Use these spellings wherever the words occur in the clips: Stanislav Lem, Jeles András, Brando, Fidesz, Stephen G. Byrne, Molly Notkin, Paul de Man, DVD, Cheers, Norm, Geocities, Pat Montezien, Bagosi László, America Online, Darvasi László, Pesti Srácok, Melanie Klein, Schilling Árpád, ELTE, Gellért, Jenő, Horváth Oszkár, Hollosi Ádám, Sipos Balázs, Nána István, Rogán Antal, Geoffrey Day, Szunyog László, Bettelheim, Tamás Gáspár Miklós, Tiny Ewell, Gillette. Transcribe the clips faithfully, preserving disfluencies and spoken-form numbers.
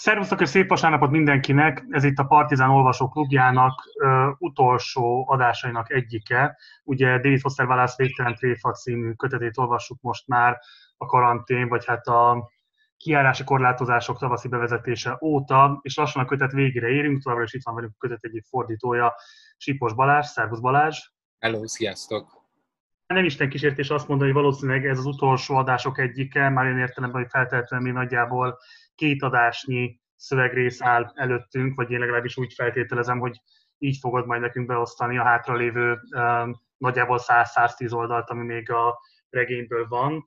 Szervusztok és szép vasárnapot mindenkinek! Ez itt a Partizán Olvasó Klubjának ö, utolsó adásainak egyike. Ugye David Foster Wallace Végtelen tréfa című kötetét olvassuk most már a karantén, vagy hát a kijárási korlátozások tavaszi bevezetése óta, és lassan a kötet végére érünk, továbbra is itt van velünk a kötet egyik fordítója, Sipos Balázs. Szervusz Balázs! Hello, sziasztok! Nem isten kísértés azt mondani, hogy valószínűleg ez az utolsó adások egyike, már én értelemben, hogy feltétlenül mi nagyjából két adásnyi szövegrész áll előttünk, vagy én legalábbis úgy feltételezem, hogy így fogod majd nekünk beosztani a hátralévő nagyjából száz-száztíz oldalt, ami még a regényből van.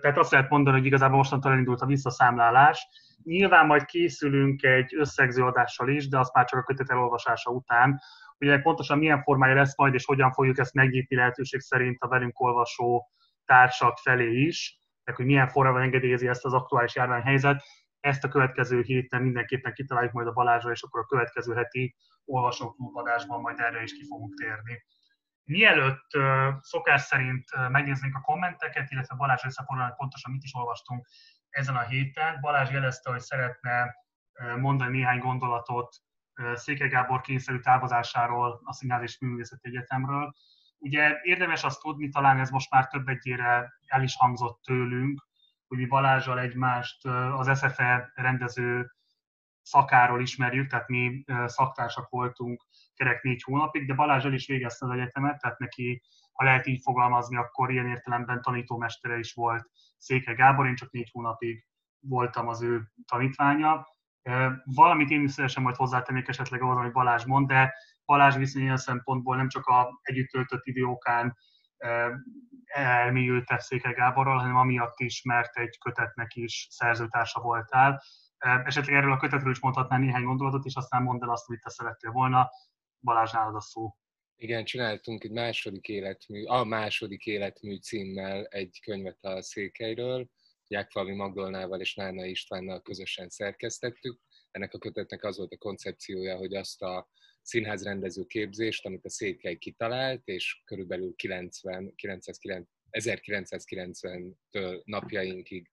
Tehát azt lehet mondani, hogy igazából mostantól elindult a visszaszámlálás. Nyilván majd készülünk egy összegző adással is, de azt már csak a kötet elolvasása után, hogy ennek pontosan milyen formája lesz majd, és hogyan fogjuk ezt megnyitni lehetőség szerint a velünk olvasó társak felé is, meg hogy milyen formában engedélyezi ezt az aktuális járványhelyzet. Ezt a következő héten mindenképpen kitaláljuk majd a Balázsra, és akkor a következő heti olvasóklubadásban majd erre is ki fogunk térni. Mielőtt szokás szerint megnéznénk a kommenteket, illetve Balázs összefoglalni, pontosan mit is olvastunk ezen a héten. Balázs jelezte, hogy szeretne mondani néhány gondolatot Székely Gábor kényszerű távozásáról a Színház és Művészeti Egyetemről. Ugye érdemes azt tudni, talán ez most már több egyére el is hangzott tőlünk, hogy mi Balázsral egymást az es ef e rendező szakáról ismerjük, tehát mi szaktársak voltunk kerek négy hónapig, de Balázsral is végezte az egyetemet, tehát neki, ha lehet így fogalmazni, akkor ilyen értelemben tanítómestere is volt Székely Gábor, én csak négy hónapig voltam az ő tanítványa. Valamit én is szívesen majd hozzátennék esetleg ahhoz, amit Balázs mond, de Balázs viszont ilyen szempontból nem csak az együtt töltött időkán elmélyült Székely Gáborral, hanem amiatt is, mert egy kötetnek is szerzőtársa voltál. Esetleg erről a kötetről is mondhatnál néhány gondolatot, és aztán mondd el azt, amit te szerettél volna. Balázs, nálad a szó. Igen, csináltunk egy második életmű, a második életmű címmel egy könyvet a Székelyről, Jákfalvi Magdolnával és Nána Istvánnal közösen szerkesztettük. Ennek a kötetnek az volt a koncepciója, hogy azt a színházrendező képzést, amit a Székely kitalált, és körülbelül ezerkilencszázkilencven-től napjainkig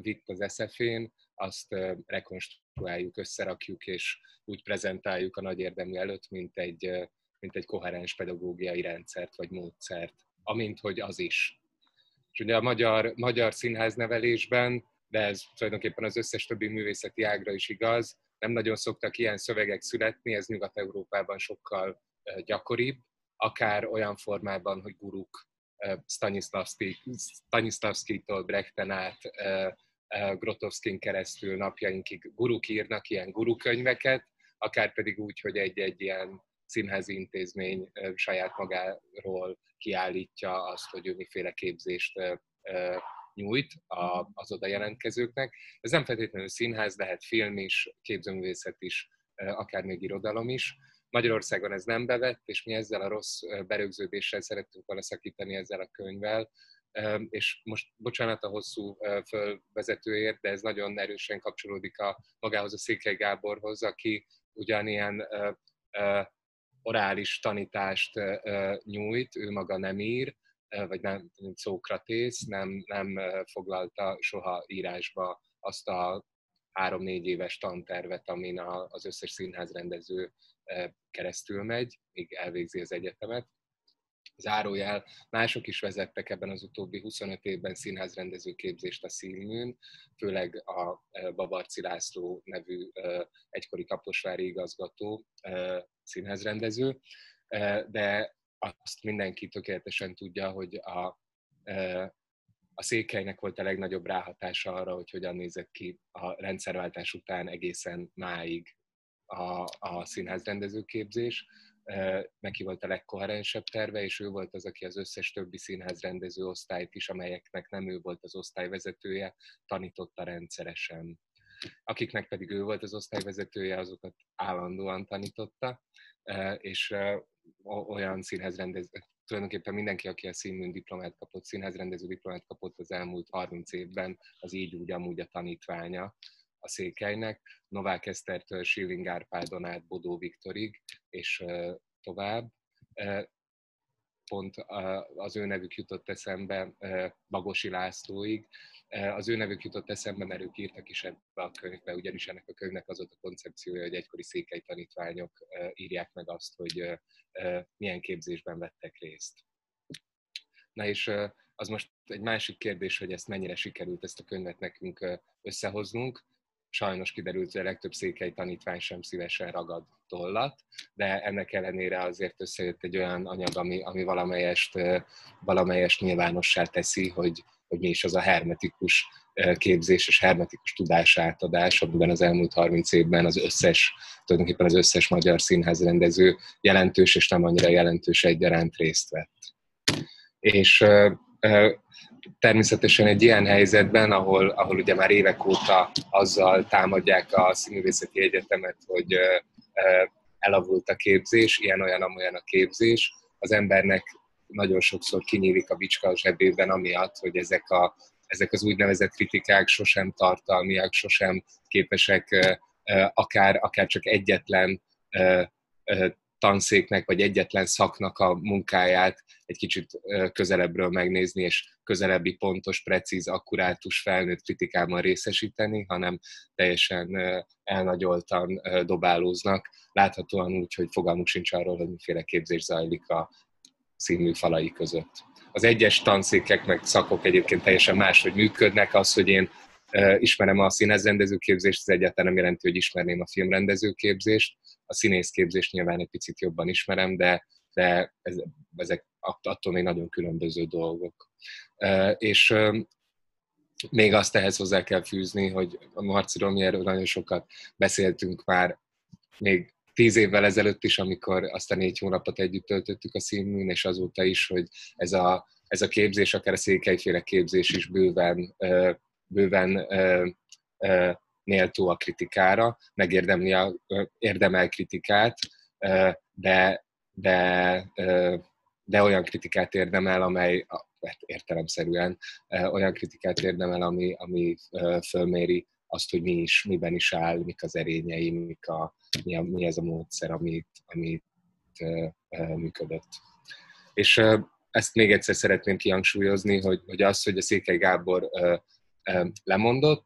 vitt az es ef én, azt rekonstruáljuk, összerakjuk, és úgy prezentáljuk a nagy érdemű előtt, mint egy, mint egy koherens pedagógiai rendszert vagy módszert, amint hogy az is. És ugye a magyar, magyar színháznevelésben, de ez tulajdonképpen az összes többi művészeti ágra is igaz, nem nagyon szoktak ilyen szövegek születni, ez Nyugat-Európában sokkal gyakoribb, akár olyan formában, hogy guruk Stanislavskitól Brechten át, Grotowskin keresztül napjainkig guruk írnak ilyen gurukönyveket, akár pedig úgy, hogy egy-egy ilyen színházi intézmény saját magáról kiállítja azt, hogy ő miféle képzést nyújt az oda jelentkezőknek. Ez nem feltétlenül színház, lehet film is, képzőművészet is, akár még irodalom is. Magyarországon ez nem bevett, és mi ezzel a rossz berögződéssel szerettünk volna szakítani ezzel a könyvvel. És most bocsánat a hosszú fölvezetőért, de ez nagyon erősen kapcsolódik a magához, a Székely Gáborhoz, aki ugyanilyen orális tanítást nyújt, ő maga nem ír, vagy nem Szókratész, nem, nem foglalta soha írásba azt a három-négy éves tantervet, amin az összes színházrendező keresztül megy, míg elvégzi az egyetemet. Zárójel, mások is vezettek ebben az utóbbi huszonöt évben színházrendező képzést a színműn, főleg a Bagosi László nevű egykori kaposvári igazgató színházrendező, de azt mindenki tökéletesen tudja, hogy a, a Székelynek volt a legnagyobb ráhatása arra, hogy hogyan nézett ki a rendszerváltás után egészen máig a, a színházrendező képzés. Neki volt a legkoherensebb terve, és ő volt az, aki az összes többi színházrendező osztályt is, amelyeknek nem ő volt az osztályvezetője, tanította rendszeresen. Akiknek pedig ő volt az osztályvezetője, azokat állandóan tanította, és olyan színházrendező, tulajdonképpen mindenki, aki a színműn diplomát kapott, színházrendező diplomát kapott az elmúlt harminc évben, az így úgy amúgy a tanítványa a Székelynek, Novák Esztertől Schilling Árpádon át Bodó Viktorig, és tovább. pont az ő nevük jutott eszembe Bagosi Lászlóig. Az ő nevük jutott eszembe, mert ők írtak is ebbe a könyvbe, ugyanis ennek a könyvnek az volt a koncepciója, hogy egykori székely tanítványok írják meg azt, hogy milyen képzésben vettek részt. Na és az most egy másik kérdés, hogy ezt mennyire sikerült ezt a könyvet nekünk összehoznunk. Sajnos kiderült, hogy a legtöbb székely tanítvány sem szívesen ragad tollat, de ennek ellenére azért összejött egy olyan anyag, ami, ami valamelyest, valamelyest nyilvánossá teszi, hogy, hogy mi is az a hermetikus képzés és hermetikus tudásátadás, amiben az elmúlt harminc évben az összes, tulajdonképpen az összes magyar színházrendező jelentős és nem annyira jelentős egyaránt részt vett. És természetesen egy ilyen helyzetben, ahol, ahol ugye már évek óta azzal támadják a Színművészeti Egyetemet, hogy elavult a képzés, ilyen-olyan-amolyan a képzés, az embernek nagyon sokszor kinyílik a bicska a zsebében, amiatt, hogy ezek, a, ezek az úgynevezett kritikák sosem tartalmiak, sosem képesek akár, akár csak egyetlen tanszéknek, vagy egyetlen szaknak a munkáját egy kicsit közelebbről megnézni, és közelebbi, pontos, precíz, akkurátus felnőtt kritikában részesíteni, hanem teljesen elnagyoltan dobálóznak, láthatóan úgy, hogy fogalmuk sincs arról, hogy miféle képzés zajlik a színmű falai között. Az egyes tanszékek meg szakok egyébként teljesen máshogy működnek, az, hogy én ismerem a színházrendezőképzést, ez egyáltalán nem jelenti, hogy ismerném a filmrendezőképzést. A színészképzést nyilván egy picit jobban ismerem, de, de ezek attól még nagyon különböző dolgok. És még azt ehhez hozzá kell fűzni, hogy a Marciról mi erről nagyon sokat beszéltünk már még tíz évvel ezelőtt is, amikor azt a négy hónapot együtt töltöttük a színműn, és azóta is, hogy ez a, ez a képzés, akár a székelyféle képzés is bőven, bőven méltó a kritikára, megérdemli a, érdemel kritikát, de, de, de olyan kritikát érdemel, amely értelemszerűen olyan kritikát érdemel, ami, ami fölméri azt, hogy mi is, miben is áll, mik az erényei, mik a, mi, a, mi ez a módszer, amit, amit működött. És ezt még egyszer szeretném kihangsúlyozni, hogy, hogy az, hogy a Székely Gábor lemondott,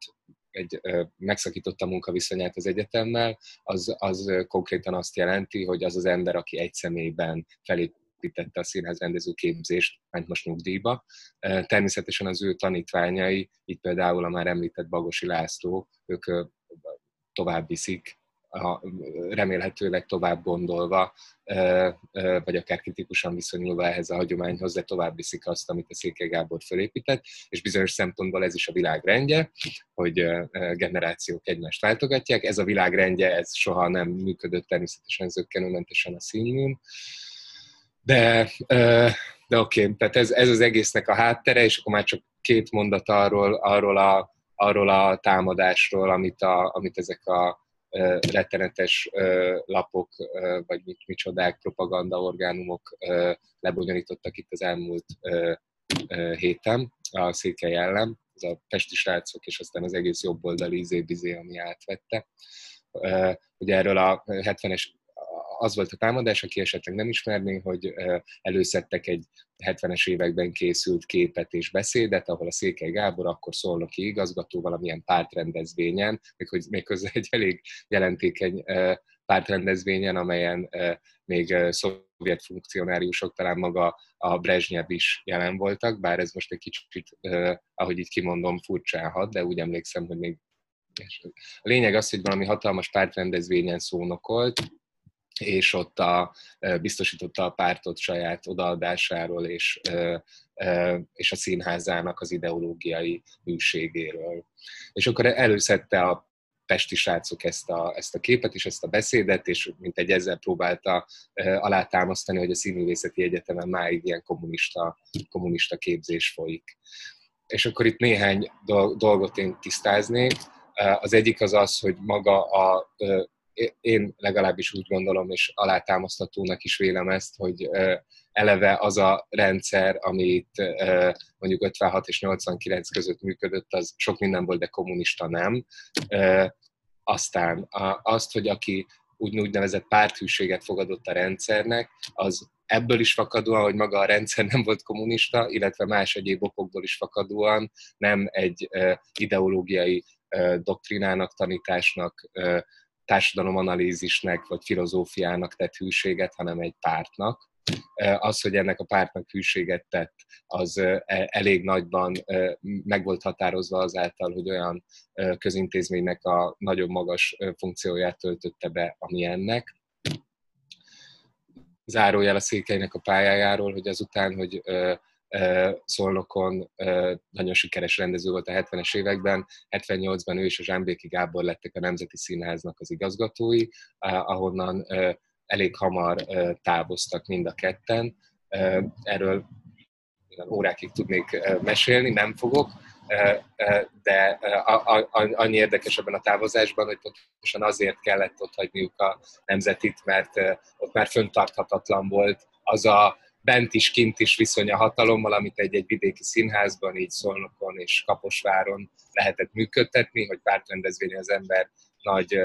egy megszakította a munkaviszonyát az egyetemmel, az, az konkrétan azt jelenti, hogy az az ember, aki egy személyben felépítette a színházrendező képzést, ment most nyugdíjba. Természetesen az ő tanítványai, itt például a már említett Bagosi László, ők tovább viszik, remélhetőleg tovább gondolva, vagy akár kritikusan viszonyulva ehhez a hagyományhoz, de tovább viszik azt, amit a Székely Gábor fölépített, és bizonyos szempontból ez is a világrendje, hogy generációk egymást váltogatják. Ez a világrendje, ez soha nem működött természetesen zökkenőmentesen a színműn. De, de oké, okay, tehát ez, ez az egésznek a háttere, és akkor már csak két mondat arról, arról, a, arról a támadásról, amit, a, amit ezek a rettenetes lapok, vagy micsodák, propagandaorgánumok lebonyolítottak itt az elmúlt héten, a Székely ellen, az a Pesti Srácok, és aztán az egész jobboldali izé-bizé, ami átvette. Ugye erről a hetvenes, az volt a támadás, aki esetleg nem ismerné, hogy előszedtek egy hetvenes években készült képet és beszédet, ahol a Székely Gábor, akkor szolnoki igazgató valamilyen pártrendezvényen, méghozzá egy elég jelentékeny pártrendezvényen, amelyen még szovjet funkcionáriusok, talán maga a Brezsnyev is jelen voltak, bár ez most egy kicsit, ahogy így kimondom, furcsálhat, de úgy emlékszem, hogy még... A lényeg az, hogy valami hatalmas pártrendezvényen szónokolt, és ott a, biztosította a pártot saját odaadásáról és, és a színházának az ideológiai hűségéről. És akkor előszedte a Pesti Srácok ezt a, ezt a képet és ezt a beszédet, és mint egy ezzel próbálta alátámasztani, hogy a Színművészeti Egyetemen máig ilyen kommunista, kommunista képzés folyik. És akkor itt néhány dolgot én tisztáznék. Az egyik az az, hogy maga a... Én legalábbis úgy gondolom, és alátámasztatónak is vélem ezt, hogy eleve az a rendszer, amit mondjuk ötvenhat és nyolcvankilenc között működött, az sok minden volt, de kommunista nem. Aztán azt, hogy aki úgynevezett párthűséget fogadott a rendszernek, az ebből is fakadóan, hogy maga a rendszer nem volt kommunista, illetve más egyéb okokból is fakadóan nem egy ideológiai doktrinának, tanításnak, társadalomanalízisnek vagy filozófiának tett hűséget, hanem egy pártnak. Az, hogy ennek a pártnak hűséget tett, az elég nagyban meg volt határozva azáltal, hogy olyan közintézménynek a nagyon magas funkcióját töltötte be, ami ennek. Zárójel a Székelynek a pályájáról, hogy azután, hogy Szolnokon nagyon sikeres rendező volt a hetvenes években, hetvennyolcban ő és a Zsámbéki Gábor lettek a Nemzeti Színháznak az igazgatói, ahonnan elég hamar távoztak mind a ketten. Erről órákig tudnék mesélni, nem fogok, de annyi érdekes ebben a távozásban, hogy pontosan azért kellett ott hagyniuk a Nemzetit, mert ott már fönntarthatatlan volt az a bent is, kint is viszony a hatalommal, amit egy-egy vidéki színházban, így Szolnokon és Kaposváron lehetett működtetni, hogy pártrendezvényen az ember nagy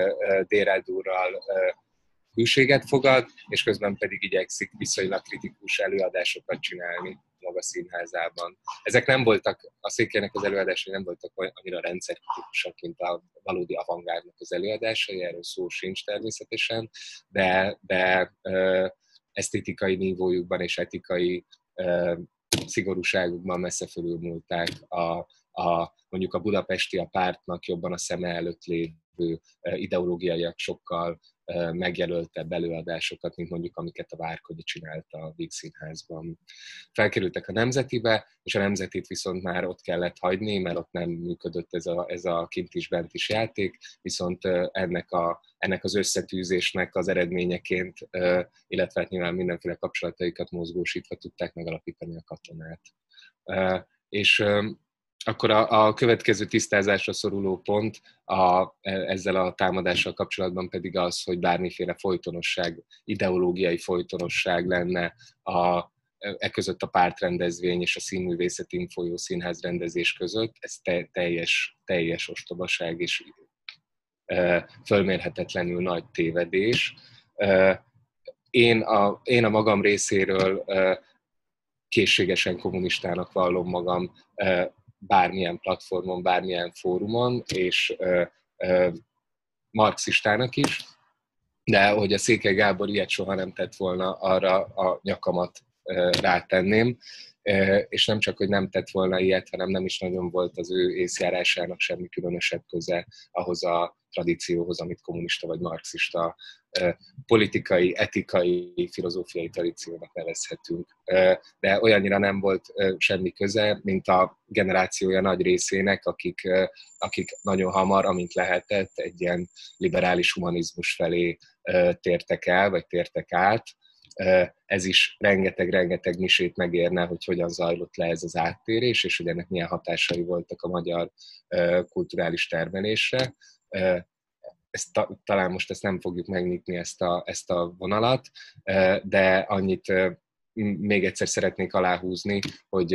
déreldúrral hűséget fogad, és közben pedig igyekszik viszonylag kritikus előadásokat csinálni maga színházában. Ezek nem voltak, a Székelynek az előadásai nem voltak annyira rendszerkritikusak, mint a valódi avantgárdnak az előadásai, erről szó sincs természetesen, de, de ö, esztétikai nívójukban és etikai ö, szigorúságukban messze fölülmúlták a, a, mondjuk a budapesti, a pártnak jobban a szeme előtt lévő ideológiaiak sokkal megjelöltebb előadásokat, mint mondjuk amiket a Várkonyi csinálta a Víg Színházban. Felkerültek a Nemzetibe, és a Nemzetit viszont már ott kellett hagyni, mert ott nem működött ez a, ez a kint is, bent is játék, viszont ennek, a, ennek az összetűzésnek az eredményeként, illetve hát nyilván mindenféle kapcsolataikat mozgósítva tudták megalapítani a Katonát. És akkor a, a következő tisztázásra szoruló pont a, ezzel a támadással kapcsolatban pedig az, hogy bármiféle folytonosság, ideológiai folytonosság lenne a, e között a pártrendezvény és a színművészetén folyó színházrendezés között. Ez te, teljes, teljes ostobaság és e, fölmérhetetlenül nagy tévedés. E, én, a, én a magam részéről e, készségesen kommunistának vallom magam, e, bármilyen platformon, bármilyen fórumon, és ö, ö, marxistának is, de hogy a Székely Gábor ilyet soha nem tett volna, arra a nyakamat ö, rátenném, ö, és nem csak, hogy nem tett volna ilyet, hanem nem is nagyon volt az ő észjárásának semmi különösebb köze ahhoz a tradícióhoz, amit kommunista vagy marxista ö, politikai, etikai, filozófiai tradíciónak nevezhetünk. Ö, de olyannyira nem volt ö, semmi köze, mint a generációja nagy részének, akik, ö, akik nagyon hamar, amint lehetett, egy ilyen liberális humanizmus felé ö, tértek el, vagy tértek át. Ö, ez is rengeteg-rengeteg misét megérne, hogy hogyan zajlott le ez az áttérés, és hogy ennek milyen hatásai voltak a magyar ö, kulturális termelésre. Ezt ta, talán most ezt nem fogjuk megnyitni, ezt a, ezt a vonalat, de annyit még egyszer szeretnék aláhúzni, hogy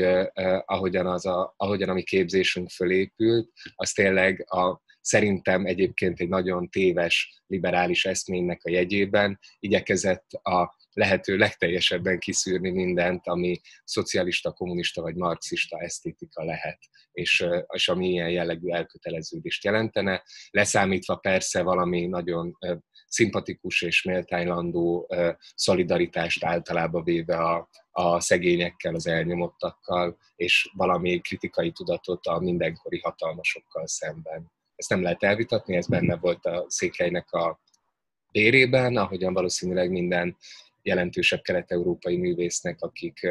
ahogyan, az a, ahogyan a mi képzésünk fölépült, az tényleg a, szerintem egyébként egy nagyon téves liberális eszménynek a jegyében igyekezett a lehető legteljesebben kiszűrni mindent, ami szocialista, kommunista vagy marxista esztétika lehet, és, és ami ilyen jellegű elköteleződést jelentene, leszámítva persze valami nagyon szimpatikus és méltánylandó szolidaritást általában véve a, a szegényekkel, az elnyomottakkal, és valami kritikai tudatot a mindenkori hatalmasokkal szemben. Ezt nem lehet elvitatni, ez benne volt a Székelynek a bérében, ahogyan valószínűleg minden jelentősebb kelet-európai művésznek, akik,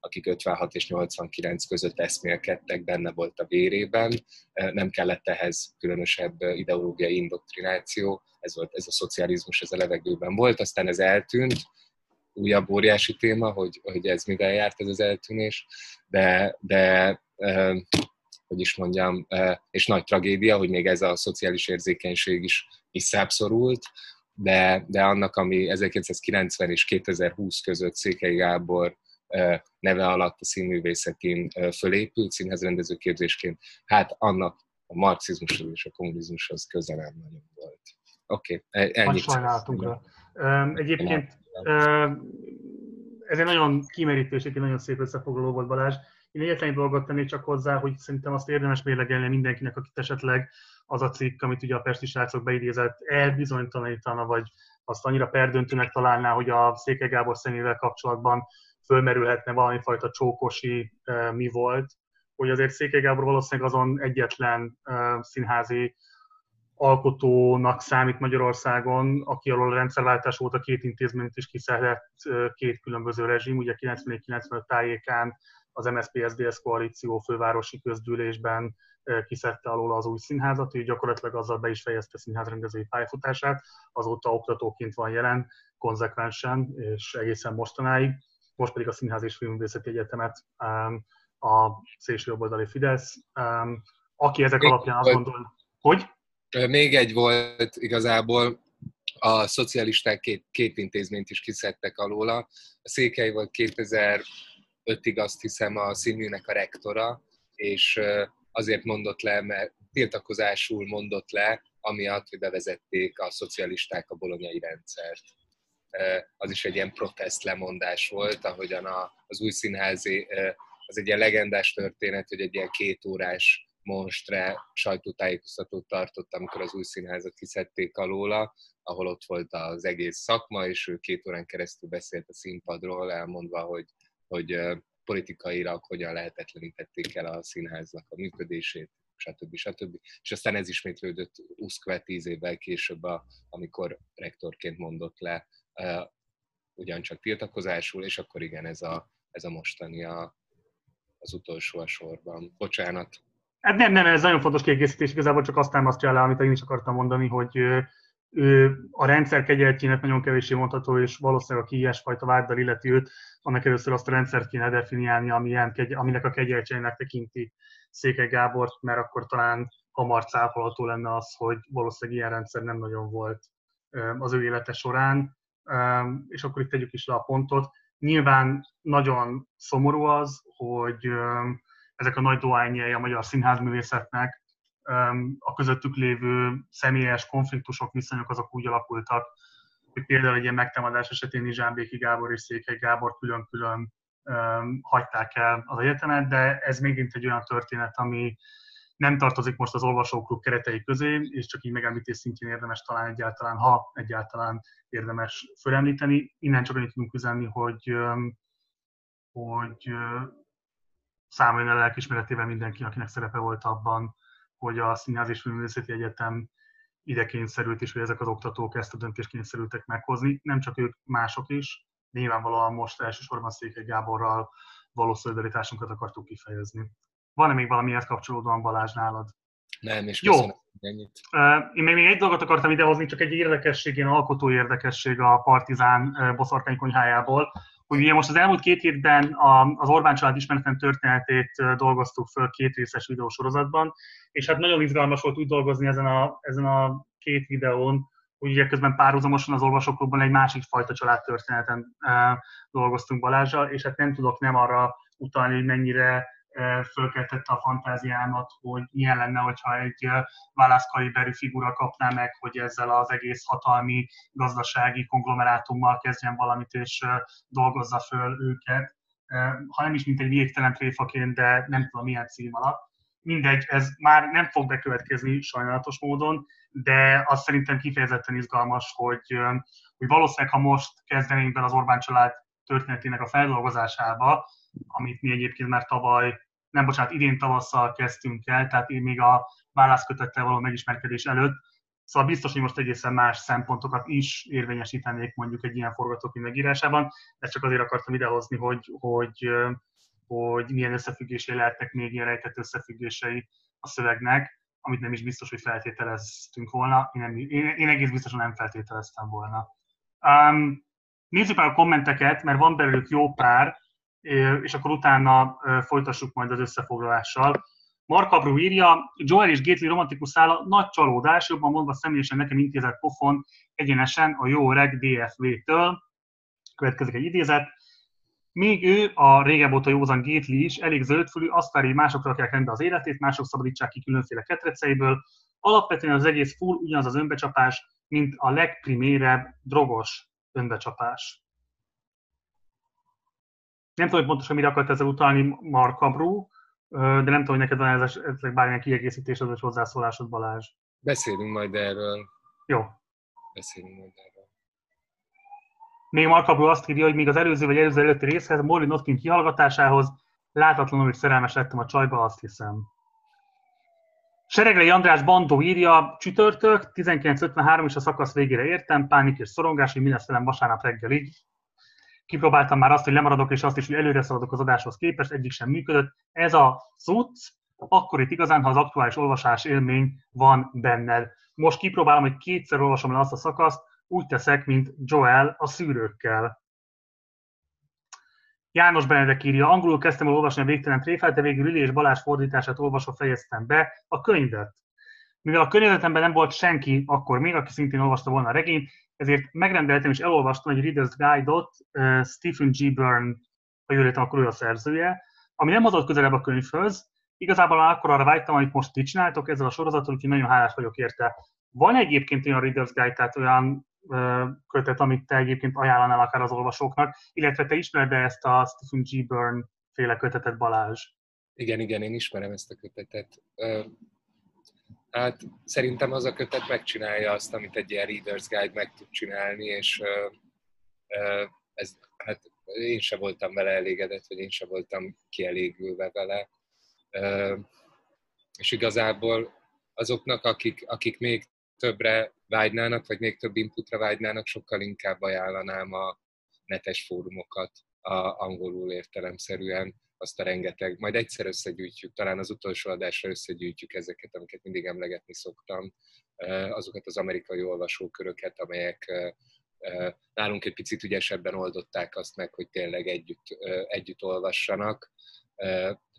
akik ötvenhat és nyolcvankilenc között eszmélkedtek, benne volt a vérében. Nem kellett ehhez különösebb ideológiai indoktrináció, ez volt, ez a szocializmus, ez a levegőben volt, aztán ez eltűnt, újabb óriási téma, hogy, hogy ez mivel járt ez az eltűnés, de, de hogy is mondjam, és nagy tragédia, hogy még ez a szociális érzékenység is visszábbszorult, De, de annak, ami ezerkilencszázkilencven és kétezer-húsz között Székely Gábor neve alatt a színművészetén fölépült színházrendező képzésként, hát annak a marxizmushoz és a kommunizmushoz közel nem nagyon volt. Oké, okay, ennyit. Nagy sajnálatunkra. Egyébként ez egy nagyon kimerítő és egy nagyon szép összefoglaló volt, Balázs. Én egyetlen dolgot tennék csak hozzá, hogy szerintem azt érdemes mérlegelni mindenkinek, akit esetleg az a cikk, amit ugye a Pesti Srácok beidézett, elbizonytalanítana, vagy azt annyira perdöntőnek találná, hogy a Székely Gábor szemével kapcsolatban fölmerülhetne valami fajta csókosi e, mi volt, hogy azért Székely Gábor valószínűleg azon egyetlen e, színházi alkotónak számít Magyarországon, aki alól a rendszerváltás óta két intézményt is kiszerhett e, két különböző rezsim, ugye kilencvennégy kilencvenöt tájékán az em es zé pé es zé dé es koalíció fővárosi közgyűlésben kiszedte alól az új színházat, ő gyakorlatilag azzal be is fejezte színházrendezői pályafutását, azóta oktatóként van jelen, konzekvensen és egészen mostanáig, most pedig a Színház és Filmművészeti Egyetemet a szélsőjobboldali Fidesz, aki ezek még alapján azt gondol, hogy? Még egy volt igazából, a szocialisták két, két intézményt is kiszedtek alóla, a Székely volt kétezer-ötig azt hiszem a színműnek a rektora, és azért mondott le, mert tiltakozásul mondott le, amiatt, hogy bevezették a szocialisták a bolonyai rendszert. Az is egy ilyen protest lemondás volt, ahogyan az új színházi, az egy ilyen legendás történet, hogy egy ilyen kétórás monstre sajtótájékoztatót tartott, amikor az új színházat kiszedték alóla, ahol ott volt az egész szakma, és ő két órán keresztül beszélt a színpadról, elmondva, hogy, hogy politikailag hogyan lehetetlenítették el a színháznak a működését, stb. stb. És aztán ez ismétlődött uszkve tíz évvel később, a, amikor rektorként mondott le, uh, ugyancsak tiltakozásul, és akkor igen, ez a, ez a mostani a, az utolsó a sorban. Bocsánat. Hát nem, nem, ez nagyon fontos kiegészítés, igazából csak azt támasztja le, amit én is akartam mondani, hogy a rendszer kegyeltjének nagyon kevéssé mondható, és valószínűleg aki ilyesfajta váddal illeti őt, annak először azt a rendszert kéne definiálni, amilyen, aminek a kegyeltjének tekinti Székely Gábort, mert akkor talán hamar cáfolható lenne az, hogy valószínűleg ilyen rendszer nem nagyon volt az ő élete során, és akkor itt tegyük is le a pontot. Nyilván nagyon szomorú az, hogy ezek a nagy dohányjai a magyar színházművészetnek, a közöttük lévő személyes konfliktusok, viszonyok azok úgy alakultak, hogy például egy ilyen megtámadás esetén is Zsámbéki Gábor és Székely Gábor külön-külön um, hagyták el az egyetemet, de ez megint egy olyan történet, ami nem tartozik most az olvasóklub keretei közé, és csak így megemlítés szintjén érdemes talán egyáltalán, ha egyáltalán érdemes fölemlíteni. Innen csak annyit tudunk üzenni, hogy, hogy számoljon el lelkiismeretével mindenki, akinek szerepe volt abban, hogy a Színház és Filmművészeti Egyetem ide kényszerült, és hogy ezek az oktatók ezt a döntést kényszerültek meghozni. Nem csak ők, mások is. Nyilvánvalóan most elsősorban Székely Gáborral való szolidaritásunkat akartuk kifejezni. Van-e még valamihez kapcsolódóan, Balázs, nálad? Nem, és köszönöm. Ennyit. Én még egy dolgot akartam idehozni, csak egy érdekesség, ilyen alkotó érdekesség a Partizán boszorkánykonyhájából, hogy ugye most az elmúlt két hétben az Orbán család ismeretlen történetét dolgoztuk föl két részes videósorozatban, és hát nagyon izgalmas volt úgy dolgozni ezen a, ezen a két videón, hogy ugye közben párhuzamosan az olvasóklubban egy másik fajta családtörténeten dolgoztunk Balázsral, és hát nem tudok nem arra utalni, hogy mennyire fölkeltette a fantáziámat, hogy milyen lenne, hogyha egy válaszkaliberű figura kapná meg, hogy ezzel az egész hatalmi gazdasági konglomerátummal kezdjen valamit, és dolgozza föl őket. Ha nem is, mint egy végtelen tréfaként, de nem tudom milyen cím alatt. Mindegy, ez már nem fog bekövetkezni sajnálatos módon, de azt szerintem kifejezetten izgalmas, hogy, hogy valószínűleg, ha most kezdenénk be az Orbán család történetének a feldolgozásába, amit mi egyébként már tavaly, nem bocsánat, idén tavasszal kezdtünk el, tehát én még a válaszkötettel való megismerkedés előtt. Szóval biztos, hogy most egészen más szempontokat is érvényesítenék mondjuk egy ilyen forgatókönyv megírásában, de csak azért akartam idehozni, hogy, hogy, hogy milyen összefüggései lehetnek még ilyen rejtett összefüggései a szövegnek, amit nem is biztos, hogy feltételeztünk volna. Én, nem, én, én egész biztosan nem feltételeztem volna. Um, nézzük már a kommenteket, mert van belőlük jó pár, és akkor utána folytassuk majd az összefoglalással. Mark Abreu írja, Joel és Gately romantikus szála nagy csalódás, jobban mondva személyesen nekem intézett pofon egyenesen a jó öreg dé ef vé-től. Következik egy idézet. Még ő, a régebb óta józan Gately is, elég zöldfülű, azt várja, hogy másokra rakják rendbe az életét, mások szabadítsák ki különféle ketreceiből. Alapvetően az egész full ugyanaz az önbecsapás, mint a legprimérebb drogos önbecsapás. Nem tudom, hogy pontosan mire akart ezzel utalni Markabrú, de nem tudom, hogy neked van ez bármilyen kiegészítés, az hozzászólásod, Balázs. Beszélünk majd erről. Jó. Beszélünk majd erről. Még Markabrú azt írja, hogy még az előző vagy előző előtti részhez, Molly Notkin kihallgatásához láthatatlanul is szerelmes lettem a csajba, azt hiszem. Sereglei András Bandó írja, csütörtök, tizenkilenc ötvenhárom és a szakasz végére értem, pánik és szorongás, hogy mi lesz velem vasárnap reggelig. Kipróbáltam már azt, hogy lemaradok, és azt is, hogy előre szaladok az adáshoz képest, egyik sem működött. Ez a cucc, akkor itt igazán, ha az aktuális olvasás élmény van benned. Most kipróbálom, hogy kétszer olvasom le azt a szakaszt, úgy teszek, mint Joel a szűrőkkel. János Benedek írja, angolul kezdtem el olvasni a végtelen tréfát, de végül Lili és Balázs fordítását olvasva fejeztem be a könyvet. Mivel a környezetemben nem volt senki akkor még, aki szintén olvasta volna a regényt, ezért megrendeltem és elolvastam egy Reader's Guide-ot, uh, Stephen G. Byrne, ha jól értem, akkor ő a szerzője, ami nem hozott közelebb a könyvhöz. Igazából akkor arra vágytam, amit most ti csináltok ezzel a sorozattal, úgyhogy nagyon hálás vagyok érte. Van egyébként olyan Reader's Guide, tehát olyan uh, kötet, amit te egyébként ajánlanál akár az olvasóknak, illetve te ismered ezt a Stephen G. Byrne féle kötetet, Balázs? Igen, igen, én ismerem ezt a kötetet. Uh... Hát szerintem az a kötet megcsinálja azt, amit egy ilyen Reader's Guide meg tud csinálni, és ez, hát én se voltam vele elégedett, vagy én se voltam kielégülve vele. És igazából azoknak, akik, akik még többre vágynának, vagy még több inputra vágynának, sokkal inkább ajánlanám a netes fórumokat, a angolul értelemszerűen. Azt a rengeteg, majd egyszer összegyűjtjük, talán az utolsó adásra összegyűjtjük ezeket, amiket mindig emlegetni szoktam, azokat az amerikai olvasóköröket, amelyek nálunk egy picit ügyesebben oldották azt meg, hogy tényleg együtt, együtt olvassanak.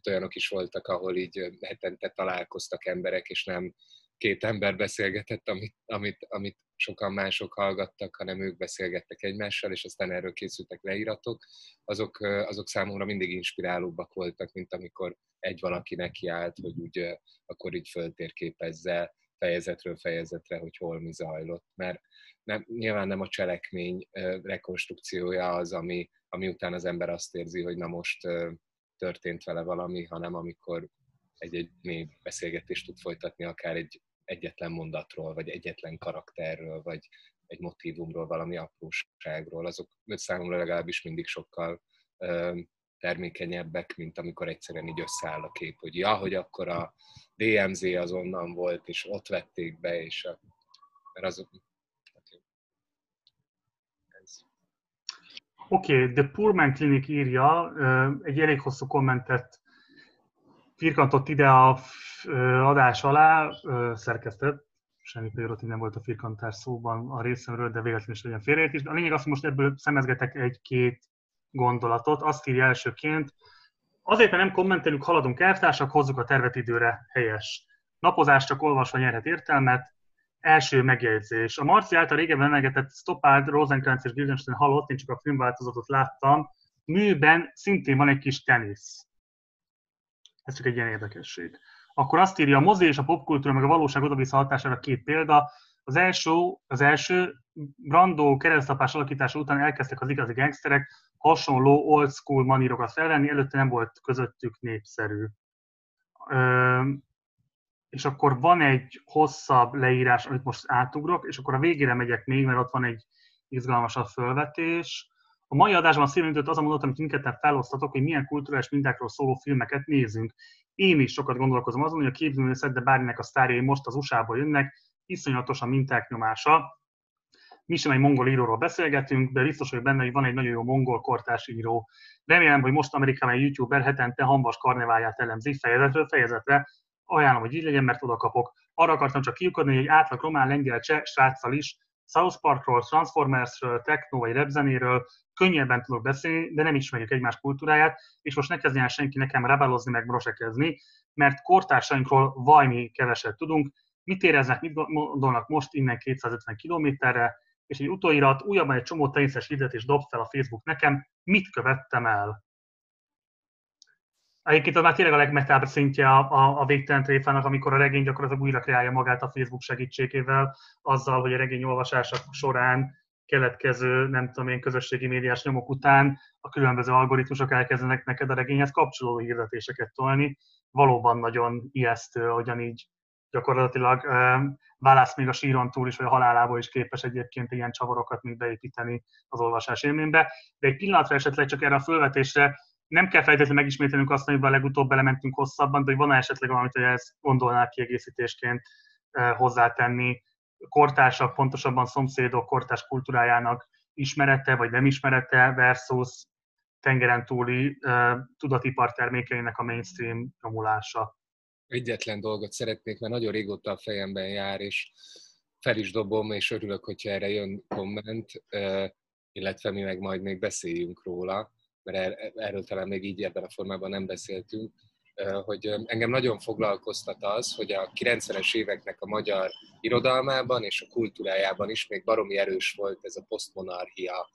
Olyanok is voltak, ahol így hetente találkoztak emberek, és nem két ember beszélgetett, amit, amit, amit sokan mások hallgattak, hanem ők beszélgettek egymással, és aztán erről készültek leíratok, azok, azok számomra mindig inspirálóbbak voltak, mint amikor egy valaki nekiállt, hogy úgy akkor így föltérképezze fejezetről fejezetre, hogy hol mi zajlott. Mert nem, nyilván nem a cselekmény rekonstrukciója az, ami, ami után az ember azt érzi, hogy na most történt vele valami, hanem amikor egy-egy név beszélgetést tud folytatni, akár egy egyetlen mondatról, vagy egyetlen karakterről, vagy egy motívumról, valami apróságról. Azok számomra legalábbis mindig sokkal ö, termékenyebbek, mint amikor egyszerűen így összeáll a kép, hogy ja, hogy akkor a dé em zé az onnan volt, és ott vették be, és a, mert azok... Oké, okay, The Poor Man Clinic írja, egy elég hosszú kommentet firkantott ide a adás alá, szerkesztett, semmi pejoratív nem volt a firkantás szóban a részemről, de véletlenül is legyen félreértés. A lényeg az, hogy most ebből szemezgetek egy-két gondolatot. Azt írja elsőként, azért, mert nem kommentelünk, haladunk elvtársak, hozzuk a tervet időre, helyes. Napozás csak olvasva nyerhet értelmet. Első megjegyzés. A Marci által régebben emlegetett Stoppard, Rosencrantz és Guildenstern halott, én csak a filmváltozatot láttam. Műben szintén van egy kis tenisz. Ez csak egy ilyen érdekesség. Akkor azt írja, a mozi és a popkultúra, meg a valóság oda-vissza hatására két példa. Az első, az első Brando keresztapás alakítása után elkezdtek az igazi gangsterek hasonló old school manírokat felvenni, előtte nem volt közöttük népszerű. Ö, és akkor van egy hosszabb leírás, amit most átugrok, és akkor a végére megyek még, mert ott van egy izgalmasabb fölvetés. A mai adásban szívüntött az a mondat, amit mindketten felosztatok, hogy milyen kulturális mintákról szóló filmeket nézünk. Én is sokat gondolkozom azon, hogy a képzőművészet, de bárminek a sztárjai most az u es á-ból jönnek, iszonyatos a minták nyomása. Mi sem egy mongol íróról beszélgetünk, de biztos vagyok benne, hogy van egy nagyon jó mongol kortárs író. Remélem, hogy most Amerikában egy youtuber hetente Hamvas karneválját elemzi fejezetről fejezetre. Ajánlom, hogy így legyen, mert oda kapok. Arra akartam csak kiukadni, hogy egy átlag román, lengyel, cseh sráccal is South Parkról, Transformersről, techno vagy repzenéről könnyebben tudok beszélni, de nem ismerjük egymás kultúráját, és most ne kezdjen senki nekem rabálozni, meg brosekezni, mert kortársainkról vajmi keveset tudunk, mit éreznek, mit gondolnak most innen kétszázötven kilométerre, és egy utóirat, újabban egy csomó teniszes hirdetés dob fel a Facebook nekem, mit követtem el? Egyébként az már tényleg a legmetább szintje a, a, a végtelen tréfának, amikor a regény gyakorlatilag újra kreálja magát a Facebook segítségével, azzal, hogy a regény olvasása során keletkező, nem tudom én, közösségi médiás nyomok után a különböző algoritmusok elkezdenek neked a regényhez kapcsolódó hirdetéseket tolni. Valóban nagyon ijesztő, ahogyan így gyakorlatilag válasz még a síron túl is, vagy a halálából is képes egyébként ilyen csavarokat mind beépíteni az olvasás élménybe. De egy pillanatra esetleg csak erre a fölvetésre nem kell feltétlenül megismételnünk azt, amiben legutóbb belementünk hosszabban, de hogy van esetleg valamit, hogy ezt gondolnál kiegészítésként hozzátenni, kortársak, pontosabban szomszédok kortárs kultúrájának ismerete vagy nem ismerete versus tengeren túli uh, tudatipar termékeinek a mainstream nyomulása. Egyetlen dolgot szeretnék, mert nagyon régóta a fejemben jár, és fel is dobom, és örülök, hogyha erre jön komment, uh, illetve mi meg majd még beszéljünk róla, mert er- erről talán még így ebben a formában nem beszéltünk, hogy engem nagyon foglalkoztat az, hogy a kilencvenes éveknek a magyar irodalmában és a kultúrájában is még baromi erős volt ez a posztmonarchia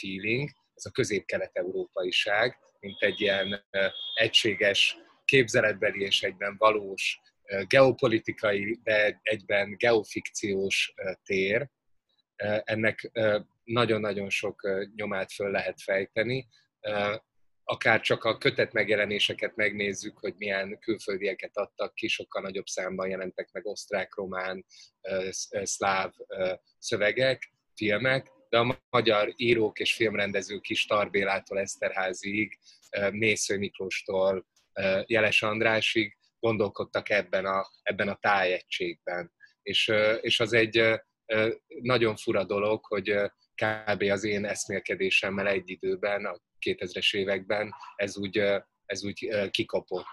feeling, ez a közép-kelet-európaiság, mint egy ilyen egységes, képzeletbeli és egyben valós, geopolitikai, de egyben geofikciós tér. Ennek nagyon-nagyon sok nyomát föl lehet fejteni. Akár csak a kötet megjelenéseket megnézzük, hogy milyen külföldieket adtak ki, sokkal nagyobb számban jelentek meg osztrák, román, szláv szövegek, filmek, de a magyar írók és filmrendezők is Tarbélától Eszterházyig, Mésző Miklóstól Jeles Andrásig gondolkodtak ebben a, ebben a tájegységben. És, és az egy nagyon fura dolog, hogy kb. Az én eszmélkedésemmel egy időben, a kétezres években ez úgy, ez úgy kikopott,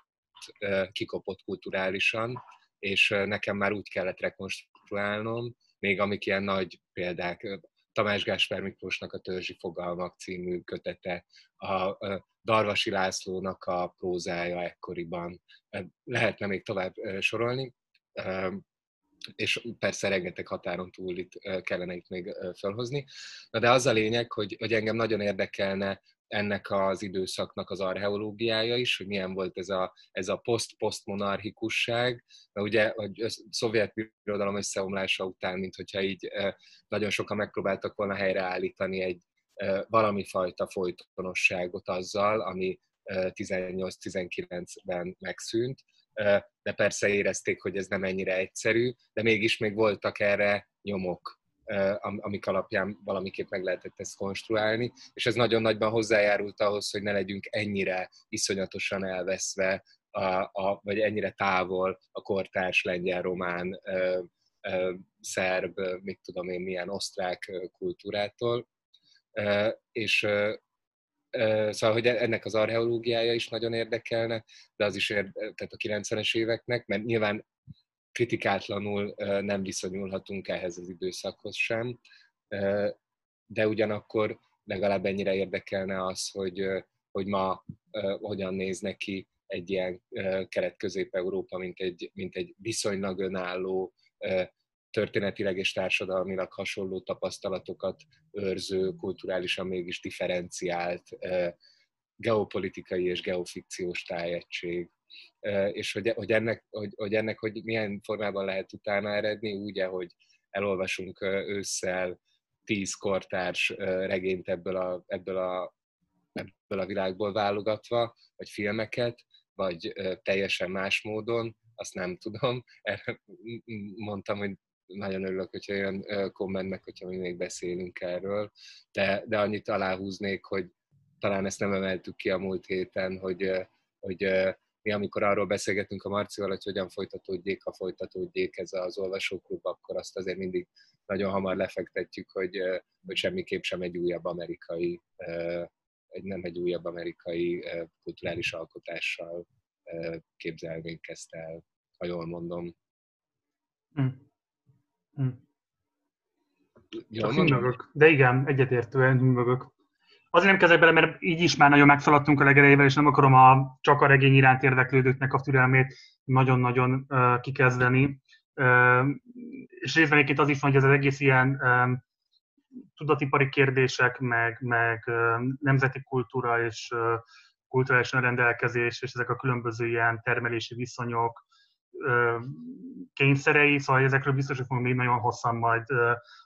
kikopott kulturálisan, és nekem már úgy kellett rekonstruálnom, még amik ilyen nagy példák, Tamás Gáspár Miklósnak a Törzsi fogalmak című kötete, a Darvasi Lászlónak a prózája ekkoriban, lehetne még tovább sorolni, és persze rengeteg határon túl itt kellene itt még felhozni. Na de az a lényeg, hogy, hogy engem nagyon érdekelne ennek az időszaknak az archeológiája is, hogy milyen volt ez a, ez a poszt-posztmonarchikusság, mert ugye a szovjet birodalom összeomlása után, mint hogyha így nagyon sokan megpróbáltak volna helyreállítani egy valami fajta folytonosságot azzal, ami tizennyolc-tizenkilencben megszűnt, de persze érezték, hogy ez nem ennyire egyszerű, de mégis még voltak erre nyomok, amik alapján valamiképp meg lehetett ezt konstruálni, és ez nagyon nagyban hozzájárult ahhoz, hogy ne legyünk ennyire iszonyatosan elveszve, a, a, vagy ennyire távol a kortárs lengyel-román, ö, ö, szerb, mit tudom én, milyen osztrák kultúrától. Ö, és ö, Szóval, hogy ennek az archeológiája is nagyon érdekelne, de az is érdekel, tehát a kilencvenes éveknek, mert nyilván kritikátlanul nem viszonyulhatunk ehhez az időszakhoz sem, de ugyanakkor legalább ennyire érdekelne az, hogy, hogy ma hogyan néz neki egy ilyen Kelet-Közép-Európa, mint egy, mint egy viszonylag önálló, történetileg és társadalmilag hasonló tapasztalatokat őrző, kulturálisan mégis differenciált geopolitikai és geofikciós tájegység. És hogy, hogy, ennek, hogy, hogy ennek hogy milyen formában lehet utána eredni, úgy, ahogy elolvasunk ősszel tíz kortárs regényt ebből a, ebből a, ebből a világból válogatva, vagy filmeket, vagy teljesen más módon, azt nem tudom. Erre mondtam, hogy nagyon örülök, hogyha jön kommentnek, hogyha mi még beszélünk erről, de, de annyit aláhúznék, hogy talán ezt nem emeltük ki a múlt héten, hogy, hogy mi, amikor arról beszélgetünk a Marcival, hogy hogyan folytatódjék, ha folytatódjék ez az olvasóklub, akkor azt azért mindig nagyon hamar lefektetjük, hogy, hogy semmiképp sem egy újabb amerikai, nem egy újabb amerikai kulturális alkotással képzelnénk ezt el, ha jól mondom. Mm. Mm. Jól mondom? De igen, egyetértően hűmögök. Azért nem kezdek bele, mert így is már nagyon megfaladtunk a legelejével, és nem akarom a, csak a regény iránt érdeklődőknek a türelmét nagyon-nagyon uh, kikezdeni. Uh, és részben egyébként az is van, hogy ez az egész ilyen uh, tudatipari kérdések, meg, meg uh, nemzeti kultúra és uh, kulturális önrendelkezés, és ezek a különböző ilyen termelési viszonyok kényszerei, szóval ezekről biztos, hogy fogunk még nagyon hosszan majd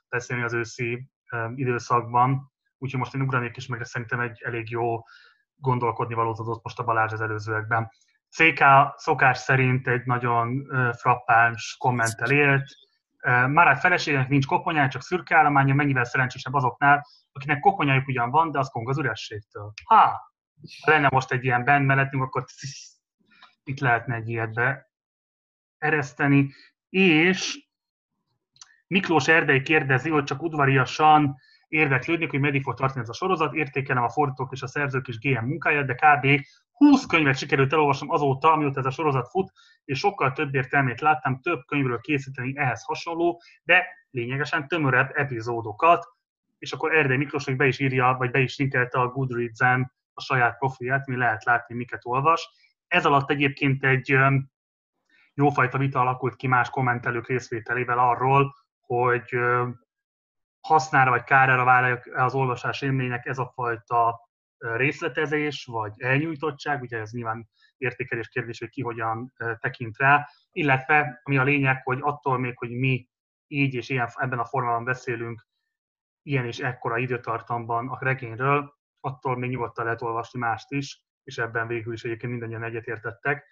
beszélni az őszi időszakban, úgyhogy most én ugranék is, meg szerintem egy elég jó gondolkodni valót adott most a Balázs az előzőekben. cé ká szokás szerint egy nagyon frappáns kommenttel élt. Már egy feleségének nincs koponyája, csak szürke állománya, mennyivel szerencsésebb azoknál, akinek koponyájuk ugyan van, de az kong az ürességtől. Há! Ha lenne most egy ilyen band mellettünk, akkor itt lehetne egy ilyet beereszteni. És Miklós Erdei kérdezi, hogy csak udvariasan érdeklődnék, hogy meddig fog tartani ez a sorozat, értékelem a fordítók és a szerzők és gé em munkáját, de kb. húsz könyvet sikerült elolvasnom azóta, amióta ez a sorozat fut, és sokkal több értelmét láttam, több könyvről készíteni ehhez hasonló, de lényegesen tömörebb epizódokat, és akkor Erdei Miklós még be is írja, vagy be is linkelte a Goodreads-en a saját profilját, mi lehet látni, miket olvas. Ez alatt egyébként egy jófajta vita alakult ki más kommentelők részvételével arról, hogy hasznára vagy kárára válják az olvasás élménynek ez a fajta részletezés, vagy elnyújtottság, ugye ez nyilván értékelés kérdés, hogy ki hogyan tekint rá, illetve ami a lényeg, hogy attól még, hogy mi így és ilyen, ebben a formában beszélünk, ilyen és ekkora időtartamban a regényről, attól még nyugodtan lehet olvasni mást is, és ebben végül is egyébként mindannyian egyetértettek.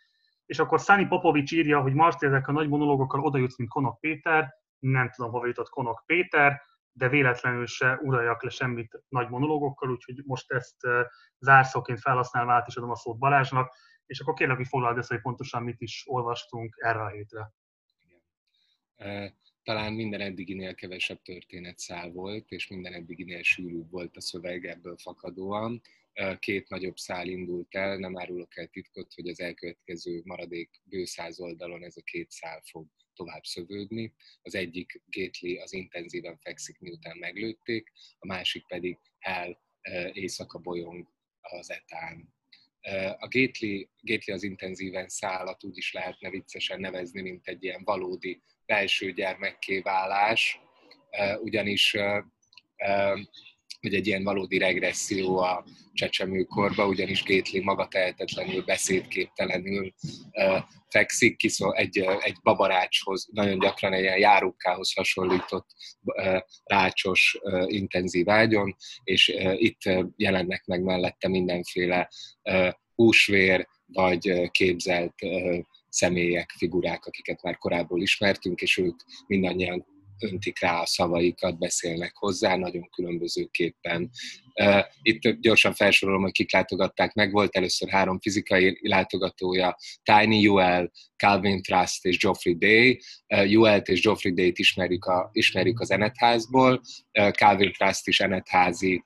És akkor Szani Popovics írja, hogy Marci ezek a nagy monológokkal odajutsz, mint Konok Péter, nem tudom, hova jutott Konok Péter, de véletlenül se uraljak le semmit nagy monológokkal, úgyhogy most ezt zárszóként felhasználva át is adom a szót Balázsnak, és akkor kérlek, hogy foglald össze, hogy pontosan mit is olvastunk erre a hétre. Igen. Talán minden eddiginél kevesebb történetszál volt, és minden eddiginél sűrűbb volt a szöveg ebből fakadóan. Két nagyobb szál indult el, nem árulok el titkot, hogy az elkövetkező maradék bő száz oldalon ez a két szál fog tovább szövődni. Az egyik, Gately, az intenzíven fekszik, miután meglőtték, a másik pedig Hal éjszaka bolyong az Etán. A Gately, Gately az intenzíven szálat úgy is lehetne viccesen nevezni, mint egy ilyen valódi belső gyermekké válás, ugyanis hogy egy ilyen valódi regresszió a csecsemőkorba, ugyanis Gately maga tehetetlenül, beszédképtelenül fekszik, kiszol, egy, egy babarácshoz, nagyon gyakran egy ilyen járukkához hasonlított rácsos, intenzív ágyon, és itt jelennek meg mellette mindenféle húsvér vagy képzelt személyek, figurák, akiket már korábban ismertünk, és ők mindannyian öntik rá a szavaikat, beszélnek hozzá, nagyon különbözőképpen. Itt gyorsan felsorolom, hogy kik látogatták meg. Volt először három fizikai látogatója, Tiny Joel, Calvin Trust és Geoffrey Day. Joelt és Geoffrey Day-t ismerjük, a, ismerjük az Eneth házból. Calvin Trust is Eneth házi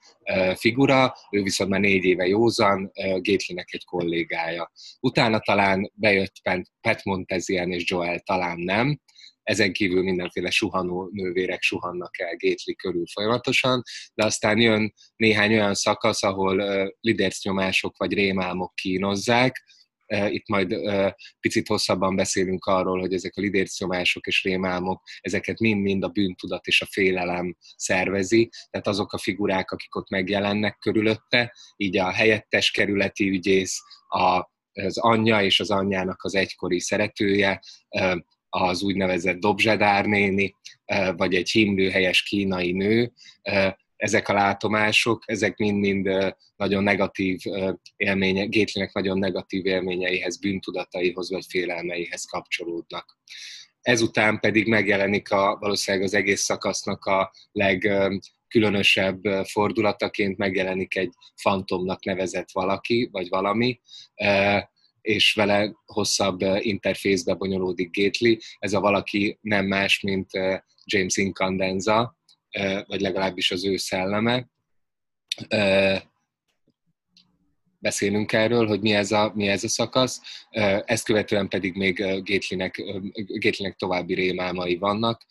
figura, ő viszont már négy éve józan, Gatelynek egy kollégája. Utána talán bejött Pat Montezien és Joel, talán nem. Ezen kívül mindenféle suhanó nővérek suhannak el Gately körül folyamatosan, de aztán jön néhány olyan szakasz, ahol uh, lidércnyomások vagy rémálmok kínozzák. Uh, itt majd uh, picit hosszabban beszélünk arról, hogy ezek a lidércnyomások és rémálmok, ezeket mind-mind a bűntudat és a félelem szervezi, tehát azok a figurák, akik ott megjelennek körülötte, így a helyettes kerületi ügyész, a, az anyja és az anyjának az egykori szeretője, uh, az úgynevezett Dobzsadár néni, vagy egy himlőhelyes kínai nő. Ezek a látomások, ezek mind-mind nagyon negatív élménye, Gatelynek nagyon negatív élményeihez, bűntudataihoz vagy félelmeihez kapcsolódnak. Ezután pedig megjelenik a, valószínűleg az egész szakasznak a legkülönösebb fordulataként megjelenik egy fantomnak nevezett valaki, vagy valami, és vele hosszabb interfészbe bonyolódik Gately. Ez a valaki nem más, mint James Incandenza, vagy legalábbis az ő szelleme. Beszélünk erről, hogy mi ez a, mi ez a szakasz. Ezt követően pedig még Gatelynek, Gatelynek további rémálmai vannak,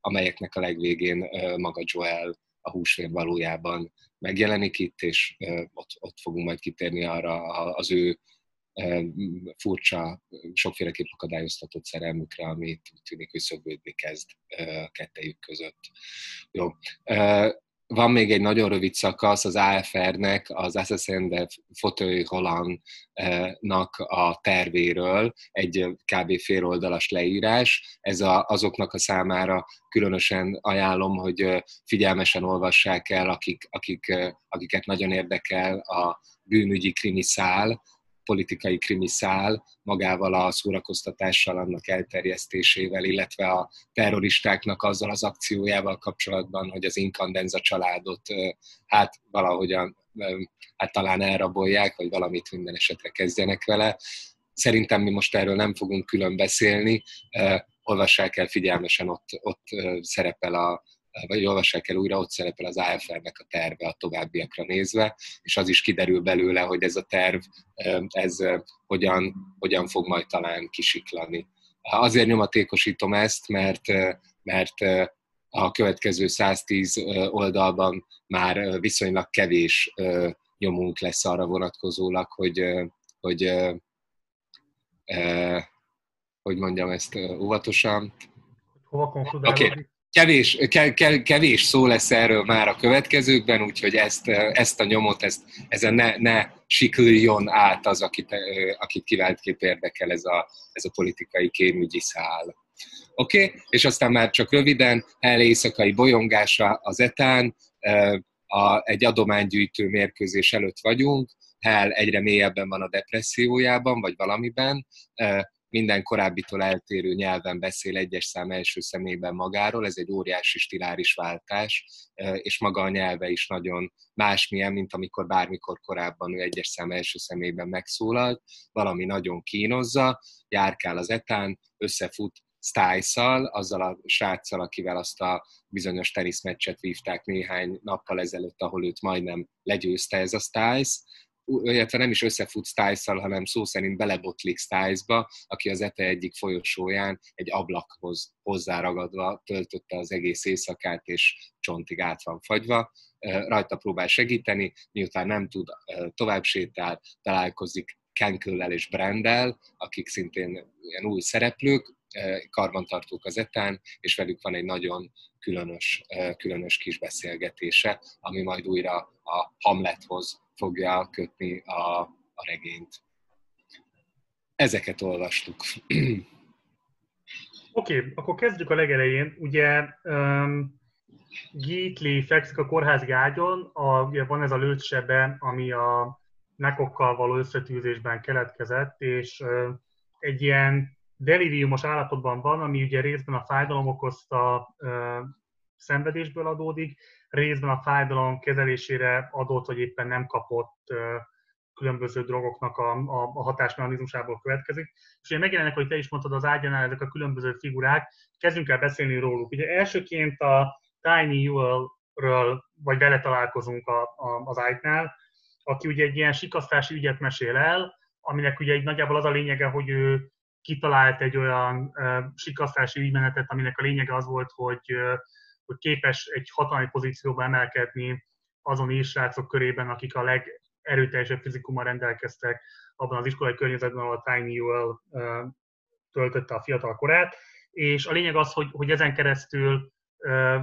amelyeknek a legvégén maga Joel, a húsvér valójában megjelenik itt, és ott, ott fogunk majd kitérni arra az ő furcsa, sokféleképp akadályoztatott szerelmükre, amit tűnik, hogy szövődni kezd a kettejük között. Jó. Van még egy nagyon rövid szakasz az á ef er-nek, az Assassin de Fauteuil Roland-nak a tervéről, egy kb. Féloldalas leírás. Ez a, azoknak a számára különösen ajánlom, hogy figyelmesen olvassák el, akik, akik, akiket nagyon érdekel a bűnügyi krimiszál, politikai krimiszál, magával a szórakoztatással, annak elterjesztésével, illetve a terroristáknak azzal az akciójával kapcsolatban, hogy az Incandenza családot hát valahogyan, hát talán elrabolják, vagy valamit minden esetre kezdjenek vele. Szerintem mi most erről nem fogunk külön beszélni, olvassák el figyelmesen, ott, ott szerepel a vagy olvassák el újra, ott szerepel az á ef er-nek a terve a továbbiakra nézve, és az is kiderül belőle, hogy ez a terv, ez hogyan, hogyan fog majd talán kisiklani. Azért nyomatékosítom ezt, mert, mert a következő száztíz oldalban már viszonylag kevés nyomunk lesz arra vonatkozólag, hogy, hogy, hogy mondjam ezt óvatosan. Hova konkludálódik? Okay. Kevés, kevés szó lesz erről már a következőkben, úgyhogy ezt, ezt a nyomot, ezt, ezen ne, ne sikluljon át az, akit, akit kiváltképp érdekel ez a, ez a politikai kémügyi szál. Oké, okay? És aztán már csak röviden, el éjszakai bolyongása az Etán, a, egy adománygyűjtő mérkőzés előtt vagyunk, Hell egyre mélyebben van a depressziójában, vagy valamiben, minden korábbitól eltérő nyelven beszél egyes szám első személyben magáról, ez egy óriási stiláris váltás, és maga a nyelve is nagyon másmilyen, mint amikor bármikor korábban ő egyes szám első személyben megszólalt, valami nagyon kínozza, járkál az Etán, összefut Stice-szal, azzal a sráccal, akivel azt a bizonyos teniszmeccset vívták néhány nappal ezelőtt, ahol őt majdnem legyőzte ez a Stice, illetve nem is összefut Stice-szal, hanem szó szerint belebotlik Stice-ba, aki az Ete egyik folyosóján egy ablakhoz hozzáragadva töltötte az egész éjszakát, és csontig át van fagyva. Rajta próbál segíteni, miután nem tud, tovább sétál, találkozik Kenkellel és Brandel, akik szintén ilyen új szereplők, karbantartók az Etán, és velük van egy nagyon különös, különös kis beszélgetése, ami majd újra a Hamlethoz fogja kötni a, a regényt. Ezeket olvastuk. Oké, okay, akkor kezdjük a legelején. Ugye um, Gately fekszik a kórházi ágyon, a, ugye van ez a lőtsebe, ami a nekokkal való összetűzésben keletkezett, és uh, egy ilyen deliriumos állapotban van, ami ugye részben a fájdalom okozta uh, szenvedésből adódik, részben a fájdalom kezelésére adott, hogy éppen nem kapott különböző drogoknak a, a, a hatásmechanizmusából következik. És ugye megjelennek, hogy te is mondtad, az ágyánál ezek a különböző figurák, kezdjünk el beszélni róluk. Ugye elsőként a Tiny Jewel-ről, vagy vele találkozunk a, a, az ágynál, aki ugye egy ilyen sikasztási ügyet mesél el, aminek ugye így nagyjából az a lényege, hogy ő kitalált egy olyan uh, sikasztási ügymenetet, aminek a lényege az volt, hogy uh, hogy képes egy hatalmi pozícióba emelkedni azon is srácok körében, akik a legerőteljesebb fizikummal rendelkeztek abban az iskolai környezetben, ahol a Tiny Jewel uh, töltötte a fiatal korát. És a lényeg az, hogy, hogy ezen keresztül, uh,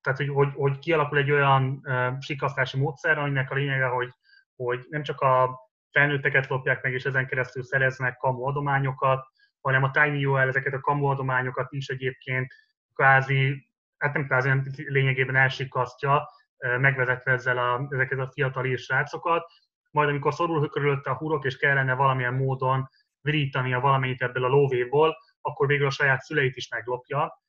tehát hogy, hogy, hogy kialakul egy olyan uh, sikasztási módszer, aminek a lényege, hogy, hogy nem csak a felnőtteket lopják meg, és ezen keresztül szereznek kamu adományokat, hanem a Tiny Jewel ezeket a kamu adományokat is egyébként kvázi, hát nem kvázi, nem lényegében elsikasztja, megvezetve ezzel a, ezeket a fiatal ír srácokat, majd amikor szorul körülötte a hurok, és kellene valamilyen módon virítania valamennyit ebből a lóvéból, akkor végül a saját szüleit is meglopja,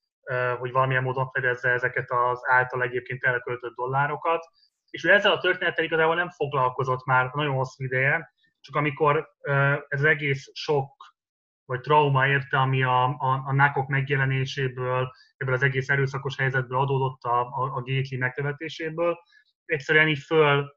hogy valamilyen módon fedezze ezeket az által egyébként elköltött dollárokat. És ő ezzel a történettel igazából nem foglalkozott már nagyon hosszú ideje, csak amikor ez az egész sok, vagy trauma érte, ami a, a, a nákok megjelenéséből, ebből az egész erőszakos helyzetből adódott a, a, a Gately megkövetéséből, egyszerűen így föl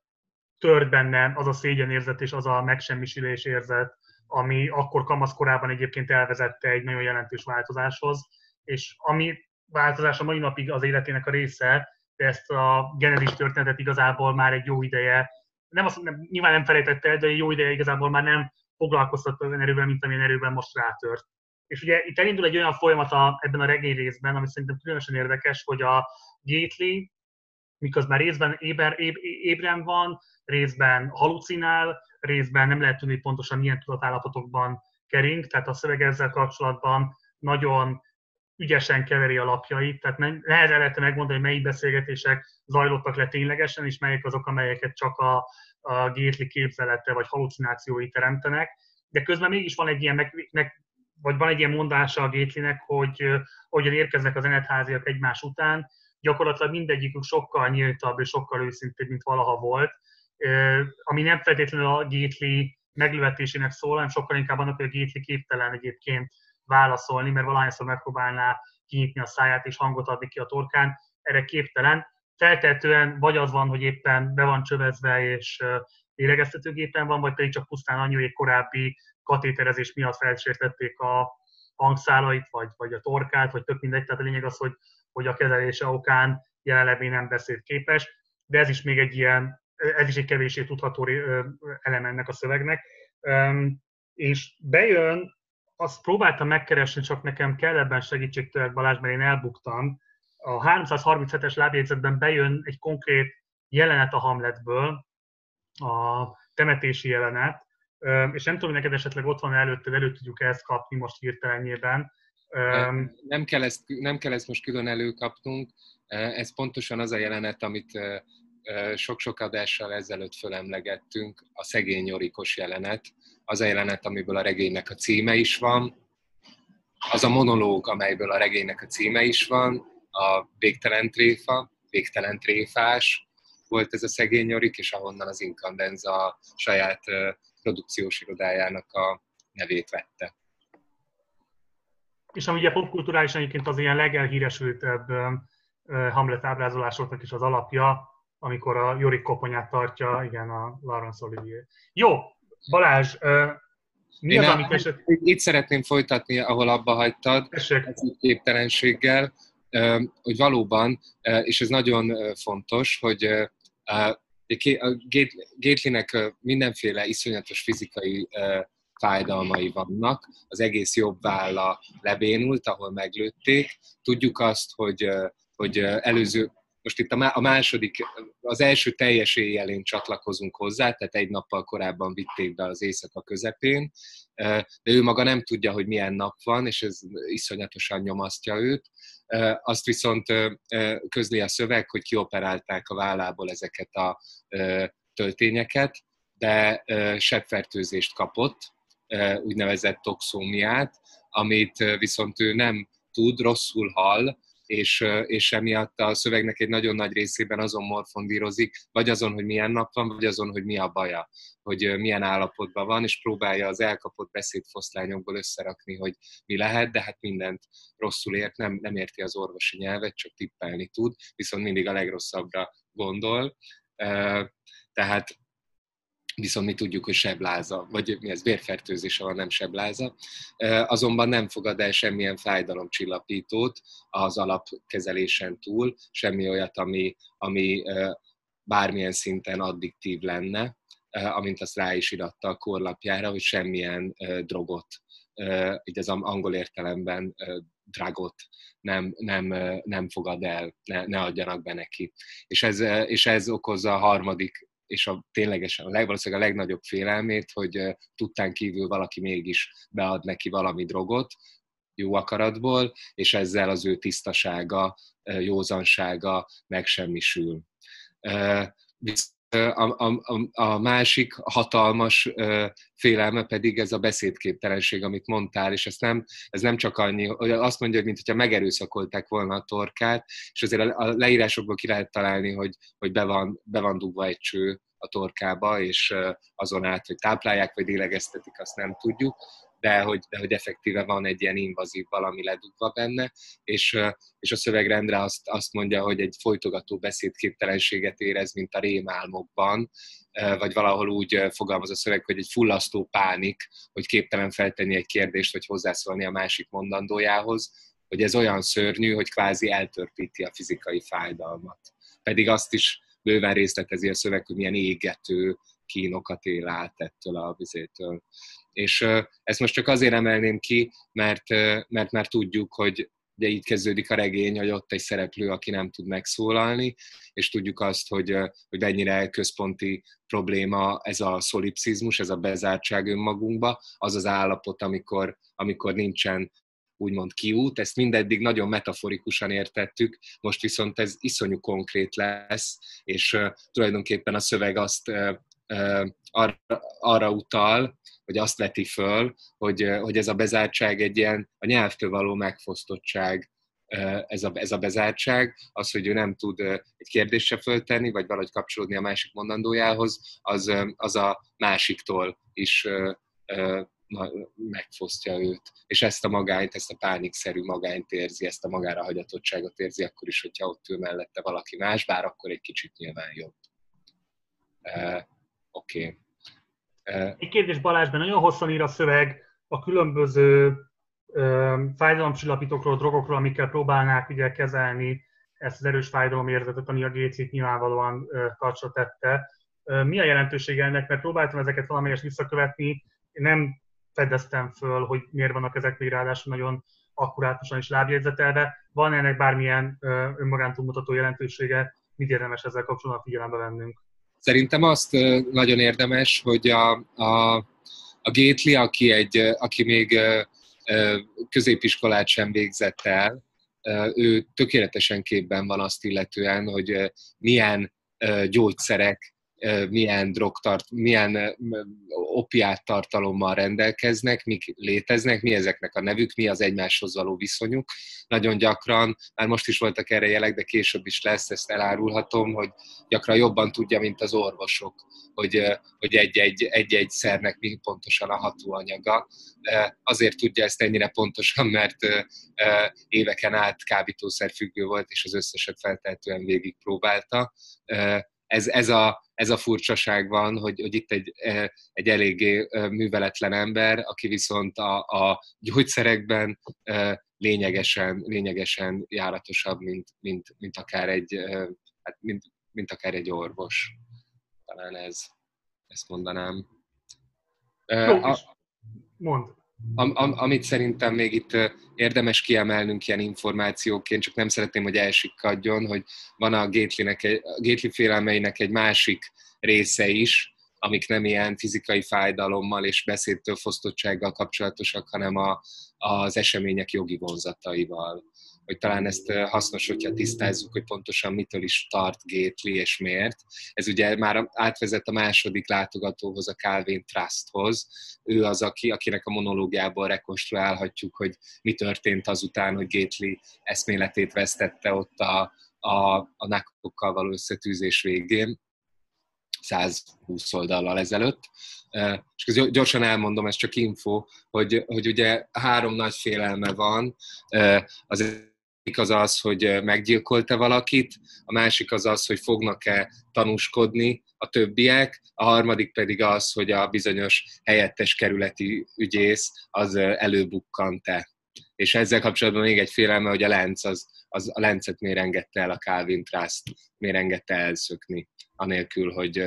tört benne az a szégyenérzet és az a megsemmisülés érzet, ami akkor kamaszkorában egyébként elvezette egy nagyon jelentős változáshoz, és ami változás a mai napig az életének a része, de ezt a genezis történetet igazából már egy jó ideje, nem azt, nem, nyilván nem felejtette el, de egy jó ideje igazából már nem foglalkoztatta olyan erőben, mint amilyen erőben most rátört. És ugye itt elindul egy olyan folyamat a, ebben a regény részben, ami szerintem különösen érdekes, hogy a Gately miközben részben éber, éb, ébren van, részben halucinál, részben nem lehet tudni pontosan milyen tudatállapotokban kering, tehát a szöveg ezzel kapcsolatban nagyon ügyesen keveri a lapjait, tehát nehezen lehet megmondani, hogy melyik beszélgetések zajlottak le ténylegesen, és melyik azok, amelyeket csak a, a Gately képzelete vagy halucinációi teremtenek, de közben mégis van egy ilyen, meg, meg, vagy van egy ilyen mondása a Gatelynek, hogy ahogyan érkeznek az Eneth háziak egymás után, gyakorlatilag mindegyikük sokkal nyíltabb és sokkal őszintébb, mint valaha volt, ami nem feltétlenül a Gately meglövetésének szól, hanem sokkal inkább annak, hogy a Gately képtelen egyébként válaszolni, mert valahányszor megpróbálná kinyitni a száját és hangot adni ki a torkán, erre képtelen. Feltehetően vagy az van, hogy éppen be van csövezve és lélegeztetőgépen van, vagy pedig csak pusztán annyi, hogy korábbi katéterezés miatt felsértették a hangszálait, vagy, vagy a torkát, vagy tök mindegy. Tehát a lényeg az, hogy, hogy a kezelése okán jelenleg nem beszédképes, de ez is még egy ilyen, ez is egy kevéssé tudható eleme ennek a szövegnek. És bejön, azt próbáltam megkeresni, csak nekem kell ebben segítségtől, Balázs, mert én elbuktam. A háromszázharminchetes lábjegyzetben bejön egy konkrét jelenet a Hamletből, a temetési jelenet, és nem tudom, hogy neked esetleg ott van előtte, elő tudjuk ezt kapni most hirtelenjében. Nem, nem, kell ezt, nem kell ezt most külön előkapnunk, ez pontosan az a jelenet, amit sok-sok adással ezelőtt fölemlegettünk, a szegény Jorikos jelenet, az a jelenet, amiből a regénynek a címe is van, az a monológ, amelyből a regénynek a címe is van, a végtelen tréfa, végtelen tréfás volt ez a szegény Jorik, és ahonnan az Incandenza a saját produkciós irodájának a nevét vette. És ami ugye popkulturálisan egyébként az ilyen legelhíresültebb Hamlet ábrázolásoknak is az alapja, amikor a Jorik koponyát tartja, igen, a Laurence Olivier. Jó! Balázs, mi az, amit eset... Itt szeretném folytatni, ahol abba hagytad, az képtelenséggel, hogy valóban, és ez nagyon fontos, hogy a Gatelynek mindenféle iszonyatos fizikai fájdalmai vannak, az egész jobb válla lebénult, ahol meglőtték. Tudjuk azt, hogy, hogy előző... Most itt a második, az első teljes éjjelén csatlakozunk hozzá, tehát egy nappal korábban vitték be az éjszaka közepén, de ő maga nem tudja, hogy milyen nap van, és ez iszonyatosan nyomasztja őt. Azt viszont közli a szöveg, hogy kioperálták a vállából ezeket a töltényeket, de sebfertőzést kapott, úgynevezett toxómiát, amit viszont ő nem tud, rosszul hall, és, és emiatt a szövegnek egy nagyon nagy részében azon morfondírozik, vagy azon, hogy milyen nap van, vagy azon, hogy mi a baja, hogy milyen állapotban van, és próbálja az elkapott beszédfoszlányokból összerakni, hogy mi lehet, de hát mindent rosszul ért, nem, nem érti az orvosi nyelvet, csak tippelni tud, viszont mindig a legrosszabbra gondol. Tehát viszont mi tudjuk, hogy sebláza, vagy mi ez, vérfertőzése van, nem sebláza, azonban nem fogad el semmilyen fájdalomcsillapítót az alapkezelésen túl, semmi olyat, ami, ami bármilyen szinten addiktív lenne, amint azt rá is íratta a korlapjára, hogy semmilyen drogot, így az angol értelemben dragot nem, nem, nem fogad el, ne, ne adjanak be neki. És ez, és ez okozza a harmadik, és a ténylegesen valószínűleg a legnagyobb félelmét, hogy tudtán kívül valaki mégis bead neki valami drogot jó akaratból, és ezzel az ő tisztasága, józansága megsemmisül. Viszont a, a, a másik hatalmas félelme pedig ez a beszédképtelenség, amit mondtál, és ez nem, ez nem csak annyi, azt mondja, hogy mintha megerőszakolták volna a torkát, és azért a leírásokból ki lehet találni, hogy, hogy be van, be van dugva egy cső a torkába, és azon át, hogy táplálják, vagy lélegeztetik, azt nem tudjuk, de hogy, de hogy effektíve van egy ilyen invazív valami ledugva benne, és, és a szövegrendre azt, azt mondja, hogy egy folytogató beszédképtelenséget érez, mint a rémálmokban, vagy valahol úgy fogalmaz a szöveg, hogy egy fullasztó pánik, hogy képtelen feltenni egy kérdést, vagy hozzászólni a másik mondandójához, hogy ez olyan szörnyű, hogy kvázi eltörpíti a fizikai fájdalmat. Pedig azt is bőven részletezi a szöveg, hogy milyen égető kínokat él át ettől a vizétől. És ezt most csak azért emelném ki, mert, mert már tudjuk, hogy Ugye így kezdődik a regény, hogy ott egy szereplő, aki nem tud megszólalni, és tudjuk azt, hogy, hogy mennyire központi probléma ez a szolipszizmus, ez a bezártság önmagunkba, az az állapot, amikor, amikor nincsen úgymond kiút, ezt mindeddig nagyon metaforikusan értettük, most viszont ez iszonyú konkrét lesz, és uh, tulajdonképpen a szöveg azt uh, uh, arra, arra utal, hogy azt veti föl, hogy, uh, hogy ez a bezártság egy ilyen a nyelvtől való megfosztottság, uh, ez, a, ez a bezártság, az, hogy ő nem tud uh, egy kérdést se föltenni, vagy valahogy kapcsolódni a másik mondandójához, az, uh, az a másiktól is uh, uh, megfosztja őt, és ezt a magányt, ezt a pánikszerű magányt érzi, ezt a magára hagyatottságot érzi, akkor is, hogyha ott ül mellette valaki más, bár akkor egy kicsit nyilván jobb. Uh, Oké. Okay. Uh, egy kérdés Balázsban, nagyon hosszan ír a szöveg a különböző uh, fájdalomcsillapítókról, drogokról, amikkel próbálnák ugye kezelni ezt az erős fájdalomérzetet, ami a Gécit nyilvánvalóan uh, karcsra tette. Uh, mi a jelentősége ennek? Mert próbáltam ezeket valamelyest visszakövetni, nem fedeztem föl, hogy miért vannak ezek még ráadásul nagyon akkurátusan is lábjegyzetelve. Van ennek bármilyen önmagán túlmutató jelentősége? Mit érdemes ezzel kapcsolatban figyelembe vennünk? Szerintem azt nagyon érdemes, hogy a, a, a Gately, aki, egy, aki még középiskolát sem végzett el, ő tökéletesen képben van azt illetően, hogy milyen gyógyszerek, milyen drogtart, milyen opiát tartalommal rendelkeznek, mik léteznek, mi ezeknek a nevük, mi az egymáshoz való viszonyuk. Nagyon gyakran, már most is voltak erre jelek, de később is lesz, ezt elárulhatom, hogy gyakran jobban tudja, mint az orvosok, hogy, hogy egy-egy, egy-egy szernek mi pontosan a hatóanyaga. Azért tudja ezt ennyire pontosan, mert éveken át kábítószerfüggő volt, és az összeset feltehetően végigpróbálta. Ez, ez, a, ez a furcsaság van, hogy, hogy itt egy, egy eléggé műveletlen ember, aki viszont a, a gyógyszerekben lényegesen, lényegesen járatosabb, mint, mint, mint, akár egy, hát mint, mint akár egy orvos. Talán ez, ezt mondanám. Jó, a, mondd. Am, am, amit szerintem még itt érdemes kiemelnünk ilyen információként, csak nem szeretném, hogy elsikkadjon, hogy van a Gately félelmeinek egy másik része is, amik nem ilyen fizikai fájdalommal és beszédtől fosztottsággal kapcsolatosak, hanem a, az események jogi vonzataival. Hogy talán ezt hasznos, hogyha tisztázzuk, hogy pontosan mitől is tart Gately és miért. Ez ugye már átvezet a második látogatóhoz, a Calvin Trusthoz. Ő az, aki, akinek a monológiából rekonstruálhatjuk, hogy mi történt azután, hogy Gately eszméletét vesztette ott a, a, a nákokkal való összetűzés végén, száz húsz oldallal ezelőtt. És gyorsan elmondom, ez csak info, hogy, hogy ugye három nagy félelme van. Az az az, hogy meggyilkolt-e valakit, a másik az az, hogy fognak-e tanúskodni a többiek, a harmadik pedig az, hogy a bizonyos helyettes kerületi ügyész az előbukkant-e. És ezzel kapcsolatban még egy félelme, hogy a lánc, az, az, a láncet miért engedte el a Calvin Trust, miért engedte elszökni, anélkül, hogy,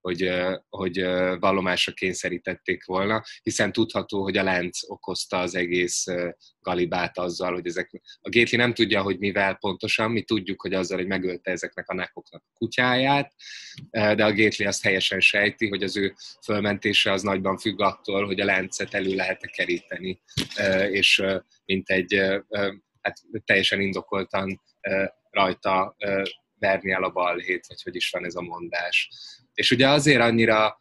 hogy, hogy, hogy vallomásra kényszerítették volna, hiszen tudható, hogy a lánc okozta az egész galibát azzal, hogy ezek... A Gately nem tudja, hogy mivel pontosan, mi tudjuk, hogy azzal, hogy megölte ezeknek a nákoknak a kutyáját, de a Gately azt helyesen sejti, hogy az ő fölmentése az nagyban függ attól, hogy a láncet elő lehet-e keríteni, és mint egy, hát teljesen indokoltan rajta verni el a balhét, vagy hogy is van ez a mondás. És ugye azért annyira,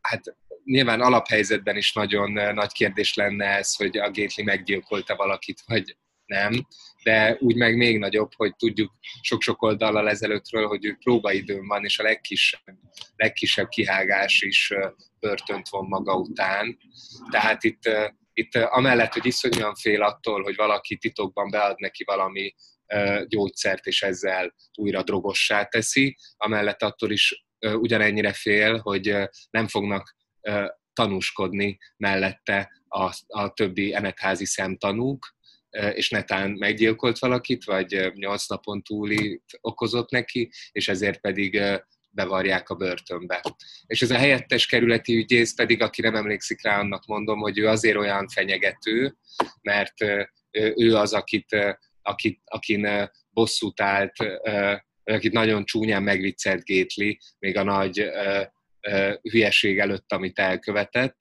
hát nyilván alaphelyzetben is nagyon nagy kérdés lenne ez, hogy a Gately meggyilkolta valakit, vagy nem, de úgy meg még nagyobb, hogy tudjuk sok-sok oldallal ezelőttről, hogy ő próbaidőn van, és a legkisebb, legkisebb kihágás is börtönt von maga után. Tehát itt, itt amellett, hogy iszonyúan fél attól, hogy valaki titokban bead neki valami gyógyszert, és ezzel újra drogossá teszi, amellett attól is ugyanennyire fél, hogy nem fognak tanúskodni mellette a, a többi Eneth házi szemtanúk, és netán meggyilkolt valakit, vagy nyolc napon túli okozott neki, és ezért pedig bevarják a börtönbe. És ez a helyettes kerületi ügyész pedig, aki nem emlékszik rá, annak mondom, hogy ő azért olyan fenyegető, mert ő az, akit, akit, akin bosszút állt, akit nagyon csúnyán megviccelt Gately, még a nagy hülyeség előtt, amit elkövetett,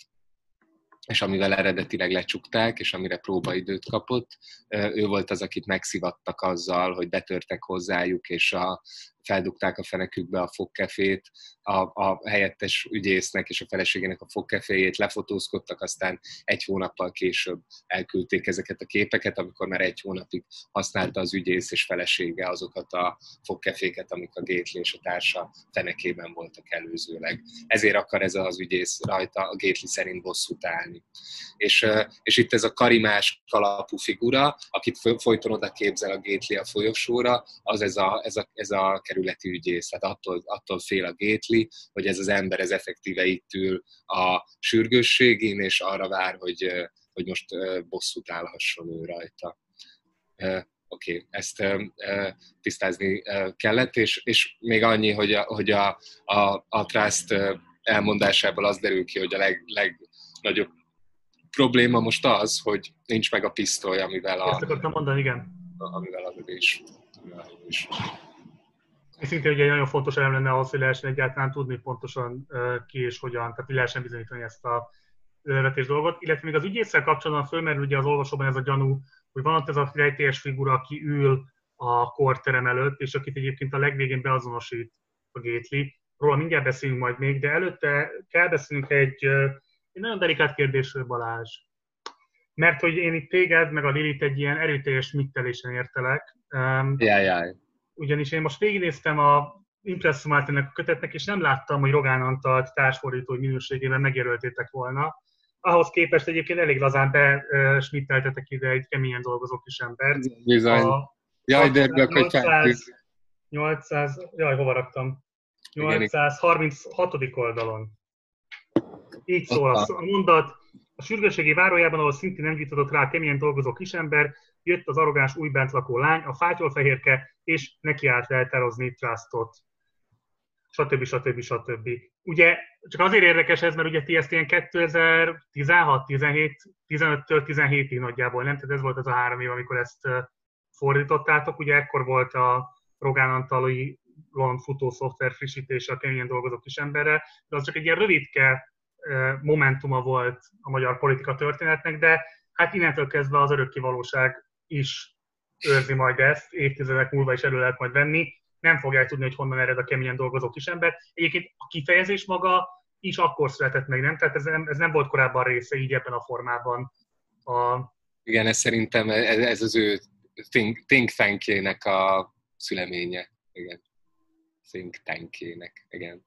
és amivel eredetileg lecsukták, és amire próbaidőt kapott. Ő volt az, akit megszivattak azzal, hogy betörtek hozzájuk, és a, feldugták a fenekükbe a fogkefét, a, a helyettes ügyésznek és a feleségének a fogkeféjét, lefotózkodtak, aztán egy hónappal később elküldték ezeket a képeket, amikor már egy hónapig használta az ügyész és felesége azokat a fogkeféket, amik a Gately és a társa fenekében voltak előzőleg. Ezért akar ez az ügyész rajta a Gately szerint bosszút állni. És, és itt ez a karimás kalapú figura, akit folyton oda képzel a Gately a folyosóra, az ez a, ez a, ez a kerületi ügyész, tehát attól, attól fél a Gately, hogy ez az ember ez effektíve itt ül a sürgősségén, és arra vár, hogy, hogy most bosszút állhasson ő rajta. Oké, okay, ezt tisztázni kellett, és, és még annyi, hogy a, hogy a, a, a Trust elmondásából az derül ki, hogy a leg, legnagyobb probléma most az, hogy nincs meg a pisztoly, amivel a... Ezt akartam mondani, igen. Amivel a lövés. És szintén ugye nagyon fontos elem lenne ahhoz, hogy lehessen egyáltalán tudni pontosan ki és hogyan, tehát hogy lehessen bizonyítani ezt a levetés dolgot. Illetve még az ügyészsel kapcsolatban fölmerül ugye az olvasóban ez a gyanú, hogy van ott ez a rejtélyes figura, aki ül a korterem előtt, és akit egyébként a legvégén beazonosít a Gately. Róla mindjárt beszélünk majd még, de előtte kell beszélnünk egy, egy nagyon delikát kérdésről, Balázs. Mert hogy én itt téged, meg a Lilit egy ilyen erőteljes mittelésen értelek. Jaj, jaj. Ugyanis én most végignéztem a impresszumát ennek a kötetnek, és nem láttam, hogy Rogán Antalt társfordító minőségében megjelöltétek volna. Ahhoz képest egyébként elég lazán besmitteltetek ide egy keményen dolgozó kis embert. Bizony. A jaj, de ebből nyolcszáz, nyolcszáz, jaj, hova raktam? nyolcszázharminchat. oldalon. Így szól a mondat. A sürgősségi várójában, ahol szintén nem gyűjtött rá keményen dolgozó kisember, jött az arrogáns új bent lakó lány, a fátyolfehérke, és neki állt eltározni Trustot. Stb. Stb. Stb. Ugye, csak azért érdekes ez, mert ugye ti ezt ilyen kétezer-tizenhat, tizenhét, tizenöttől tizenhétig nagyjából, nem? Tehát ez volt az a három év, amikor ezt fordítottátok. Ugye ekkor volt a Rogán Antali lon futó szoftver frissítése a keményen dolgozó kisemberrel, de az csak egy ilyen rövidke momentuma volt a magyar politika történetnek, de hát innentől kezdve az örökké valóság is őrzi majd ezt, évtizedek múlva is elő lehet majd venni, nem fogják tudni, hogy honnan ered a keményen dolgozó kisember. Egyébként a kifejezés maga is akkor született meg, nem? Tehát ez nem, ez nem volt korábban része így ebben a formában. A... Igen, ez szerintem ez, ez az ő think, think tankjének a szüleménye. Igen. Think tankjének, igen.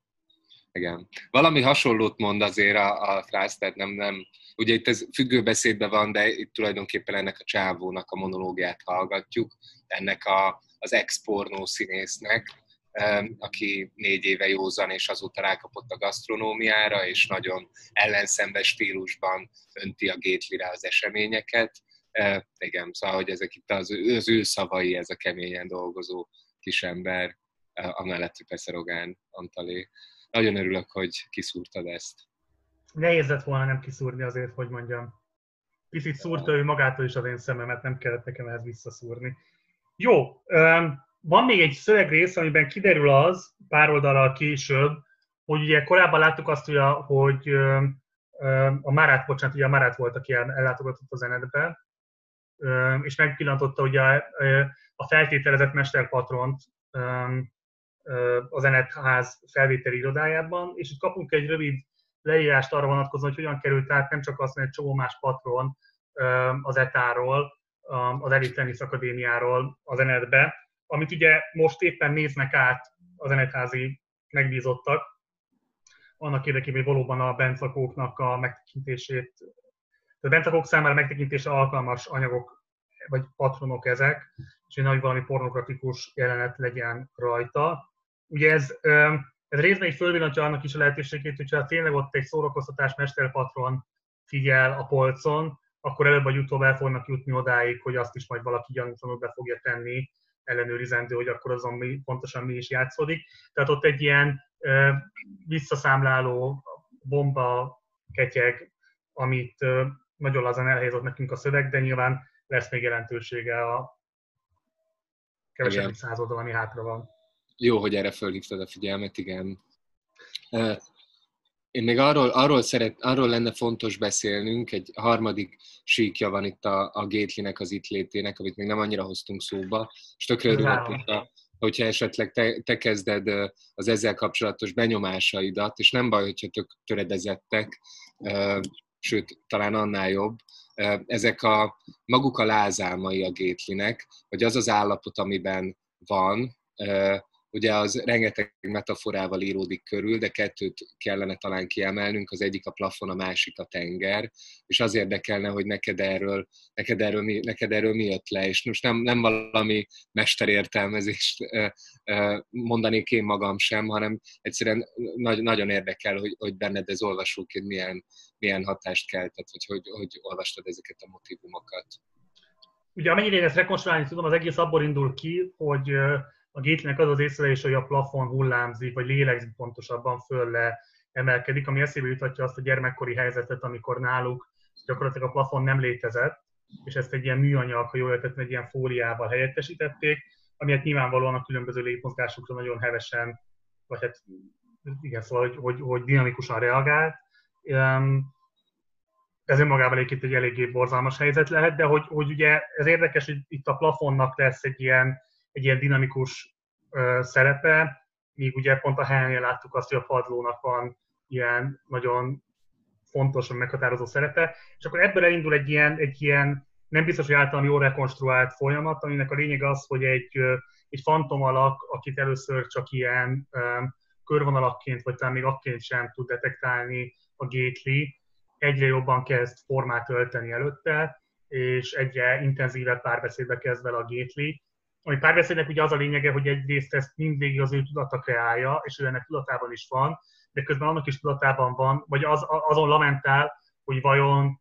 Igen. Valami hasonlót mond azért a, a Trust, tehát nem, nem, ugye itt ez függőbeszédben van, de itt tulajdonképpen ennek a csávónak a monológiát hallgatjuk, ennek a, az ex-pornó színésznek, aki négy éve józan, és azóta rákapott a gasztronómiára, és nagyon ellenszenves stílusban önti a Gatelyre az eseményeket. Igen, szóval, hogy ezek itt az, az ő szavai, ez a keményen dolgozó kisember, amellett, hogy persze Rogán Antalé. Nagyon örülök, hogy kiszúrtad ezt. Nehéz lett volna nem kiszúrni azért, hogy mondjam. Picit szúrta ő magától is az én szememet, nem kellett nekem ehhez visszaszúrni. Jó, van még egy szövegrész, amiben kiderül az, pár oldalral később, hogy ugye korábban láttuk azt, hogy a Márát, bocsánat, ugye a Márát volt, aki ellátogatott az Enethbe, és megpillantotta ugye a feltételezett mesterpatront, az Eneth ház felvételi irodájában, és itt kapunk egy rövid leírást arra vonatkozóan, hogy hogyan került át nem csak azt, hogy egy csomó más patron az Etánról, az Elit Tenisz Akadémiáról az Enethbe, amit ugye most éppen néznek át az Eneth házi megbízottak, annak érdekében, hogy valóban a bentlakóknak a megtekintését, a bentlakók számára megtekintése alkalmas anyagok vagy patronok ezek, és hogy valami pornokratikus jelenet legyen rajta. Ugye ez, ez részben így fölvillantja annak is a lehetőségét, hogyha tényleg ott egy szórakoztatás mesterpatron figyel a polcon, akkor előbb vagy utóbb el fognak jutni odáig, hogy azt is majd valaki gyanútlanul be fogja tenni, ellenőrizendő, hogy akkor azon mi, pontosan mi is játszódik. Tehát ott egy ilyen visszaszámláló bomba ketyeg, amit nagyon lazán elhelyezett nekünk a szöveg, de nyilván lesz még jelentősége a kevesebb mint száz oldal, ami hátra van. Jó, hogy erre fölhívtad a figyelmet, igen. Én még arról, arról, szeret, arról lenne fontos beszélnünk, egy harmadik síkja van itt a, a Gatelynek, az itt létének, amit még nem annyira hoztunk szóba, és tökre örülhetünk, hogyha esetleg te, te kezded az ezzel kapcsolatos benyomásaidat, és nem baj, hogyha tök töredezettek, sőt, talán annál jobb, ezek a maguk a lázálmai a Gatelynek, vagy az az állapot, amiben van, ugye az rengeteg metaforával íródik körül, de kettőt kellene talán kiemelnünk, az egyik a plafon, a másik a tenger, és az érdekelne, hogy neked erről, neked erről, mi, neked erről mi jött le, és most nem, nem valami mesterértelmezést mondanék én magam sem, hanem egyszerűen nagy, nagyon érdekel, hogy, hogy benned ez olvasóként milyen, milyen hatást keltett, vagy hogy, hogy olvastad ezeket a motivumokat. Ugye amennyire én ezt rekonstruálni tudom, az egész abból indul ki, hogy a Gatelynek az az észlelés, hogy a plafon hullámzik, vagy lélegzik pontosabban föl le emelkedik, ami eszébe juthatja azt a gyermekkori helyzetet, amikor náluk gyakorlatilag a plafon nem létezett, és ezt egy ilyen műanyag, ha jól értettem, egy ilyen fóliával helyettesítették, amiért nyilvánvalóan a különböző légmozgásokra nagyon hevesen, vagy hát igen, szóval, hogy, hogy, hogy dinamikusan reagált. Ez önmagában egyébként egy eléggé borzalmas helyzet lehet, de hogy, hogy ugye ez érdekes, hogy itt a plafonnak lesz egy ilyen, egy ilyen dinamikus ö, szerepe, míg ugye pont a helyen láttuk azt, hogy a padlónak van ilyen nagyon fontos, meghatározó szerepe, és akkor ebből elindul egy ilyen, egy ilyen nem biztos, hogy általán jól rekonstruált folyamat, aminek a lényeg az, hogy egy, egy fantom alak, akit először csak ilyen ö, körvonalakként, vagy talán még akként sem tud detektálni a Gately, egyre jobban kezd formát ölteni előtte, és egyre intenzívebb párbeszédbe kezd vele a Gately, ami párbeszédnek ugye az a lényege, hogy egyrészt ezt mindvégig az ő tudata kreálja, és ő ennek tudatában is van, de közben annak is tudatában van, vagy az, azon lamentál, hogy vajon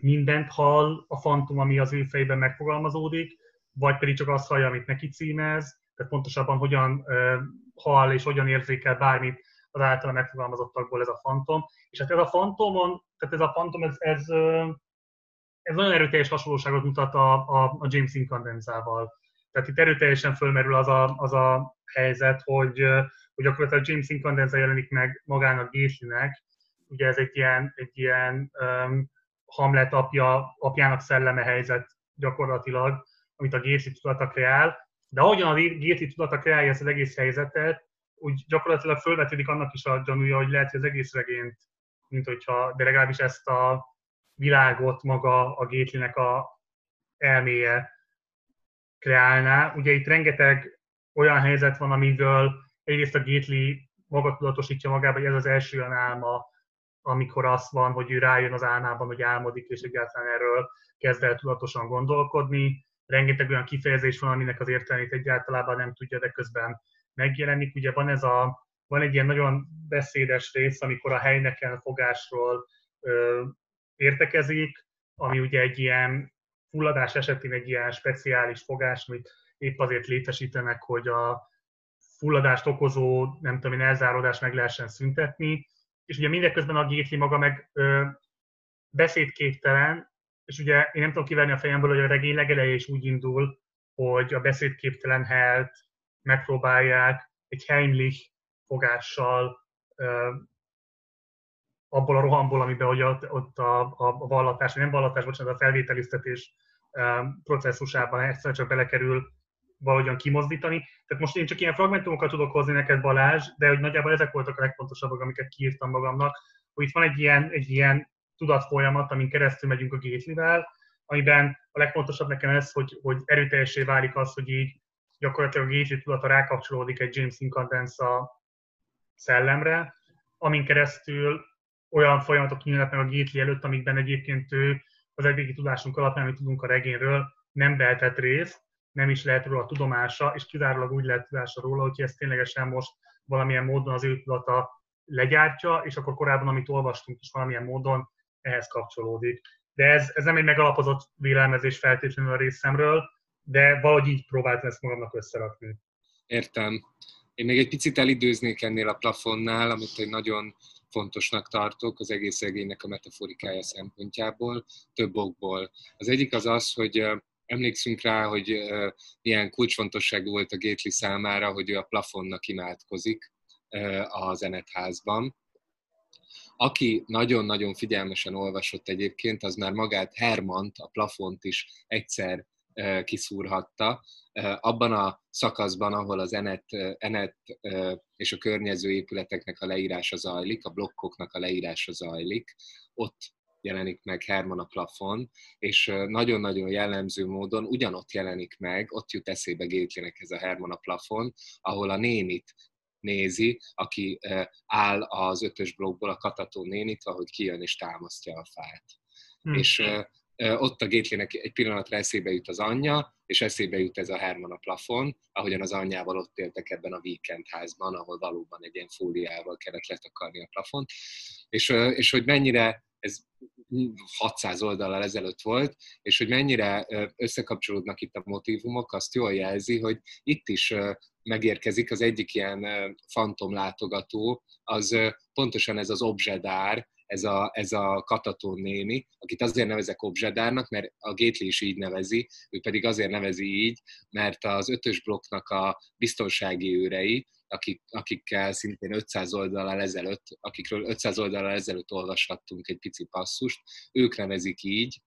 mindent hall a fantom, ami az ő fejében megfogalmazódik, vagy pedig csak azt hallja, amit neki címez, tehát pontosabban hogyan uh, hall és hogyan érzékel bármit az általa megfogalmazottakból ez a fantom. És hát ez a fantomon, tehát ez a fantom, ez, ez, ez nagyon erőteljes hasonlóságot mutat a, a, a James Incandenzával. Tehát itt erőteljesen fölmerül az a, az a helyzet, hogy, hogy gyakorlatilag James Incandenza jelenik meg magának Gatelynek. Ugye ez egy ilyen, egy ilyen um, Hamlet apja, apjának szelleme helyzet gyakorlatilag, amit a Gately tudata kreál. De ahogyan a Gately tudata kreálja ezt az egész helyzetet, úgy gyakorlatilag fölvetődik annak is a gyanúja, hogy lehet, hogy az egész regényt, mint hogyha, de legalábbis ezt a világot maga a Gatelynek a elméje kreálná. Ugye itt rengeteg olyan helyzet van, amiről egyrészt a Gately maga tudatosítja magába, hogy ez az első olyan álma, amikor az van, hogy ő rájön az álmában, hogy álmodik, és egyáltalán erről kezd el tudatosan gondolkodni. Rengeteg olyan kifejezés van, aminek az értelmét egyáltalában nem tudja, de közben megjelenik. Ugye van, ez a, van egy ilyen nagyon beszédes rész, amikor a helyneken fogásról ö, értekezik, ami ugye egy ilyen hulladás esetén egy ilyen speciális fogás, amit épp azért létesítenek, hogy a fulladást okozó, nem tudom én, elzáródást meg lehessen szüntetni. És ugye mindeközben a Gately maga meg ö, beszédképtelen, és ugye én nem tudom kiverni a fejemből, hogy a regény legeleje is úgy indul, hogy a beszédképtelen helt megpróbálják egy heimlich fogással ö, abból a rohamból, amiben hogy ott a, a, a vallatás, nem vallatás, bocsánat, a felvételiztetés processzusában egyszerűen csak belekerül valahogyan kimozdítani. Tehát most én csak ilyen fragmentumokat tudok hozni neked, Balázs, de hogy nagyjából ezek voltak a legfontosabbak, amiket kiírtam magamnak, hogy itt van egy ilyen, egy ilyen tudatfolyamat, amin keresztül megyünk a Gatelyvel, amiben a legfontosabb nekem ez, hogy, hogy erőteljessé válik az, hogy így gyakorlatilag a Gately tudata rákapcsolódik egy James Incandenza szellemre, amin keresztül olyan folyamatok nyílnak meg a Gately előtt, amikben egyébként ő az eddigi tudásunk alapján, amit tudunk a regényről, nem vehetett részt, nem is lehet róla a tudomása, és kizárólag úgy lehet tudása róla, hogy ezt ténylegesen most valamilyen módon az ő tudata legyártja, és akkor korábban, amit olvastunk is valamilyen módon ehhez kapcsolódik. De ez, ez nem egy megalapozott vélelmezés feltétlenül a részemről, de valahogy így próbáltam ezt magamnak összerakni. Értem. Én még egy picit elidőznék ennél a plafonnál, amit egy nagyon fontosnak tartok az egész regénynek a metaforikája szempontjából, több okból. Az egyik az az, hogy emlékszünk rá, hogy milyen kulcsfontosságú volt a Gately számára, hogy ő a plafonnak imádkozik az Eneth házban. Aki nagyon-nagyon figyelmesen olvasott egyébként, az már magát Hermant, a plafont is egyszer kiszúrhatta. Abban a szakaszban, ahol az Eneth, Eneth és a környező épületeknek a leírása zajlik, a blokkoknak a leírása zajlik, ott jelenik meg Herman a plafon, és nagyon-nagyon jellemző módon ugyanott jelenik meg, ott jut eszébe Gatelynek ez a Herman a plafon, ahol a nénit nézi, aki áll az ötös blokkból, a katató nénit, ahogy kijön és támasztja a fát. Hmm. És ott a Gatelynek egy pillanatra eszébe jut az anyja, és eszébe jut ez a Herman a plafon, ahogyan az anyjával ott éltek ebben a Weekend házban, ahol valóban egy ilyen fóliával kellett letakarni a plafont. És, és hogy mennyire, ez hatszáz oldallal ezelőtt volt, és hogy mennyire összekapcsolódnak itt a motívumok, azt jól jelzi, hogy itt is megérkezik az egyik ilyen fantomlátogató, az pontosan ez az obzsedár, ez a, ez a katatón néni, akit azért nevezek obzsedárnak, mert a Gately is így nevezi, ő pedig azért nevezi így, mert az ötös blokknak a biztonsági őrei, akik, akikkel szintén ötszáz oldalal ezelőtt, akikről ötszáz oldalal ezelőtt olvashattunk egy pici passzust, ők nevezik így,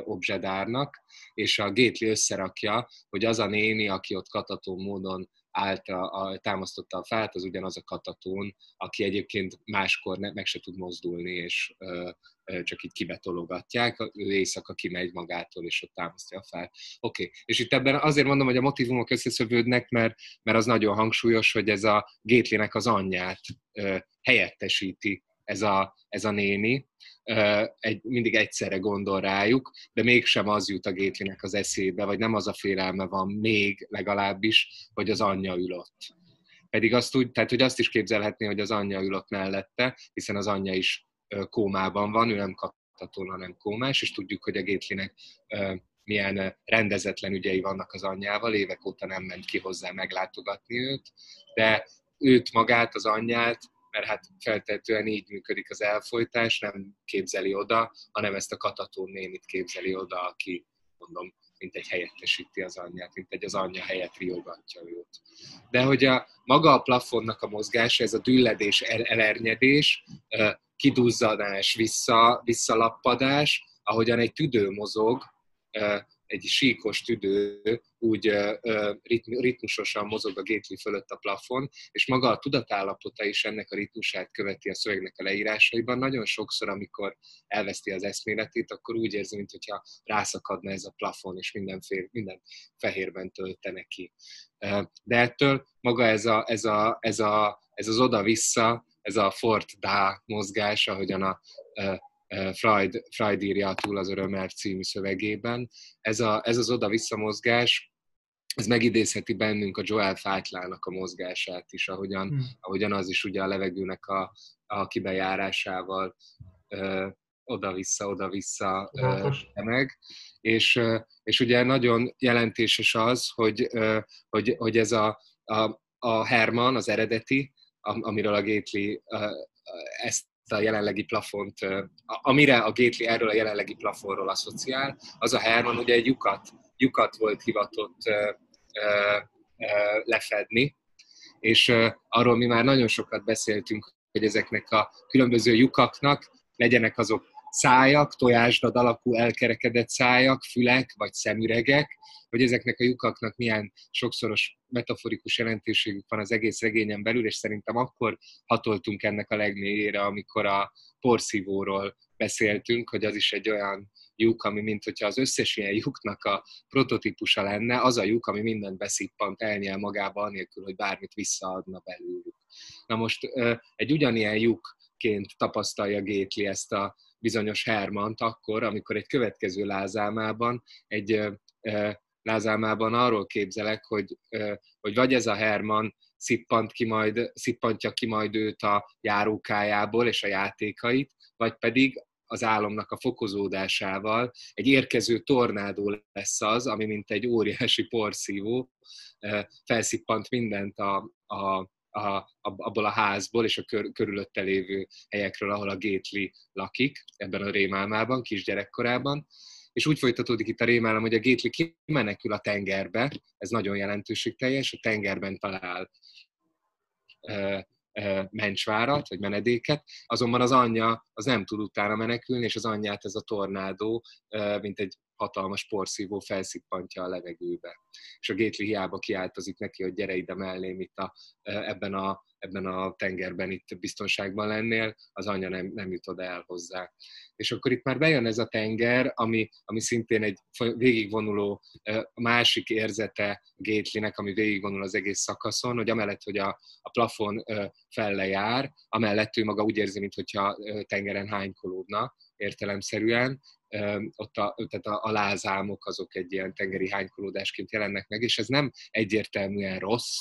obzsedárnak, és a Gately összerakja, hogy az a néni, aki ott katatón módon állt a, a, támasztotta a fát, az ugyanaz a katatón, aki egyébként máskor ne, meg se tud mozdulni, és ö, ö, csak így kibetologatják, ő éjszaka kimegy magától, és ott támasztja a fát. Oké, okay. És itt ebben azért mondom, hogy a motivumok összeszövődnek, mert, mert az nagyon hangsúlyos, hogy ez a Gatelynek az anyját ö, helyettesíti ez a, ez a néni, Egy, mindig egyszerre gondol rájuk, de mégsem az jut a Gatelynek az eszébe, vagy nem az a félelme van még legalábbis, hogy az anyja ül ott. Pedig azt úgy, tehát hogy azt is képzelhetné, hogy az anyja ül ott mellette, hiszen az anyja is kómában van, ő nem katatón, hanem kómás, és tudjuk, hogy a Gatelynek milyen rendezetlen ügyei vannak az anyjával, évek óta nem ment ki hozzá meglátogatni őt, de őt magát, az anyját, mert hát feltétlenül így működik az elfojtás, nem képzeli oda, hanem ezt a katatón nénit képzeli oda, aki, mondom, mintegy helyettesíti az anyját, mintegy az anyja helyett riogatja őt. De hogy a maga a plafonnak a mozgása, ez a dülledés, elernyedés, kidúzzadás, vissza, visszalappadás, ahogyan egy tüdő mozog, egy síkos tüdő, úgy ritmusosan mozog a Gately fölött a plafon, és maga a tudatállapota is ennek a ritmusát követi a szövegnek a leírásaiban. Nagyon sokszor, amikor elveszti az eszméletét, akkor úgy érzi, mintha rászakadna ez a plafon, és minden, fér, minden fehérben töltene ki. De ettől maga ez, a, ez, a, ez, a, ez az oda-vissza, ez a fort-dá mozgás, ahogyan a Freud, Freud írja túl az Örömer című szövegében. Ez, a, ez az oda-vissza mozgás, ez megidézheti bennünk a Joel fátlának a mozgását is, ahogyan, mm. ahogyan az is ugye a levegőnek a, a kibejárásával ö, oda-vissza, oda-vissza ö, meg. És, ö, és ugye nagyon jelentéses az, hogy, ö, hogy, hogy ez a, a, a Herman, az eredeti, amiről a Gately ezt a jelenlegi plafont, amire a Gately erről a jelenlegi plafonról asszociál, az a Herman ugye egy lyukat, lyukat volt hivatott ö, ö, ö, lefedni, és ö, arról mi már nagyon sokat beszéltünk, hogy ezeknek a különböző lyukaknak legyenek azok szájak, tojásdad alakú elkerekedett szájak, fülek vagy szemüregek, hogy ezeknek a lyukaknak milyen sokszoros metaforikus jelentőségük van az egész regényen belül, és szerintem akkor hatoltunk ennek a legmélyére, amikor a porszívóról beszéltünk, hogy az is egy olyan lyuk, ami mint hogyha az összes ilyen lyuknak a prototípusa lenne, az a lyuk, ami mindent beszippant, elnyel magába, anélkül, hogy bármit visszaadna belőlük. Na most egy ugyanilyen lyukként tapasztalja Gately ezt a bizonyos Hermant akkor, amikor egy következő lázálmában, egy ö, ö, lázálmában arról képzelek, hogy, ö, hogy vagy ez a Herman szippant ki majd, szippantja ki majd őt a járókájából és a játékait, vagy pedig az álomnak a fokozódásával egy érkező tornádó lesz az, ami mint egy óriási porszívó, ö, felszippant mindent a, a, a, abból a házból és a kör, körülötte lévő helyekről, ahol a Gately lakik ebben a rémálmában, kisgyerekkorában. És úgy folytatódik itt a rémálom, hogy a Gately kimenekül a tengerbe, ez nagyon jelentőségteljes, a tengerben talál ö, ö, mencsvárat, vagy menedéket, azonban az anyja az nem tud utána menekülni, és az anyját ez a tornádó, ö, mint egy hatalmas porszívó felszippantja a levegőbe. És a Gately hiába kiáltozik neki, hogy gyere ide mellém, itt a, ebben, a, ebben a tengerben itt biztonságban lennél, az anyja nem, nem jut oda el hozzá. És akkor itt már bejön ez a tenger, ami, ami szintén egy végigvonuló másik érzete Gatelynek, ami végigvonul az egész szakaszon, hogy amellett, hogy a, a plafon felle jár, amellett ő maga úgy érzi, mintha tengeren hánykolódna értelemszerűen, ott a, tehát a, a lázámok azok egy ilyen tengeri hánykolódásként jelennek meg, és ez nem egyértelműen rossz,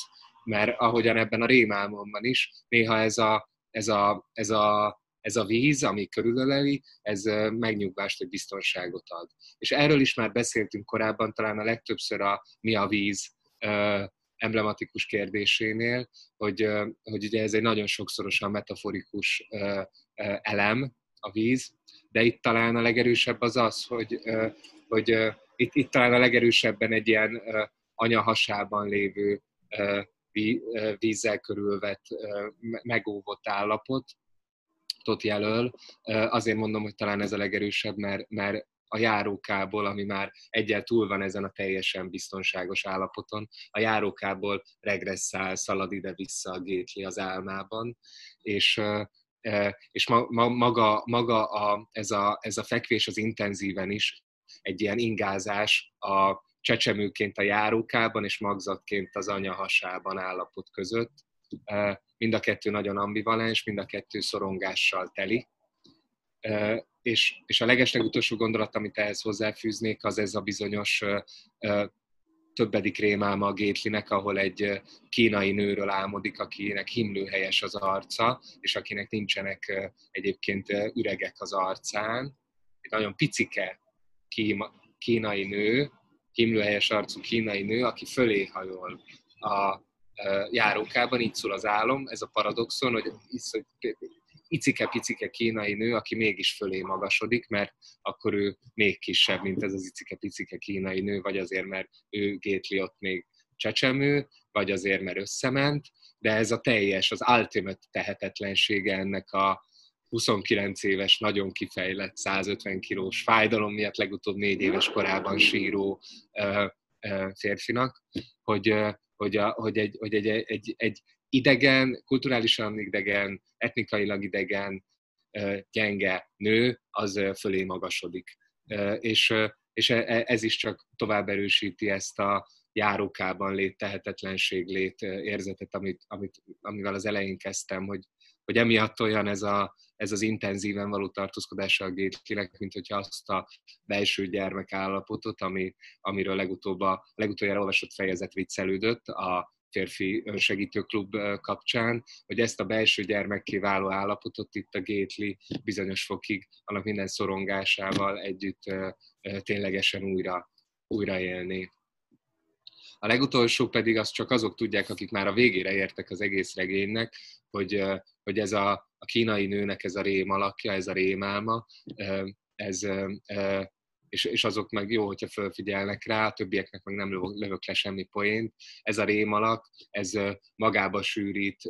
mert ahogyan ebben a rémálmomban is, néha ez a, ez a, ez a, ez a víz, ami körülöleli, ez megnyugvást, vagy biztonságot ad. És erről is már beszéltünk korábban, talán a legtöbbször a mi a víz emblematikus kérdésénél, hogy, hogy ugye ez egy nagyon sokszorosan metaforikus elem, a víz, de itt talán a legerősebb az az, hogy, hogy itt, itt talán a legerősebben egy ilyen anyahasában lévő vízzel körülvett, megóvott állapotot jelöl. Azért mondom, hogy talán ez a legerősebb, mert, mert a járókából, ami már egyel túl van ezen a teljesen biztonságos állapoton, a járókából regresszál, szalad ide-vissza a Gately az álmában, és és ma, maga, maga a, ez, a, ez a fekvés az intenzíven is egy ilyen ingázás a csecsemőként a járókában és magzatként az anyahasában állapot között. Mind a kettő nagyon ambivalens, mind a kettő szorongással teli. És, és a legeslegutolsó gondolat, amit ehhez hozzáfűznék, az ez a bizonyos többedik rémálma a Gatelynek, ahol egy kínai nőről álmodik, akinek himlőhelyes az arca, és akinek nincsenek egyébként üregek az arcán. Egy nagyon picike kínai nő, himlőhelyes arcú kínai nő, aki fölé hajol a járókában, így szól az álom, ez a paradoxon, hogy icike-picike kínai nő, aki mégis fölé magasodik, mert akkor ő még kisebb, mint ez az icike-picike kínai nő, vagy azért, mert ő Gately ott még csecsemő, vagy azért, mert összement, de ez a teljes, az ultimate tehetetlensége ennek a huszonkilenc éves, nagyon kifejlett, százötven kilós fájdalom miatt legutóbb négy éves korában síró ö, ö, férfinak, hogy, ö, hogy, a, hogy egy, hogy egy, egy, egy idegen, kulturálisan idegen, etnikailag idegen, gyenge nő, az fölé magasodik. És, és ez is csak tovább erősíti ezt a járókában lét, tehetetlenség lét érzetet, amit, amit, amivel az elején kezdtem, hogy, hogy emiatt olyan ez, a, ez az intenzíven való tartózkodása a Gatelynek, mint hogyha azt a belső gyermekállapotot, ami, amiről legutóbb a legutoljára olvasott fejezet viccelődött, a férfi önsegítő klub kapcsán, hogy ezt a belső gyermekké váló állapotot itt a Gately bizonyos fokig, annak minden szorongásával együtt ténylegesen újra, újra élni. A legutolsó pedig azt csak azok tudják, akik már a végére értek az egész regénynek, hogy, hogy ez a, a kínai nőnek ez a rém alakja, ez a rémálma, ez... és azok meg jó, hogyha felfigyelnek rá, a többieknek meg nem lövök le semmi poént. Ez a rémalak, ez magába sűrít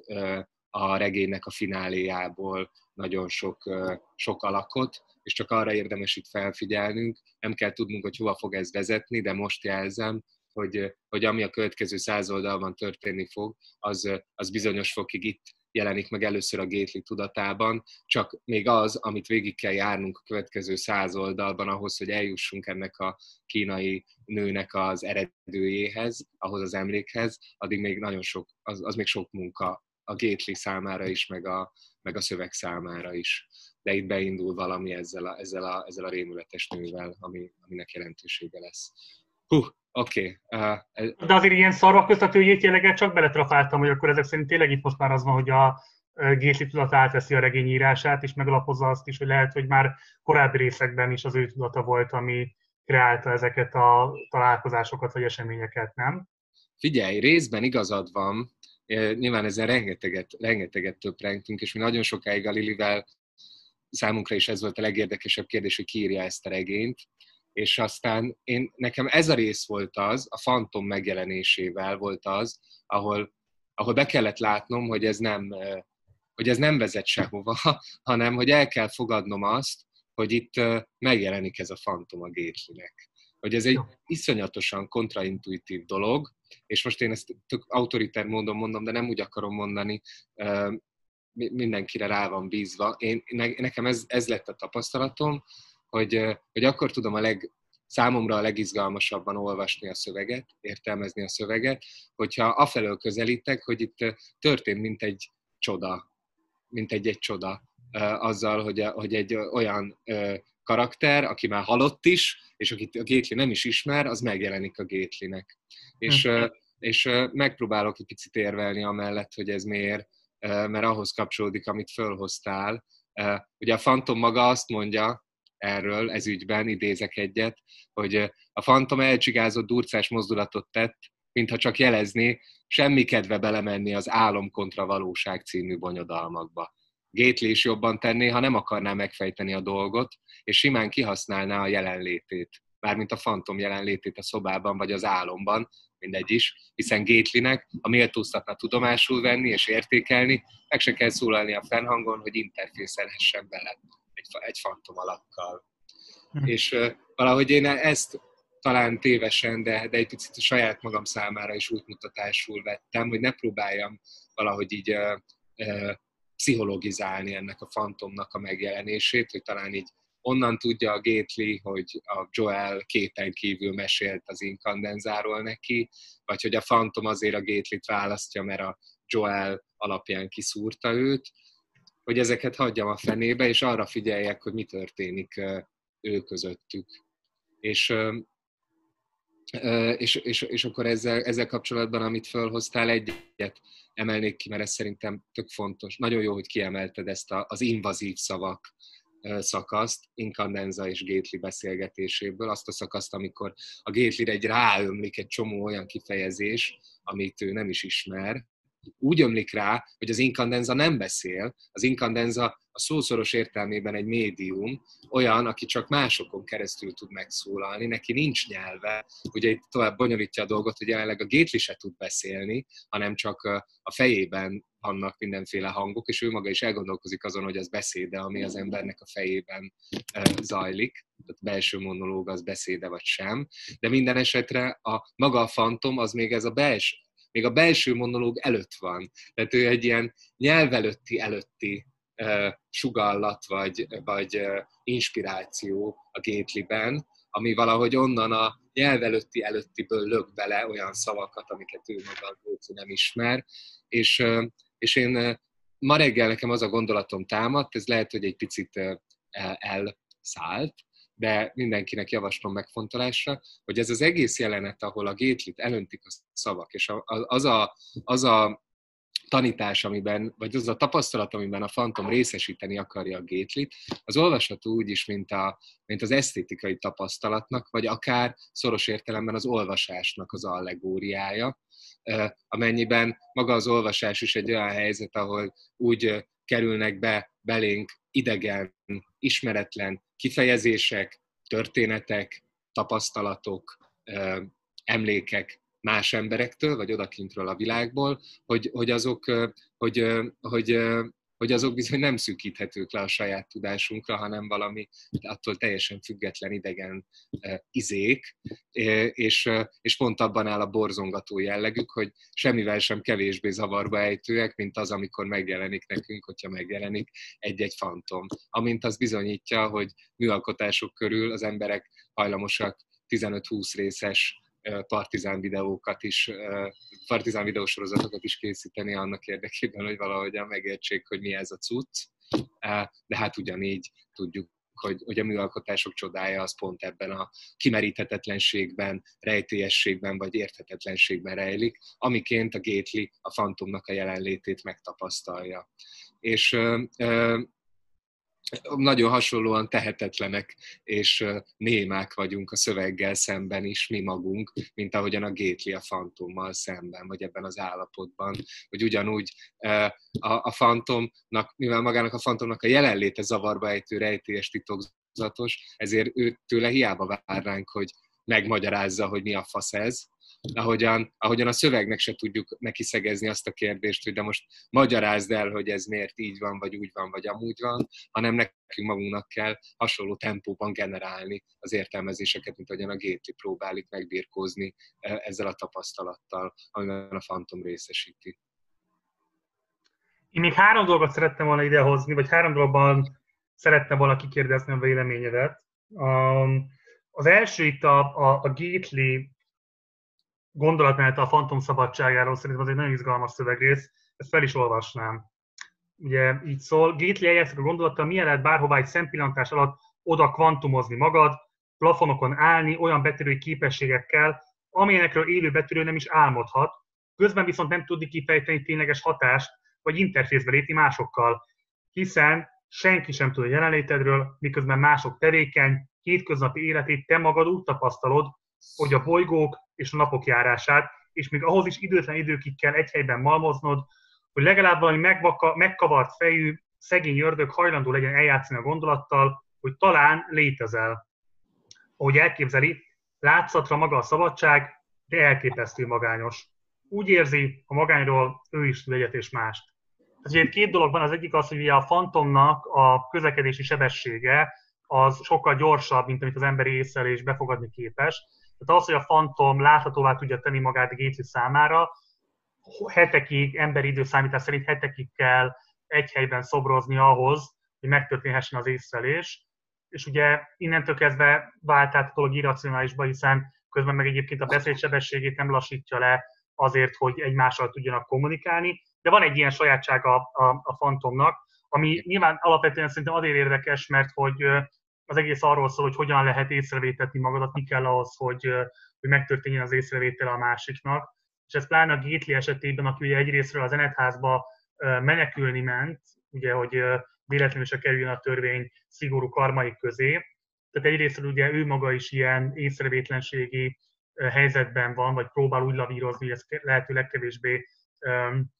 a regénynek a fináléjából nagyon sok, sok alakot, és csak arra érdemes itt felfigyelnünk. Nem kell tudnunk, hogy hova fog ez vezetni, de most jelzem, hogy, hogy ami a következő száz oldalban történni fog, az, az bizonyos fokig itt jelenik meg először a Gately tudatában, csak még az, amit végig kell járnunk a következő száz oldalban ahhoz, hogy eljussunk ennek a kínai nőnek az eredőjéhez, ahhoz az emlékhez, addig még nagyon sok, az, az még sok munka a Gately számára is, meg a, meg a szöveg számára is. De itt beindul valami ezzel a, ezzel a, ezzel a rémületes nővel, ami, aminek jelentősége lesz. Hú, oké. Okay. Uh, de azért ilyen szarvakoztatőjét jelleggel csak beletrafáltam, hogy akkor ezek szerint tényleg itt most már az van, hogy a Gately tudata átveszi a regényírását, és megalapozza azt is, hogy lehet, hogy már korábbi részekben is az ő tudata volt, ami kreálta ezeket a találkozásokat vagy eseményeket, nem? Figyelj, részben igazad van, nyilván ezzel rengeteget, rengeteget töprengtünk, és mi nagyon sokáig a Lilivel számunkra is ez volt a legérdekesebb kérdés, hogy ki írja ezt a regényt, és aztán én, nekem ez a rész volt az, a fantom megjelenésével volt az, ahol, ahol be kellett látnom, hogy ez, nem, hogy ez nem vezet sehova, hanem hogy el kell fogadnom azt, hogy itt megjelenik ez a fantom a Gatelynek. Hogy ez egy iszonyatosan kontraintuitív dolog, és most én ezt tök autoritár módon mondom, de nem úgy akarom mondani, mindenkire rá van bízva. Én, nekem ez, ez lett a tapasztalatom, hogy, hogy akkor tudom a leg, számomra a legizgalmasabban olvasni a szöveget, értelmezni a szöveget, hogyha afelől közelítek, hogy itt történt mint egy csoda, mint egy-egy csoda, azzal, hogy, hogy egy olyan karakter, aki már halott is, és akit a Gately nem is ismer, az megjelenik a Gatelynek. És, és megpróbálok egy picit érvelni amellett, hogy ez miért, mert ahhoz kapcsolódik, amit fölhoztál. Ugye a fantom maga azt mondja erről, ez ügyben, idézek egyet, hogy a fantom elcsigázott durcás mozdulatot tett, mintha csak jelezné, semmi kedve belemenni az Álom kontra valóság című bonyodalmakba. Gately is jobban tenné, ha nem akarná megfejteni a dolgot, és simán kihasználná a jelenlétét, mármint a fantom jelenlétét a szobában vagy az álomban, mindegy is, hiszen Gatelynek a méltóztatna tudomásul venni és értékelni, meg se kell szólalni a fennhangon, hogy interfészelhessen bele egy, egy fantom alakkal. Hm. És uh, valahogy én ezt talán tévesen, de, de egy picit saját magam számára is útmutatásul vettem, hogy ne próbáljam valahogy így uh, uh, pszichologizálni ennek a fantomnak a megjelenését, hogy talán így onnan tudja a Gately, hogy a Joel kéten kívül mesélt az Incandenzáról neki, vagy hogy a fantom azért a Gatelyt választja, mert a Joel alapján kiszúrta őt, hogy ezeket hagyjam a fenébe, és arra figyeljek, hogy mi történik ő közöttük. És, és, és, és akkor ezzel, ezzel kapcsolatban, amit fölhoztál, egyet emelnék ki, mert ez szerintem tök fontos. Nagyon jó, hogy kiemelted ezt a, az invazív szavak szakaszt Incandenza és Gately beszélgetéséből, azt a szakaszt, amikor a Gatelyre egy ráömlik egy csomó olyan kifejezés, amit ő nem is ismer. Úgy ömlik rá, hogy az Incandenza nem beszél, az Incandenza a szószoros értelmében egy médium, olyan, aki csak másokon keresztül tud megszólalni, neki nincs nyelve, ugye itt tovább bonyolítja a dolgot, hogy jelenleg a Gately se tud beszélni, hanem csak a fejében vannak mindenféle hangok, és ő maga is elgondolkozik azon, hogy az beszéde, ami az embernek a fejében zajlik, tehát belső monológ az beszéde vagy sem, de minden esetre a maga a fantom az még ez a belső, még a belső monológ előtt van. Tehát ő egy ilyen nyelvelőtti-előtti uh, sugallat, vagy, vagy uh, inspiráció a Gatelyben, ami valahogy onnan a nyelvelőtti-előttiből lök bele olyan szavakat, amiket ő maga a Gately nem ismer. És, uh, és én uh, ma reggel nekem az a gondolatom támadt, ez lehet, hogy egy picit uh, elszállt, de mindenkinek javaslom megfontolásra, hogy ez az egész jelenet, ahol a Gatelyt elöntik a szavak, és az a, az a tanítás, amiben, vagy az a tapasztalat, amiben a fantom részesíteni akarja a Gatelyt, az olvasható úgy is, mint, a, mint az esztétikai tapasztalatnak, vagy akár szoros értelemben az olvasásnak az allegóriája, amennyiben maga az olvasás is egy olyan helyzet, ahol úgy kerülnek be belénk idegen, ismeretlen kifejezések, történetek, tapasztalatok, emlékek más emberektől, vagy odakintről a világból, hogy, hogy, azok, hogy, hogy, hogy azok bizony nem szűkíthetők le a saját tudásunkra, hanem valami attól teljesen független idegen izék, és, és pont abban áll a borzongató jellegük, hogy semmivel sem kevésbé zavarba ejtőek, mint az, amikor megjelenik nekünk, hogyha megjelenik egy-egy fantom. Amint az bizonyítja, hogy műalkotások körül az emberek hajlamosak tizenöt-húsz részes partizán videókat is, partizán videósorozatokat is készíteni annak érdekében, hogy valahogyan megértsék, hogy mi ez a cucc. De hát ugyanígy tudjuk, hogy, hogy a műalkotások csodája az pont ebben a kimeríthetetlenségben, rejtélyességben vagy érthetetlenségben rejlik, amiként a Gately a fantomnak a jelenlétét megtapasztalja. És nagyon hasonlóan tehetetlenek és némák vagyunk a szöveggel szemben is mi magunk, mint ahogyan a Gately a fantommal szemben, vagy ebben az állapotban, hogy ugyanúgy a, a fantomnak, mivel magának a fantomnak a jelenléte zavarba ejtő, rejtélyes, titokzatos, ezért őtőle hiába várnánk, hogy megmagyarázza, hogy mi a fasz ez, ahogyan, ahogyan a szövegnek se tudjuk neki szegezni azt a kérdést, hogy de most magyarázd el, hogy ez miért így van, vagy úgy van, vagy amúgy van, hanem nekünk magunknak kell hasonló tempóban generálni az értelmezéseket, mint ahogyan a Gately próbálik megbirkózni ezzel a tapasztalattal, amiben a fantom részesíti. Én még három dolgot szerettem volna idehozni, vagy három dologban szerettem volna kikérdezni a véleményedet. Um, Az első itt a, a, a Gately gondolatmenete a fantom szabadságáról, szerintem az egy nagyon izgalmas szövegrész, ezt fel is olvasnám. Ugye így szól, Gately eljátszik a gondolattal, milyen lehet bárhová egy szempillantás alatt oda kvantumozni magad, plafonokon állni olyan betörői képességekkel, amelyekről élő betörő nem is álmodhat, közben viszont nem tudni kifejteni tényleges hatást, vagy interfészbe lépni másokkal, hiszen senki sem tud a jelenlétedről, miközben mások tevékeny, hétköznapi életét te magad úgy tapasztalod, hogy a bolygók és a napok járását, és még ahhoz is időtlen időkig kell egy helyben malmoznod, hogy legalább valami megvaka, megkavart fejű, szegény ördög hajlandó legyen eljátszani a gondolattal, hogy talán létezel. Ahogy elképzeli, látszatra maga a szabadság, de elképesztő magányos. Úgy érzi, a magányról ő is tud egyet és mást. Tehát két dolog van, az egyik az, hogy a fantomnak a közlekedési sebessége, az sokkal gyorsabb, mint amit az emberi észlelés befogadni képes. Tehát az, hogy a fantom láthatóvá tudja tenni magát a Gately számára, hetekig, emberi időszámítás szerint hetekig kell egy helyben szobrozni ahhoz, hogy megtörténhessen az észlelés. És ugye innentől kezdve vált át a dolog irracionálisba, hiszen közben meg egyébként a beszédsebességét nem lassítja le azért, hogy egymással tudjanak kommunikálni. De van egy ilyen sajátsága a, a, a fantomnak, ami nyilván alapvetően szerintem azért érdekes, mert hogy az egész arról szól, hogy hogyan lehet észrevétetni magadat, mi kell ahhoz, hogy, hogy megtörténjen az észrevétel a másiknak. És ez pláne a Gately esetében, aki ugye egyrésztről az Eneth házba menekülni ment, ugye, hogy véletlenül se kerüljön a törvény szigorú karmai közé. Tehát egyrésztről ugye ő maga is ilyen észrevétlenségi helyzetben van, vagy próbál úgy lavírozni, hogy ez lehető legkevésbé um,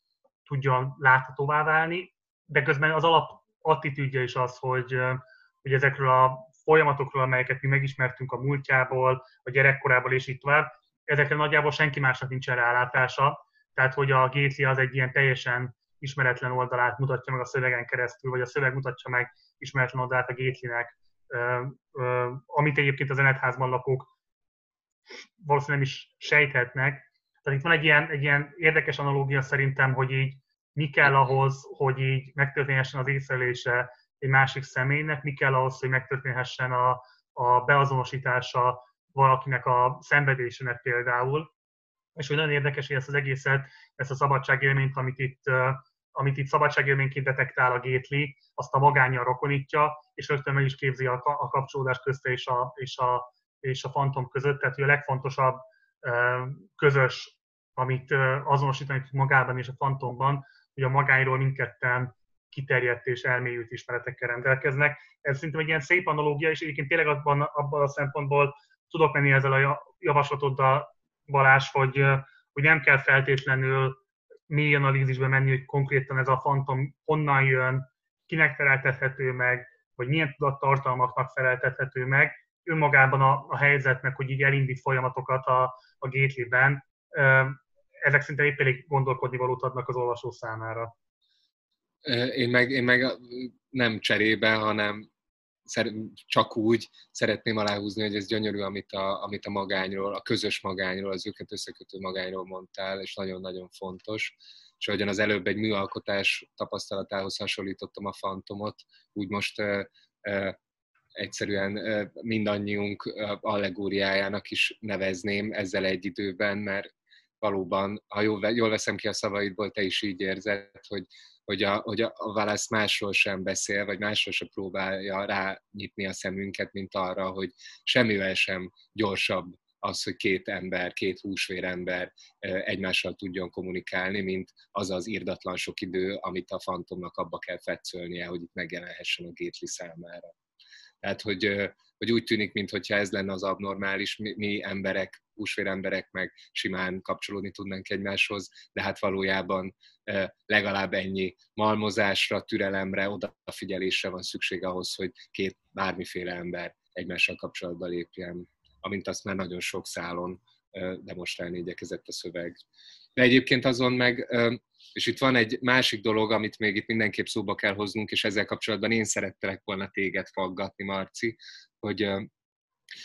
tudjon láthatóvá válni. De közben az alap attitűdje is az, hogy, hogy ezekről a folyamatokról, amelyeket mi megismertünk a múltjából, a gyerekkorából és így tovább, ezekre nagyjából senki másnak nincs rálátása. Tehát, hogy a Gately az egy ilyen teljesen ismeretlen oldalát mutatja meg a szövegen keresztül, vagy a szöveg mutatja meg ismeretlen oldalát a Gatelynek, amit egyébként az Eneth házban lakók valószínűleg nem is sejthetnek. Tehát itt van egy ilyen, egy ilyen érdekes analógia szerintem, hogy így mi kell ahhoz, hogy így megtörténhessen az észlelése egy másik személynek, mi kell ahhoz, hogy megtörténhessen a, a beazonosítása valakinek a szenvedésének például. És hogy nagyon érdekes, hogy ezt az egészet, ezt a szabadságélményt, amit itt, amit itt szabadságélményként detektál a Gately, azt a magánnyal rokonítja, és rögtön meg is képzi a, a kapcsolódást közte és a, és, a, és a fantom között. Tehát a legfontosabb közös, amit azonosítani magában és a fantomban, hogy a magányról mindketten kiterjedt és elmélyült ismeretekkel rendelkeznek. Ez szerintem egy ilyen szép analógia, és egyébként tényleg abban, abban a szempontból tudok menni ezzel a javaslatoddal, Balázs, hogy, hogy nem kell feltétlenül mély analízisbe menni, hogy konkrétan ez a fantom honnan jön, kinek feleltethető meg, vagy milyen tudattartalmaknak feleltethető meg. Önmagában a, a helyzetnek, hogy így elindít folyamatokat a, a Gatelyben, ezek szinte épp elég gondolkodni valót adnak az olvasó számára. Én meg, én meg nem cserébe, hanem csak úgy szeretném aláhúzni, hogy ez gyönyörű, amit a, amit a magányról, a közös magányról, az őket összekötő magányról mondtál, és nagyon-nagyon fontos. És ahogyan az előbb egy műalkotás tapasztalatához hasonlítottam a fantomot, úgy most uh, uh, egyszerűen mindannyiunk allegóriájának is nevezném ezzel egy időben, mert valóban, ha jól veszem ki a szavaidból, te is így érzed, hogy, hogy, a, hogy a válasz másról sem beszél, vagy másról sem próbálja rányitni a szemünket, mint arra, hogy semmivel sem gyorsabb az, hogy két ember, két húsvér ember egymással tudjon kommunikálni, mint az az irdatlan sok idő, amit a fantomnak abba kell fetszölnie, hogy itt megjelenhessen a Gately számára. Tehát, hogy, hogy úgy tűnik, mintha ez lenne az abnormális, mi, mi emberek, húsvér emberek meg simán kapcsolódni tudnánk egymáshoz, de hát valójában legalább ennyi malmozásra, türelemre, odafigyelésre van szükség ahhoz, hogy két bármiféle ember egymással kapcsolatba lépjen, amint azt már nagyon sok szálon demonstrálni igyekezett a szöveg. De egyébként azon meg, és itt van egy másik dolog, amit még itt mindenképp szóba kell hoznunk, és ezzel kapcsolatban én szerettelek volna téged faggatni, Marci, hogy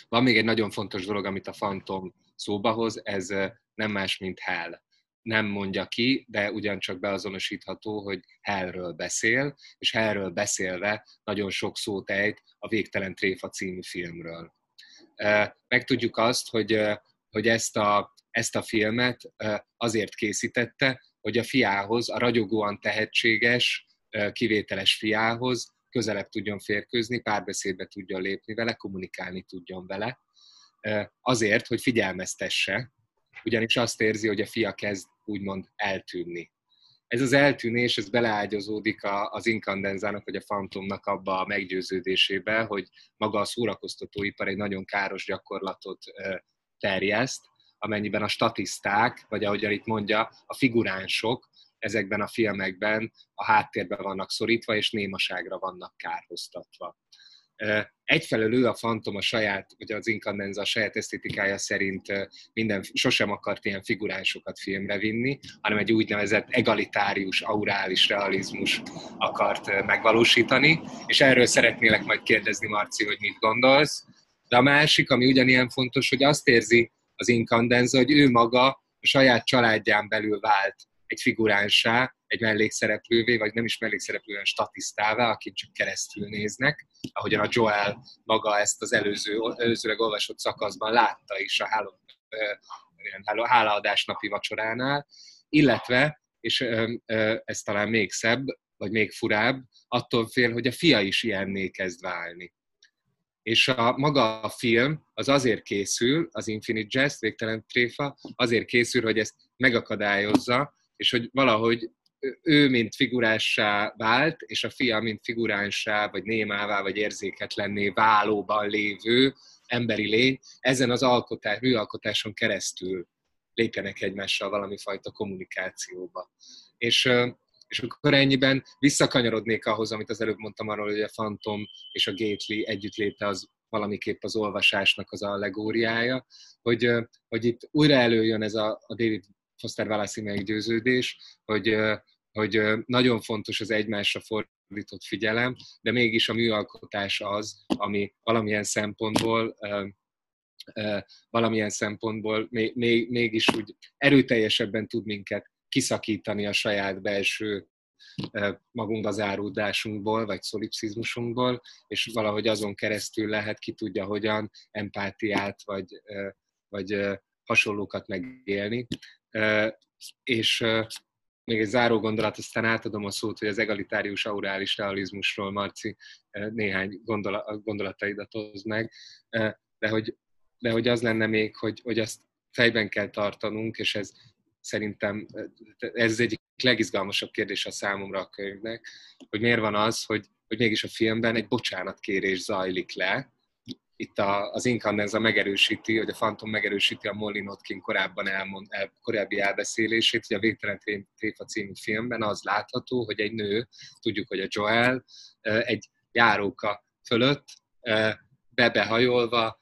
van még egy nagyon fontos dolog, amit a fantom szóba hoz, ez nem más, mint hell. Nem mondja ki, de ugyancsak beazonosítható, hogy hellről beszél, és hellről beszélve nagyon sok szót ejt a Végtelen tréfa című filmről. Megtudjuk azt, hogy, hogy ezt, a, ezt a filmet azért készítette, hogy a fiához, a ragyogóan tehetséges, kivételes fiához közelebb tudjon férkőzni, párbeszédbe tudjon lépni vele, kommunikálni tudjon vele, azért, hogy figyelmeztesse, ugyanis azt érzi, hogy a fia kezd úgymond eltűnni. Ez az eltűnés, ez beleágyazódik az Incandenzának vagy a fantomnak abba a meggyőződésébe, hogy maga a szórakoztatóipar egy nagyon káros gyakorlatot terjeszt, amennyiben a statiszták, vagy ahogy itt mondja, a figuránsok ezekben a filmekben a háttérben vannak szorítva, és némaságra vannak kárhoztatva. Egyfelől ő, a fantom a saját, vagy az Incandenza a saját esztétikája szerint minden, sosem akart ilyen figuránsokat filmre vinni, hanem egy úgynevezett egalitárius, aurális realizmus akart megvalósítani, és erről szeretnélek majd kérdezni, Marci, hogy mit gondolsz. De a másik, ami ugyanilyen fontos, hogy azt érzi az Incandenza, hogy ő maga a saját családján belül vált egy figuránsá, egy mellékszereplővé, vagy nem is mellékszereplően statisztává, akit csak keresztül néznek, ahogyan a Joel maga ezt az előző, előzőleg olvasott szakaszban látta is a háló, hálaadás napi vacsoránál, illetve, és ez talán még szebb, vagy még furább, attól fél, hogy a fia is ilyenné kezd válni. És a maga a film az azért készül, az Infinite Jest, Végtelen tréfa, azért készül, hogy ezt megakadályozza, és hogy valahogy ő, mint figurássá vált, és a fia, mint figuránsá, vagy némává, vagy érzéketlenné válóban lévő emberi lény, ezen az alkotás, műalkotáson keresztül lépjenek egymással valami fajta kommunikációba. És, és akkor ennyiben visszakanyarodnék ahhoz, amit az előbb mondtam arról, hogy a fantom és a Gately együttléte az valamiképp az olvasásnak az allegóriája, hogy, hogy itt újra előjön ez a, a David Foster Wallace-i meggyőződés, hogy, hogy nagyon fontos az egymásra fordított figyelem, de mégis a műalkotás az, ami valamilyen szempontból, valamilyen szempontból mégis úgy erőteljesebben tud minket kiszakítani a saját belső magunkba záródásunkból, vagy szolipszizmusunkból, és valahogy azon keresztül lehet, ki tudja hogyan, empátiát, vagy, vagy hasonlókat megélni. Uh, és uh, még egy záró gondolat, aztán átadom a szót, hogy az egalitárius aurális realizmusról, Marci, uh, néhány gondolat, gondolataidat hozd meg, uh, de, hogy, de hogy az lenne még, hogy, hogy azt fejben kell tartanunk, és ez szerintem ez az egyik legizgalmasabb kérdés a számomra a könyvnek, hogy miért van az, hogy, hogy mégis a filmben egy bocsánatkérés zajlik le. Itt az Incandenza megerősíti, hogy a fantom megerősíti a Molly Notkin korábban elmond, el, korábbi elbeszélését, hogy a Végtelen tréfa című filmben az látható, hogy egy nő, tudjuk, hogy a Joel, egy járóka fölött bebehajolva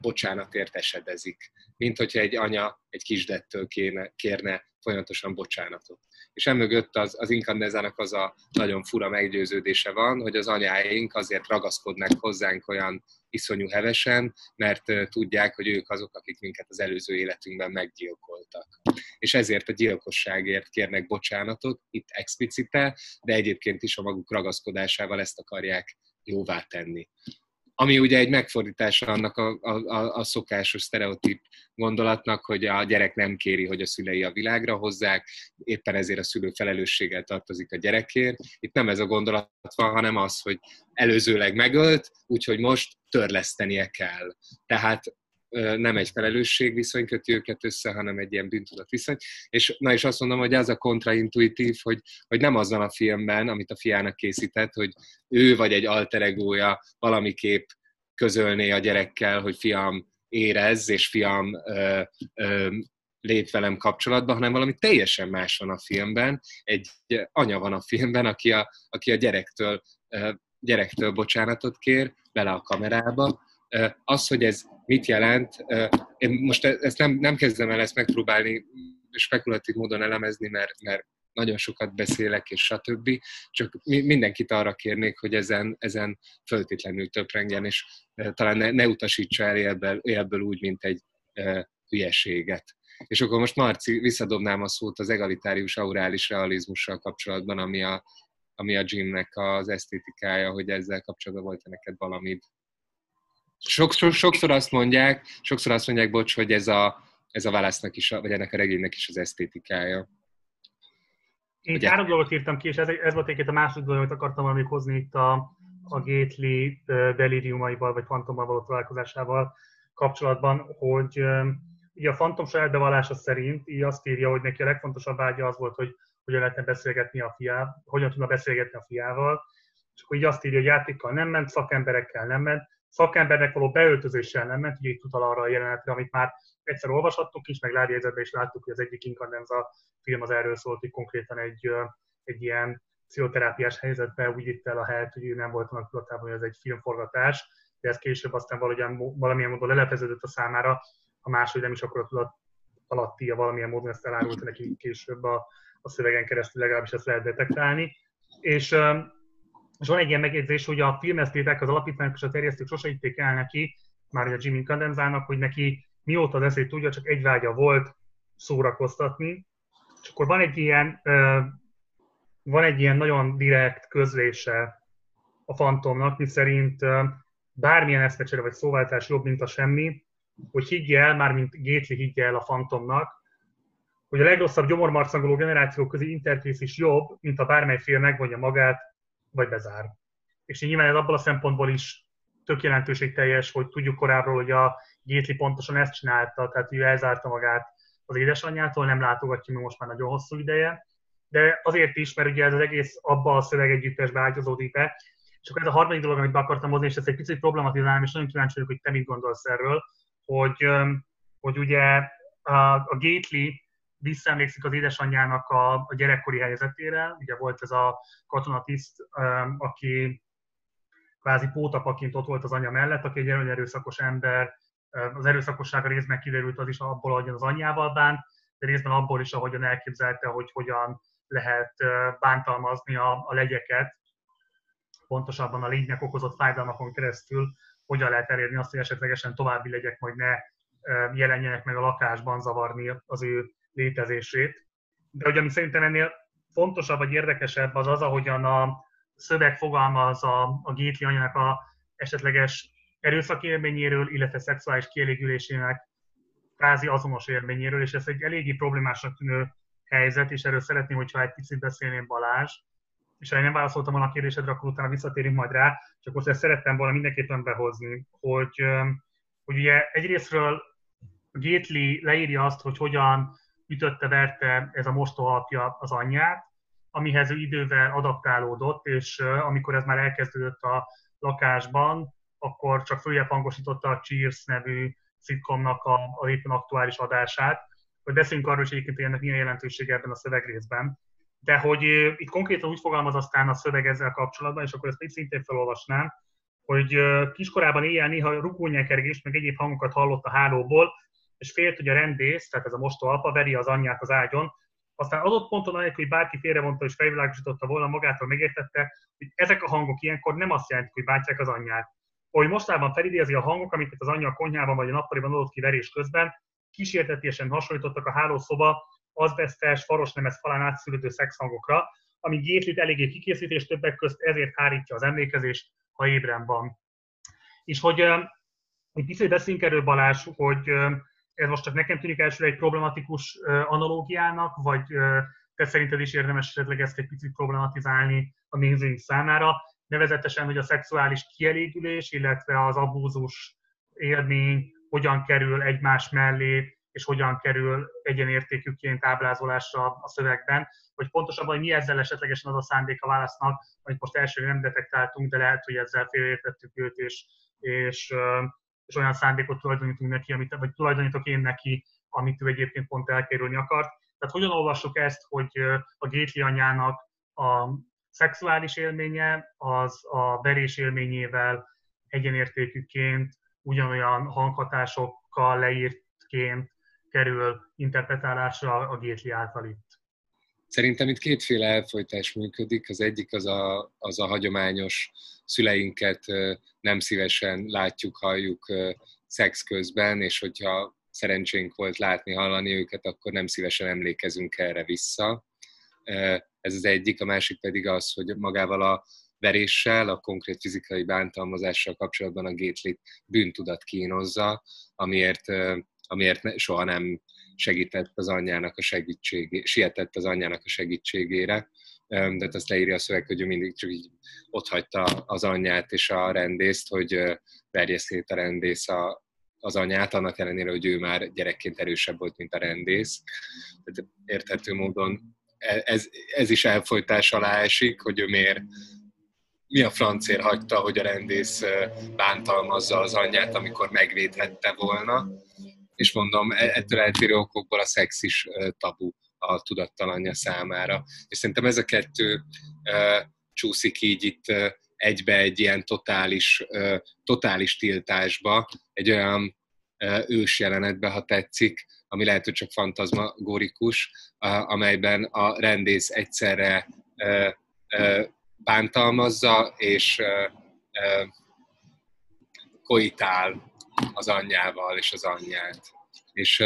bocsánatért esedezik. Mint hogyha egy anya egy kisdettől kérne, kérne folyamatosan bocsánatot. És emögött az, az Incandenzának az a nagyon fura meggyőződése van, hogy az anyáink azért ragaszkodnak hozzánk olyan iszonyú hevesen, mert tudják, hogy ők azok, akik minket az előző életünkben meggyilkoltak. És ezért a gyilkosságért kérnek bocsánatot, itt explicite, de egyébként is a maguk ragaszkodásával ezt akarják jóvá tenni. Ami ugye egy megfordítása annak a, a, a szokásos sztereotíp gondolatnak, hogy a gyerek nem kéri, hogy a szülei a világra hozzák, éppen ezért a szülő felelősséggel tartozik a gyerekért. Itt nem ez a gondolat van, hanem az, hogy előzőleg megölt, úgyhogy most törlesztenie kell. Tehát nem egy felelősségviszony köti őket össze, hanem egy ilyen bűntudatviszony. És, na és azt mondom, hogy az a kontraintuitív, hogy, hogy nem azzal a filmben, amit a fiának készített, hogy ő vagy egy alter egója valamiképp közölné a gyerekkel, hogy fiam, érezz, és fiam, ö, ö, lép velem kapcsolatba, hanem valami teljesen más van a filmben. Egy anya van a filmben, aki a, aki a gyerektől, gyerektől bocsánatot kér bele a kamerába. Az, hogy ez mit jelent, én most ezt nem, nem kezdem el ezt megpróbálni spekulatív módon elemezni, mert, mert nagyon sokat beszélek, és stb. Csak mindenkit arra kérnék, hogy ezen, ezen föltétlenül töprengjen, és talán ne, ne utasítsa el élből, élből úgy, mint egy hülyeséget. És akkor most, Marci, visszadobnám a szót az egalitárius aurális realizmussal kapcsolatban, ami a, ami a Jimnek az esztétikája, hogy ezzel kapcsolatban volt-e neked valamit. Sokszor, sokszor azt mondják, sokszor azt mondják, bocs, hogy ez a, ez a válasznak is, vagy ennek a regénynek is az esztétikája. Én ugye? Három dolgot írtam ki, és ez, ez volt egyébként a második dolog, amit akartam valamit hozni itt a, a Gately delíriumaival, vagy fantommal való találkozásával kapcsolatban, hogy... Így a fantom saját bevallása szerint így azt írja, hogy neki a legfontosabb vágya az volt, hogy hogyan lehetne beszélgetni a fiával, hogyan tudna beszélgetni a fiával. És akkor így azt írja, hogy játékkal nem ment, szakemberekkel nem ment, szakembernek való beöltözéssel nem ment, ugye itt utal arra a jelenetre, amit már egyszer olvashattunk is, meg lábjegyzetben is láttuk, hogy az egyik Incandenza film az erről szólt, hogy konkrétan egy, egy ilyen pszichoterápiás helyzetben úgy itt el a helyet, hogy ő nem volt annak tudatában, hogy ez egy filmforgatás, de ez később aztán valahogyan, valamilyen módon lelepleződött a számára. A máshogy nem is akkor a tudat alatti, a valamilyen módon ezt elárulta neki később a, a szövegen keresztül, legalábbis ezt lehet detektálni. És, és van egy ilyen megjegyzés, hogy a filmesztéták, az alapítványok és a terjesztők sose hitték el neki, már a James Incandenzának, hogy neki mióta az eszét tudja, csak egy vágya volt szórakoztatni. És akkor van egy ilyen, van egy ilyen nagyon direkt közlése a fantomnak, miszerint bármilyen eszmecsere vagy szóváltás jobb, mint a semmi, hogy higgye el, mármint Gately higgye el a fantomnak, hogy a legrosszabb gyomormarcangoló generációk közi interfész is jobb, mint a bármely fél megvonja magát, vagy bezár. És így nyilván ez abból a szempontból is tök jelentőségteljes, hogy tudjuk korábbról, hogy a Gately pontosan ezt csinálta, tehát ő elzárta magát az édesanyjától, nem látogatja mi most már nagyon hosszú ideje, de azért is, mert ugye ez az egész abba a szövegegyüttesbe ágyazódik be. És akkor ez a harmadik dolog, amit be akartam hozni, és ezt egy picit problematizálom, és nagyon kíváncsi vagyok, hogy te mit gondolsz erről. Hogy, hogy ugye a, a Gately visszaemlékszik az édesanyjának a, a gyerekkori helyzetére, ugye volt ez a katonatiszt, aki kvázi pótapaként ott volt az anya mellett, aki egy erőszakos ember, az erőszakossága részben kiderült az is abból, ahogyan az anyjával bánt, de részben abból is, ahogyan elképzelte, hogy hogyan lehet bántalmazni a, a legyeket, pontosabban a lénynek okozott fájdalmakon keresztül, hogyan lehet elérni azt, hogy esetlegesen további legyek, hogy ne jelenjenek meg a lakásban, zavarni az ő létezését. De ugye, ami szerintem ennél fontosabb vagy érdekesebb, az az, ahogyan a szöveg fogalmaz a, a Gately anyának a esetleges erőszak élményéről, illetve szexuális kielégülésének kvázi azonos élményéről, és ez egy eléggé problémásnak tűnő helyzet, és erről szeretném, hogyha egy picit beszélnél, Balázs. És ha én nem válaszoltam volna a kérdésedre, akkor utána visszatérünk majd rá, csak most ezt szerettem volna mindenképpen behozni, hogy, hogy ugye egyrészről Gately leírja azt, hogy hogyan ütötte-verte ez a mostoha apja az anyját, amihez ő idővel adaptálódott, és amikor ez már elkezdődött a lakásban, akkor csak följebb hangosította a Cheers nevű szitkomnak a, a éppen aktuális adását, hogy beszéljünk arról is egyébként, hogy ennek milyen jelentősége ebben a szövegrészben. De hogy itt konkrétan úgy fogalmaz aztán a szöveg ezzel kapcsolatban, és akkor ezt még szintén felolvasnám, hogy kiskorában éjjel néha rugónyekergést, meg egyéb hangokat hallott a hálóból, és félt, hogy a rendész, tehát ez a mostoha apa, veri az anyját az ágyon. Aztán adott ponton, anélkül, hogy bárki félrevonta és felvilágosította volna, magától megértette, hogy ezek a hangok ilyenkor nem azt jelentik, hogy bántják az anyját. Ahogy mostában felidézi a hangok, amiket az anyja a konyhában vagy a nappaliban adott ki verés közben, kísértetiesen hasonlítottak a hálószoba azbesztes, farosnemez falán átszűrődő szexhangokra, ami Gatelyt eléggé kikészít, és többek közt ezért hárítja az emlékezést, ha ébren van. És hogy egy picit beszéljünk erről, Balázs, hogy ez most csak nekem tűnik elsőre egy problematikus analógiának, vagy te szerinted is érdemes esetleg ezt egy picit problematizálni a nézőink számára, nevezetesen, hogy a szexuális kielégülés, illetve az abúzus élmény hogyan kerül egymás mellé, és hogyan kerül egyenértékűként ábrázolásra a szövegben, vagy pontosabban, hogy mi ezzel esetlegesen az a szándék a válasznak, amit most elsőre nem detektáltunk, de lehet, hogy ezzel félreértettük őt, és, és, és olyan szándékot tulajdonítunk neki, amit, vagy tulajdonítok én neki, amit ő egyébként pont elkerülni akart. Tehát hogyan olvassuk ezt, hogy a Gately anyának a szexuális élménye az a verés élményével egyenértékűként, ugyanolyan hanghatásokkal leírtként kerül interpretálásra a Gately által itt. Szerintem itt kétféle elfolytás működik. Az egyik az a, az a hagyományos szüleinket nem szívesen látjuk, halljuk szex közben, és hogyha szerencsénk volt látni, hallani őket, akkor nem szívesen emlékezünk erre vissza. Ez az egyik, a másik pedig az, hogy magával a veréssel, a konkrét fizikai bántalmazással kapcsolatban a Gatelyt bűntudat kínozza, amiért, amiért soha nem segített az anyjának a segítségére, sietett az anyjának a segítségére. De azt leírja a szöveg, hogy ő mindig csak így otthagyta az anyját és a rendészt, hogy verje szét a rendész a az anyát, annak ellenére, hogy ő már gyerekként erősebb volt, mint a rendész. Tehát érthető módon ez, ez is elfolytás alá esik, hogy ő miért, mi a francért hagyta, hogy a rendész bántalmazza az anyját, amikor megvédhette volna. És mondom, ettől eltérő okokból a szex is tabu a tudattalanja számára. És szerintem ez a kettő csúszik így itt egybe egy ilyen totális, totális tiltásba, egy olyan ős jelenetbe, ha tetszik, ami lehet, hogy csak fantazmagórikus, amelyben a rendész egyszerre bántalmazza és koitál az anyjával és az anyját. És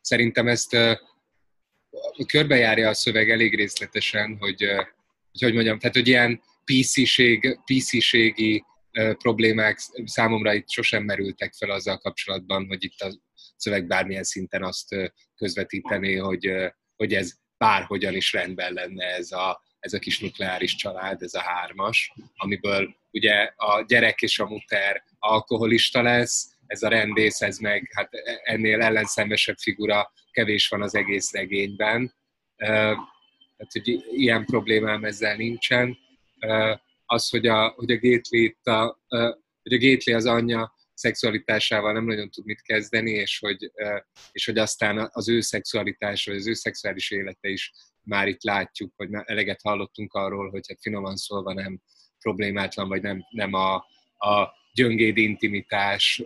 szerintem ezt körbejárja a szöveg elég részletesen, hogy hogy mondjam, tehát hogy ilyen pé cé-ségi problémák számomra itt sosem merültek fel azzal kapcsolatban, hogy itt a szöveg bármilyen szinten azt közvetítené, hogy, hogy ez bárhogyan is rendben lenne ez a, ez a kis nukleáris család, ez a hármas, amiből ugye a gyerek és a muter alkoholista lesz, ez a rendész, ez meg hát ennél ellenszenvesebb figura kevés van az egész regényben. Tehát, hogy ilyen problémám ezzel nincsen. Az, hogy a, hogy a Gately, a, hogy a Gately az anyja szexualitásával nem nagyon tud mit kezdeni, és hogy, és hogy aztán az ő szexualitás, vagy az ő szexuális élete is már itt látjuk, vagy eleget hallottunk arról, hogy hát finoman szólva nem problémátlan, vagy nem, nem a, a gyöngéd intimitás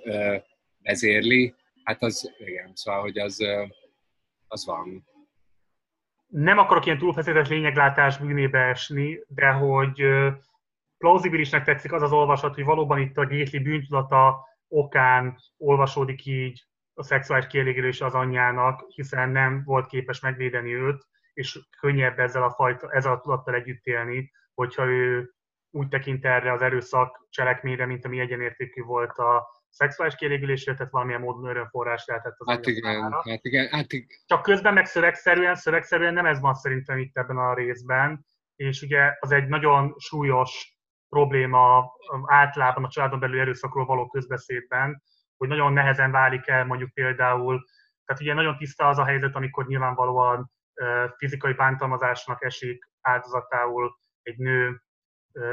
vezérli. Hát az, igen, szóval, hogy az, az van. Nem akarok ilyen túlfeszített lényeglátás bűnébe esni, de hogy plauzibilisnek tetszik az az olvasat, hogy valóban itt a Gately bűntudata okán olvasódik így a szexuális kielégülése az anyjának, hiszen nem volt képes megvédeni őt, és könnyebb ezzel a, fajta, ezzel a tudattal együtt élni, hogyha ő úgy tekint erre az erőszak cselekményre, mint ami egyenértékű volt a szexuális kielégülésre, tehát valamilyen módon örömforrás lehetett az hát igen, hát igen, hát igen. Csak közben meg szövegszerűen, szövegszerűen nem ez van szerintem itt ebben a részben, és ugye az egy nagyon súlyos probléma általában a családon belül erőszakról való közbeszédben, hogy nagyon nehezen válik el mondjuk például, tehát ugye nagyon tiszta az a helyzet, amikor nyilvánvalóan fizikai bántalmazásnak esik áldozatául egy nő,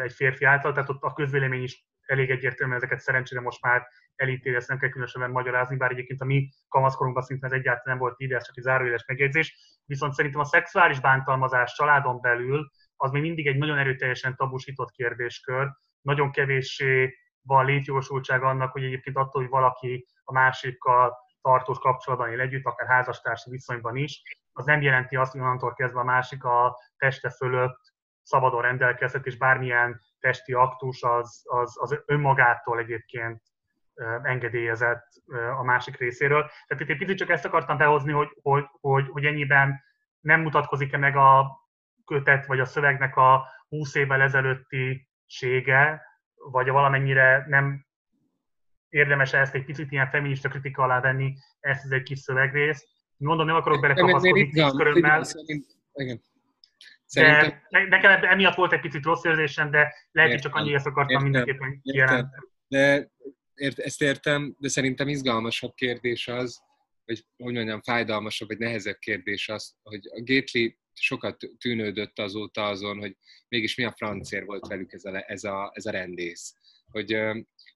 egy férfi által, tehát ott a közvélemény is elég egyértelműen ezeket szerencsére most már elítéli, ezt nem kell különösebben magyarázni, bár egyébként a mi kamaszkorunkban szintén ez egyáltalán nem volt így, ez csak egy zárójeles megjegyzés. Viszont szerintem a szexuális bántalmazás családon belül az még mindig egy nagyon erőteljesen tabusított kérdéskör. Nagyon kevéssé van létjogosultság annak, hogy egyébként attól, hogy valaki a másikkal tartós kapcsolatban él együtt, akár házastársi viszonyban is, az nem jelenti azt, hogy onnantól kezdve a másik a teste fölött szabadon rendelkezhet, és bármilyen testi aktus az, az, az önmagától egyébként engedélyezett a másik részéről. Tehát itt egy picit csak ezt akartam behozni, hogy, hogy, hogy, hogy ennyiben nem mutatkozik-e meg a kötet vagy a szövegnek a húsz évvel ezelőttisége, vagy valamennyire nem érdemes ezt egy picit ilyen feminista kritika alá venni, ezt az egy kis szövegrész. Mondom, nem akarok belekapaszkodni tízkörömmel. De nekem emiatt volt egy picit rossz érzésem, de lehet, hogy csak annyira ezt akartam értem, mindenképpen kijelenteni. De ért, ezt értem, de szerintem izgalmasabb kérdés az, vagy hogy mondjam, fájdalmasabb, vagy nehezebb kérdés az, hogy a Gately sokat tűnődött azóta azon, hogy mégis mi a francér volt velük ez a, ez a, ez a rendész. Hogy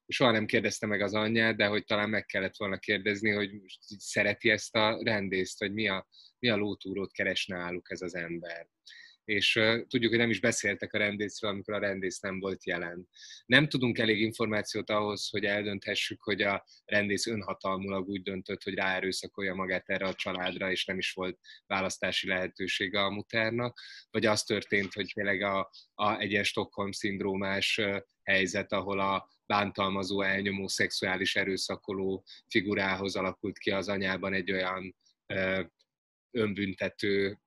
soha nem kérdezte meg az anyját, de hogy talán meg kellett volna kérdezni, hogy most szereti ezt a rendészt, hogy mi a, mi a lótúrót keres náluk ez az ember. És uh, tudjuk, hogy nem is beszéltek a rendészről, amikor a rendész nem volt jelen. Nem tudunk elég információt ahhoz, hogy eldönthessük, hogy a rendész önhatalmulag úgy döntött, hogy ráerőszakolja magát erre a családra, és nem is volt választási lehetősége a mutárnak, vagy az történt, hogy tényleg a, a, egy ilyen Stockholm-szindrómás uh, helyzet, ahol a bántalmazó, elnyomó, szexuális erőszakoló figurához alakult ki az anyában egy olyan uh, önbüntető,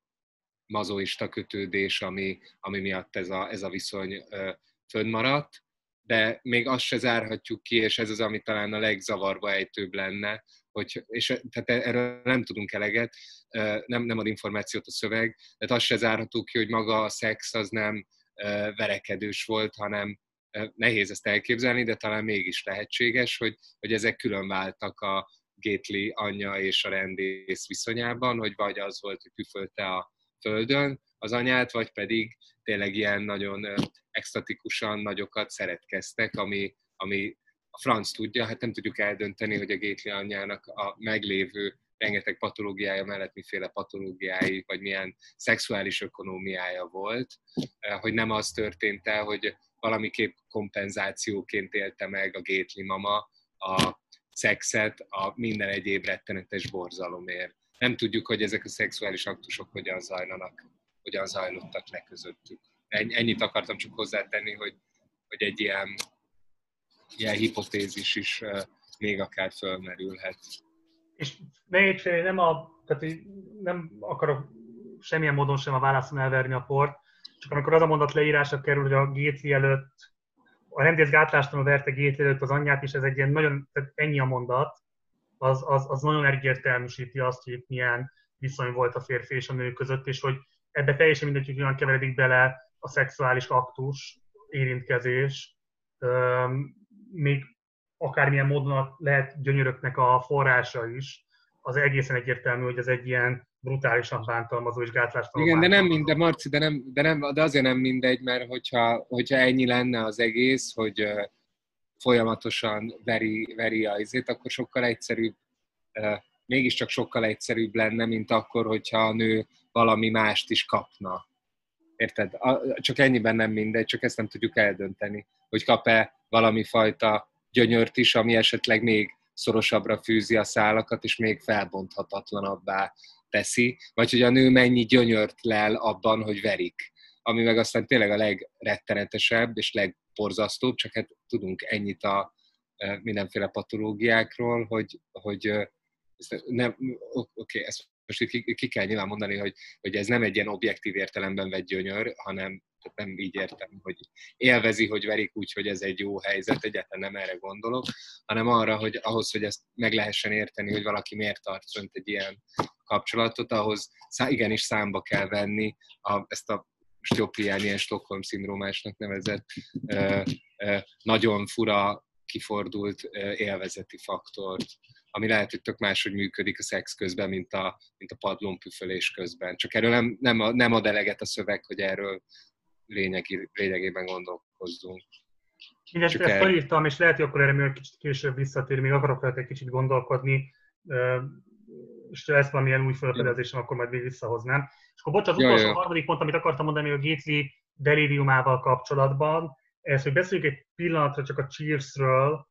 mazoista kötődés, ami, ami miatt ez a, ez a viszony ö, fönnmaradt, de még azt se zárhatjuk ki, és ez az, ami talán a legzavarba ejtőbb lenne, hogy, és tehát erről nem tudunk eleget, ö, nem, nem ad információt a szöveg, de azt se zárhatjuk ki, hogy maga a szex az nem ö, verekedős volt, hanem ö, nehéz ezt elképzelni, de talán mégis lehetséges, hogy, hogy ezek külön váltak a Gately anyja és a rendész viszonyában, hogy vagy az volt, hogy püfölte a földön az anyát, vagy pedig tényleg ilyen nagyon extatikusan nagyokat szeretkeztek, ami, ami a franc tudja, hát nem tudjuk eldönteni, hogy a Gately anyjának a meglévő rengeteg patológiája mellett miféle patológiái, vagy milyen szexuális ökonómiája volt, hogy nem az történt el, hogy valamiképp kompenzációként élte meg a Gately mama a szexet a minden egyéb rettenetes borzalomért. Nem tudjuk, hogy ezek a szexuális aktusok hogyan zajlanak, hogyan zajlottak le közöttük. Ennyit akartam csak hozzátenni, hogy, hogy egy ilyen, ilyen hipotézis is még akár fölmerülhet. És ne értsen, nem, nem akarok semmilyen módon sem a válaszon elverni a port, csak amikor az a mondat leírása kerül, hogy a Gately előtt, a rendész gátlástalanul verte Gately előtt az anyját, és ez egy ilyen nagyon, tehát ennyi a mondat, Az, az, az nagyon egyértelműsíti azt, hogy milyen viszony volt a férfi és a nő között, és hogy ebbe teljesen mindegy, hogy olyan keveredik bele a szexuális aktus, érintkezés, öm, még akármilyen módon lehet gyönyöröknek a forrása is, az egészen egyértelmű, hogy ez egy ilyen brutálisan bántalmazó és gátlástalan. Igen, de nem mindegy, Marci, de, nem, de, nem, de azért nem mindegy, mert hogyha, hogyha ennyi lenne az egész, hogy... folyamatosan veri, veri a izét, akkor sokkal egyszerűbb, euh, mégiscsak sokkal egyszerűbb lenne, mint akkor, hogyha a nő valami mást is kapna. Érted? A, csak ennyiben nem mindegy, csak ezt nem tudjuk eldönteni, hogy kap-e valami fajta gyönyört is, ami esetleg még szorosabbra fűzi a szálakat, és még felbonthatatlanabbá teszi, vagy hogy a nő mennyi gyönyört lel abban, hogy verik, ami meg aztán tényleg a legrettenetesebb, és leg borzasztóbb, csak hát tudunk ennyit a mindenféle patológiákról, hogy, hogy nem, oké, ezt most ki, ki kell nyilván mondani, hogy, hogy ez nem egy ilyen objektív értelemben vett gyönyör, hanem nem így értem, hogy élvezi, hogy verik úgy, hogy ez egy jó helyzet, egyáltalán nem erre gondolok, hanem arra, hogy ahhoz, hogy ezt meg lehessen érteni, hogy valaki miért tart fönt egy ilyen kapcsolatot, ahhoz igenis számba kell venni a, ezt a Stjoplián, ilyen Stockholm-szindrómásnak nevezett, ö, ö, nagyon fura, kifordult ö, élvezeti faktort, ami lehet, hogy tök máshogy működik a szex közben, mint a, mint a padlónpüfölés közben. Csak erről nem, nem, nem ad eleget a szöveg, hogy erről lényegi, lényegében gondolkozzunk. Mindezt ezt felírtam, és lehet, hogy akkor erre még kicsit később visszatérni, még akarok lehet egy kicsit gondolkodni, ö, és ezt valamilyen új felfedezésem, akkor majd még visszahoznám. És akkor bocsánat, az utolsó ja, ja. harmadik pont, amit akartam mondani, a Gately delíriumával kapcsolatban. Ezt, hogy beszéljük egy pillanatra csak a Cheersről,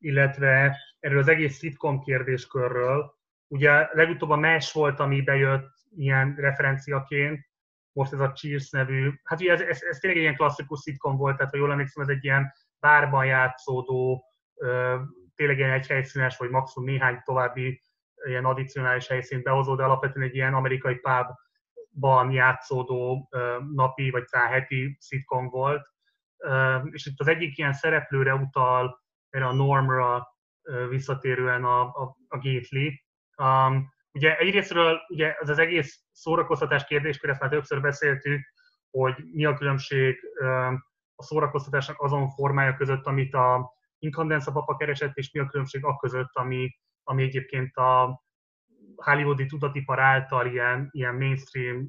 illetve erről az egész sitcom kérdéskörről. Ugye legutóbb a Mesh volt, ami bejött ilyen referenciaként, most ez a Cheers nevű. Hát ugye ez, ez, ez tényleg egy ilyen klasszikus sitcom volt, tehát ha jól emlékszem, ez egy ilyen bárban játszódó, tényleg ilyen egy helyszínes, vagy maximum néhány további ilyen addicionális helyszínt behozó, de alapvetően egy ilyen amerikai pubban játszódó napi vagy talán heti szitkom volt. És itt az egyik ilyen szereplőre utal, erre a Normra visszatérően a, a, a Gately. Um, ugye egyrésztről ugye az, az egész szórakoztatás kérdéskör, ezt már többször beszéltük, hogy mi a különbség a szórakoztatásnak azon formája között, amit a Incandenza papa keresett, és mi a különbség a között, ami, ami egyébként a hollywoodi tudatipar által ilyen, ilyen mainstream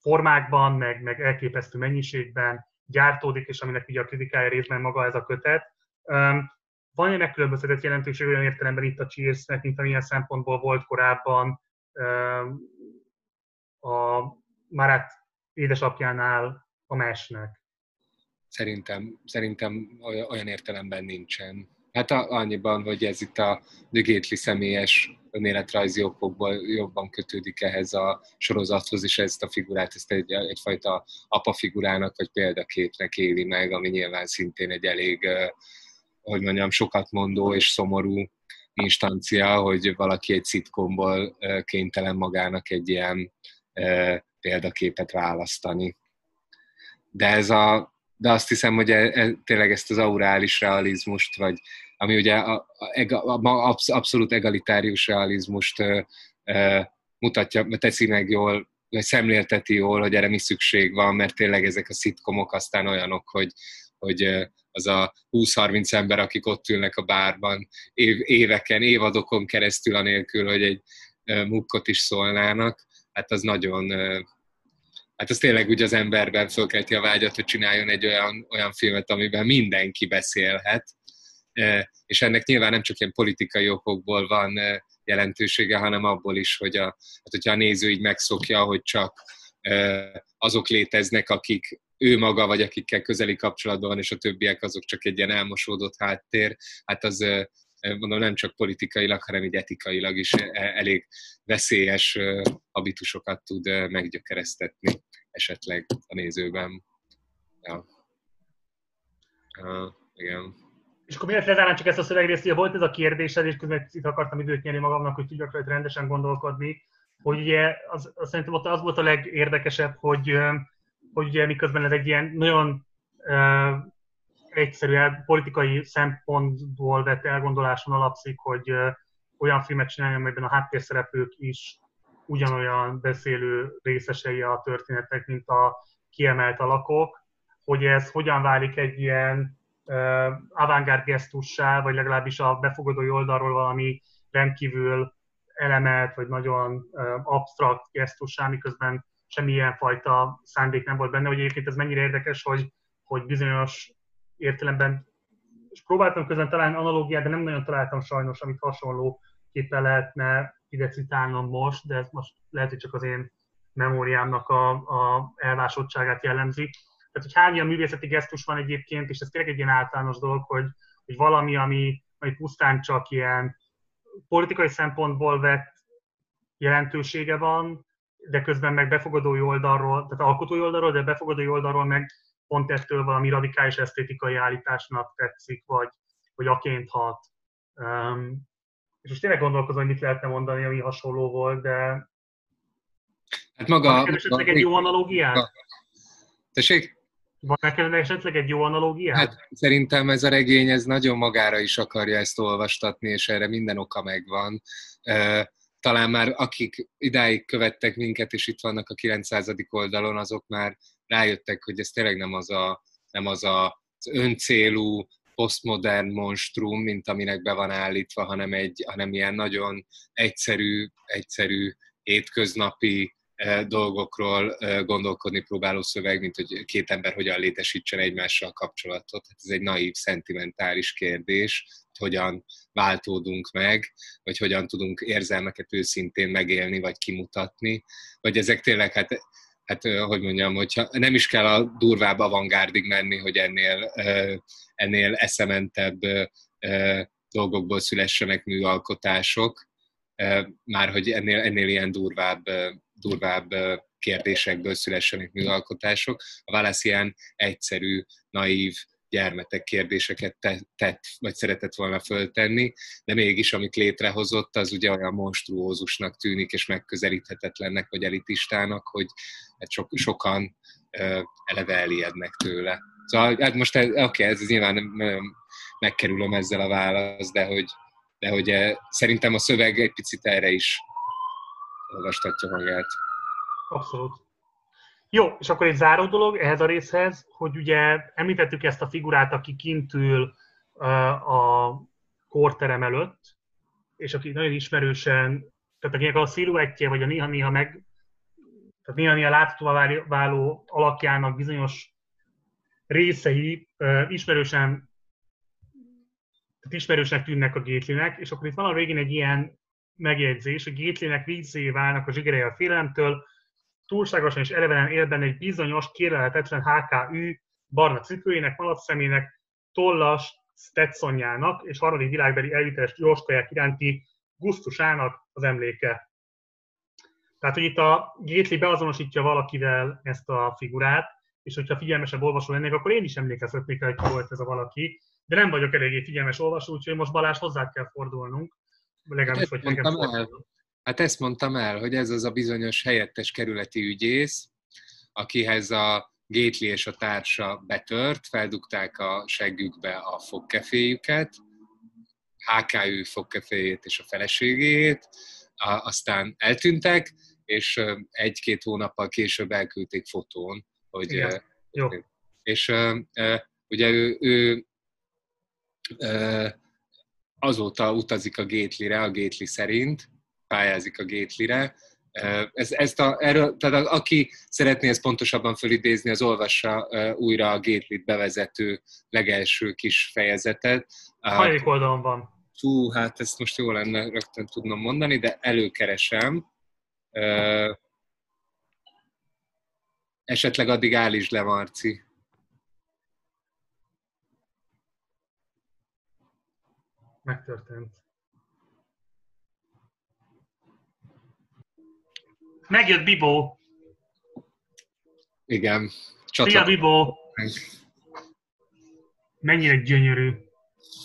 formákban, meg, meg elképesztő mennyiségben gyártódik, és aminek ugye a kritikája részben maga ez a kötet. Van egy megkülönböztetett jelentőség olyan értelemben itt a Cheers-nek, mint amilyen szempontból volt korábban a Marat édesapjánál a Másnak? Szerintem, szerintem olyan értelemben nincsen. Hát annyiban, hogy ez itt a Gately személyes önéletrajzi okokból jobban kötődik ehhez a sorozathoz, és ezt a figurát, ezt egy, egyfajta apafigurának vagy példaképnek éli meg, ami nyilván szintén egy elég, hogy mondjam, sokat mondó és szomorú instancia, hogy valaki egy szitkomból kénytelen magának egy ilyen példaképet választani. De, ez a, de azt hiszem, hogy e, e, tényleg ezt az aurális realizmust, vagy ami ugye a, a, a, a, absz, abszolút egalitárius realizmust e, e, mutatja, teszi meg jól, vagy szemlélteti jól, hogy erre mi szükség van, mert tényleg ezek a szitkomok aztán olyanok, hogy, hogy az a húsz-harminc ember, akik ott ülnek a bárban év, éveken, évadokon keresztül, anélkül, hogy egy e, mukkot is szólnának, hát az nagyon... E, Hát az tényleg úgy az emberben fölkelti a vágyat, hogy csináljon egy olyan, olyan filmet, amiben mindenki beszélhet. És ennek nyilván nem csak ilyen politikai okokból van jelentősége, hanem abból is, hogy a, hát hogyha a néző így megszokja, hogy csak azok léteznek, akik ő maga, vagy akikkel közeli kapcsolatban van, és a többiek azok csak egy ilyen elmosódott háttér, hát az mondom nem csak politikailag, hanem így etikailag is elég veszélyes habitusokat tud meggyökeresztetni esetleg a nézőben. Ja. Ja, igen. És akkor miért lezárnám csak ezt a szövegrészt, hogy volt ez a kérdésed, és közben itt akartam időt nyerni magamnak, hogy tudjak rajta rendesen gondolkodni, hogy ugye az, az szerintem ott az volt a legérdekesebb, hogy, hogy ugye miközben ez egy ilyen nagyon uh, egyszerűen politikai szempontból vett elgondoláson alapszik, hogy olyan filmet csináljon, amelyben a háttérszereplők is ugyanolyan beszélő részesei a történetek, mint a kiemelt alakok, hogy ez hogyan válik egy ilyen uh, avantgárd gesztussá, vagy legalábbis a befogadói oldalról valami rendkívül elemelt, vagy nagyon uh, absztrakt gesztussá, miközben semmilyen fajta szándék nem volt benne, hogy egyébként ez mennyire érdekes, hogy, hogy bizonyos értelemben, és próbáltam közben találni analógiát, de nem nagyon találtam sajnos, amit hasonlóképpen lehetne ide citálnom most, de ez most lehet, hogy csak az én memóriámnak a, a elvásodtságát jellemzi. Tehát, hogy hány ilyen művészeti gesztus van egyébként, és ez tényleg egy ilyen általános dolog, hogy, hogy valami, ami, ami pusztán csak ilyen politikai szempontból vett jelentősége van, de közben meg befogadói oldalról, tehát alkotói oldalról, de befogadói oldalról meg pont ettől valami radikális esztétikai állításnak tetszik, vagy, vagy aként hat. Um, és most tényleg gondolkozom, hogy mit lehetne mondani, ami hasonló volt, de... Hát maga... Van neked esetleg egy jó analógiát? Tessék? Van neked esetleg egy jó analógiát? Hát szerintem ez a regény, ez nagyon magára is akarja ezt olvastatni, és erre minden oka megvan. Uh, talán már akik idáig követtek minket, és itt vannak a kilencszázadik oldalon, azok már rájöttek, hogy ez tényleg nem az a, nem az, a, az öncélú, posztmodern monstrum, mint aminek be van állítva, hanem, egy, hanem ilyen nagyon egyszerű, egyszerű hétköznapi eh, dolgokról eh, gondolkodni próbáló szöveg, mint hogy két ember hogyan létesítsen egymással kapcsolatot. Hát ez egy naív, szentimentális kérdés, hogyan váltódunk meg, vagy hogyan tudunk érzelmeket őszintén megélni, vagy kimutatni. Vagy ezek tényleg... Hát, Hát, hogy mondjam, hogyha nem is kell a durvább avantgárdig menni, hogy ennél, ennél eszementebb dolgokból szülessenek műalkotások, már hogy ennél, ennél ilyen durvább, durvább kérdésekből szülessenek műalkotások. A Wallace ilyen egyszerű, naív gyermetek kérdéseket tett, vagy szeretett volna föltenni, de mégis amit létrehozott, az ugye olyan monstruózusnak tűnik, és megközelíthetetlennek, vagy elitistának, hogy so- sokan uh, eleve elijednek tőle. Szóval, hát most, oké, okay, ez nyilván megkerülöm ezzel a választ, de hogy, de hogy eh, szerintem a szöveg egy picit erre is olvastatja magát. Abszolút. Jó, és akkor egy záró dolog ehhez a részhez, hogy ugye említettük ezt a figurát, aki kintül a kórterem előtt, és akik nagyon ismerősen, tehát akinek a sziluettje, vagy a néha-néha meg, tehát néha-néha láthatóvá váló alakjának bizonyos részei ismerősen, tehát ismerősnek tűnnek a Gatelynek, és akkor itt van a végén egy ilyen megjegyzés, hogy Gatelynek vízzé válnak a zsigerei a félelemtől, túlságosan és elevenen él benne egy bizonyos, kérlelhetetlen há ká ű barna cipőjének, malacszemének, tollas Stetsonjának és harmadik világbeli elviteles gyorskaják iránti gusztusának az emléke. Tehát, hogy itt a Gately beazonosítja valakivel ezt a figurát, és hogyha figyelmesen olvasó lennék, akkor én is emlékezhetnék, hogy ki volt ez a valaki, de nem vagyok eléggé figyelmes olvasó, úgyhogy most Balázs hozzá kell fordulnunk. Legalábbis, hát, hogy nekem fordulnunk. Hát ezt mondtam el, hogy ez az a bizonyos helyettes kerületi ügyész, akihez a Gately és a társa betört, feldugták a seggükbe a fogkeféjüket, há ká ű fogkeféjét és a feleségét, aztán eltűntek, és egy-két hónappal később elküldték fotón, hogy... Igen. Jó. És ugye ő, ő azóta utazik a Gatelyre, a Gately szerint, pályázik a Gatelyre. Ez, ezt a, erről, tehát aki szeretné ezt pontosabban fölidézni, az olvassa újra a Gatelyt bevezető legelső kis fejezetet. Hajlik oldalon van. Hú, hát ezt most jó lenne rögtön tudnom mondani, de előkeresem. Esetleg addig állítsd le, Marci. Megtörtént. Megjött Bibó. Igen. Szia, Bibó. Mennyire gyönyörű.